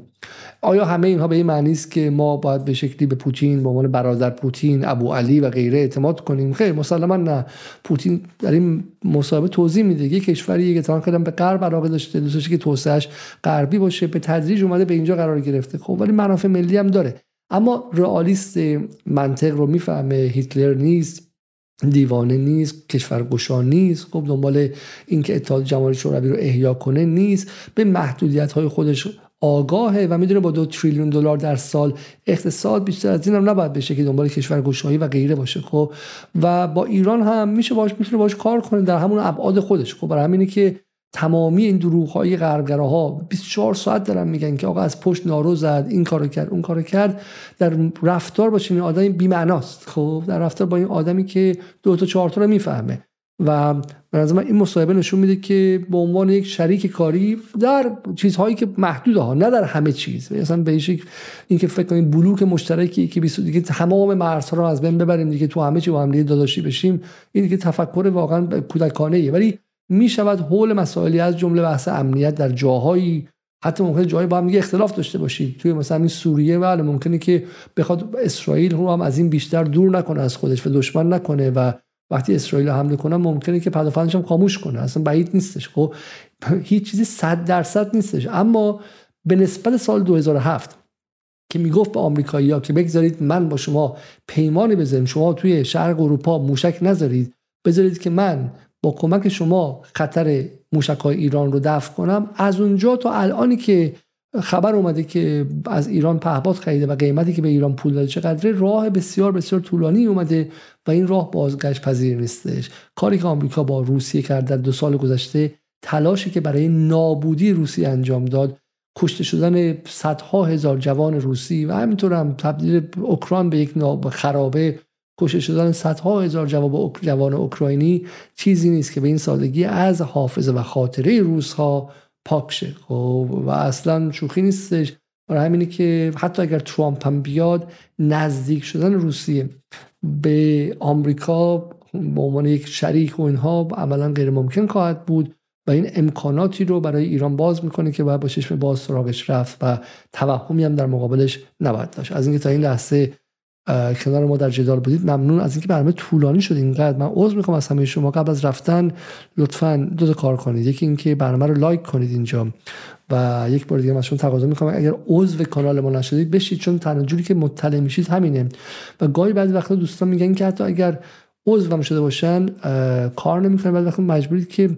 آیا همه اینها به این معنی است که ما باید به شکلی به پوتین به عنوان برادر پوتین، ابو علی و غیره اعتماد کنیم؟ خیر، مسلما نه. پوتین در این مصاحبه توضیح میده که کشوری که اعتماد کردن به غرب علاقه داشته، دوست داشته که توسعه‌اش غربی باشه، به تدریج اومده به اینجا قرار گرفته. خب ولی منافع ملی هم داره. اما رئالیست منطق رو میفهمه، هیتلر نیست، دیوانه نیست، کشورگشا نیست، خب دنبال اینکه اتحاد جماهیر شوروی رو احیا کنه نیست، به محدودیت‌های خودش آگاهه و میدونه با $2 trillion در سال اقتصاد بیشتر از این هم نباید بشه که دنبال کشورگشایی و غیره باشه. خب و با ایران هم میتونه باش کار کنه در همون ابعاد خودش. خب برای همینه که تمامی این دروغ‌های غربگراها 24 ساعت دارن میگن که آقا از پشت نارو زد، این کارو کرد، اون کارو کرد. در رفتار با این آدم بی‌معناست. خب در رفتار با این آدمی که 2 تا 4 تا رو میفهمه. و به نظر من این مصاحبه نشون میده که به عنوان یک شریک کاری در چیزهایی که محدوده ها، نه در همه چیز. مثلا به این که فکر کنیم بلوک مشترکی که 22 دیگه تمام مرزها رو از بین ببریم دیگه تو همه چی با هم دیگه داداشی بشیم، این که تفکر واقعا کودکانه ای. ولی می شود حول مسائلی از جمله بحث امنیت در جاهایی حتی ممکنه جایی با هم دیگه اختلاف داشته باشید. توی مثلا این سوریه ولی ممکنه که بخواد اسرائیل رو هم از این بیشتر دور نکنه از خودش و دشمن نکنه و وقتی اسرائیل حمله کنه ممکنه که پدافندش هم خاموش کنه. اصلا بعید نیستش. خب هیچ چیزی 100% نیستش. اما به نسبت سال 2007 که میگفت به آمریکایی‌ها که بگذارید من با شما پیمانی بزنم، شما توی شرق اروپا موشک نذارید، بذارید که من با کمک شما خطر موشک‌های ایران رو دفع کنم. از اونجا تا الانی که خبر اومده که از ایران پهپاد خریده و قیمتی که به ایران پول داده چقدره، راه بسیار بسیار طولانی اومده و این راه بازگشت پذیر نیستش. کاری که آمریکا با روسیه کرد در 2 سال گذشته، تلاشی که برای نابودی روسیه انجام داد، کشته شدن صدها هزار جوان روسی و همینطور هم تبدیل اوکراین به یک خرابه، کشته شدن صدها هزار جوان اوکراینی چیزی نیست که به این سادگی از حافظه و خاطره روس‌ها پاک شه. خب و اصلا شوخی نیستش. برای همینه که حتی اگر ترامپ هم بیاد، نزدیک شدن روسیه به آمریکا به عنوان یک شریک و اینها عملا غیر ممکن خواهد بود و این امکاناتی رو برای ایران باز میکنه که باید با چشم باز سراغش رفت و توهمی هم در مقابلش نباید داشت. از اینکه تا این لحظه کنار ما در جدال بودید ممنون. از اینکه برنامه طولانی شد اینقدر، من عذر میخوام از همه شما. قبل از رفتن لطفاً 2 تا کار کنید. یکی اینکه برنامه رو لایک کنید اینجا و یک بار دیگه من ازتون تقاضا میکنم اگر عضو کانال ما نشدید بشید، چون تنها جوری که مطلع میشید همینه. و گاهی بعضی وقتا دوستان میگن که حتی اگر عضو هم شده باشن کار نمیکنه، بعضی وقتا مجبورید که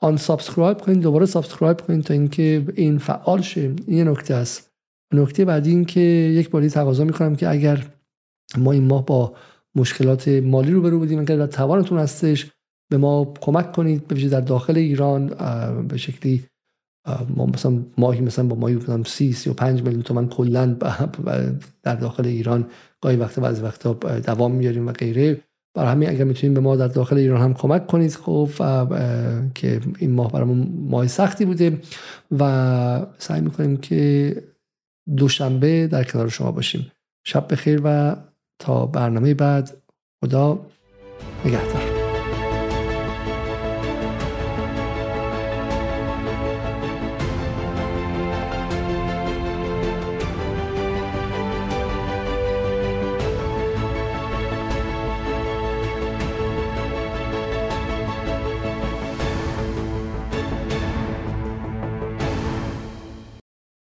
آن سابسکرایب کنید، دوباره سابسکرایب کنید تا اینکه این فعال شه. این نکته است. نکته بعدی این که یک باری تقاضا میکنم که اگر ما این ماه با مشکلات مالی روبرو بودیم، اگر در توانتون هستش به ما کمک کنید، به ویژه در داخل ایران. به شکلی ما مثلا ماهی مثلا با ماهی بودم 30-35 میلیون تومان کلا در داخل ایران گاهی وقتا بعضی وقتا دوام میاریم و غیره. برای همین اگر میتونید به ما در داخل ایران هم کمک کنید، خب که این ماه برامون ماه سختی بوده و سعی میکنیم که دوشنبه در کنار شما باشیم. شب بخیر و تا برنامه بعد، خدا نگهدار.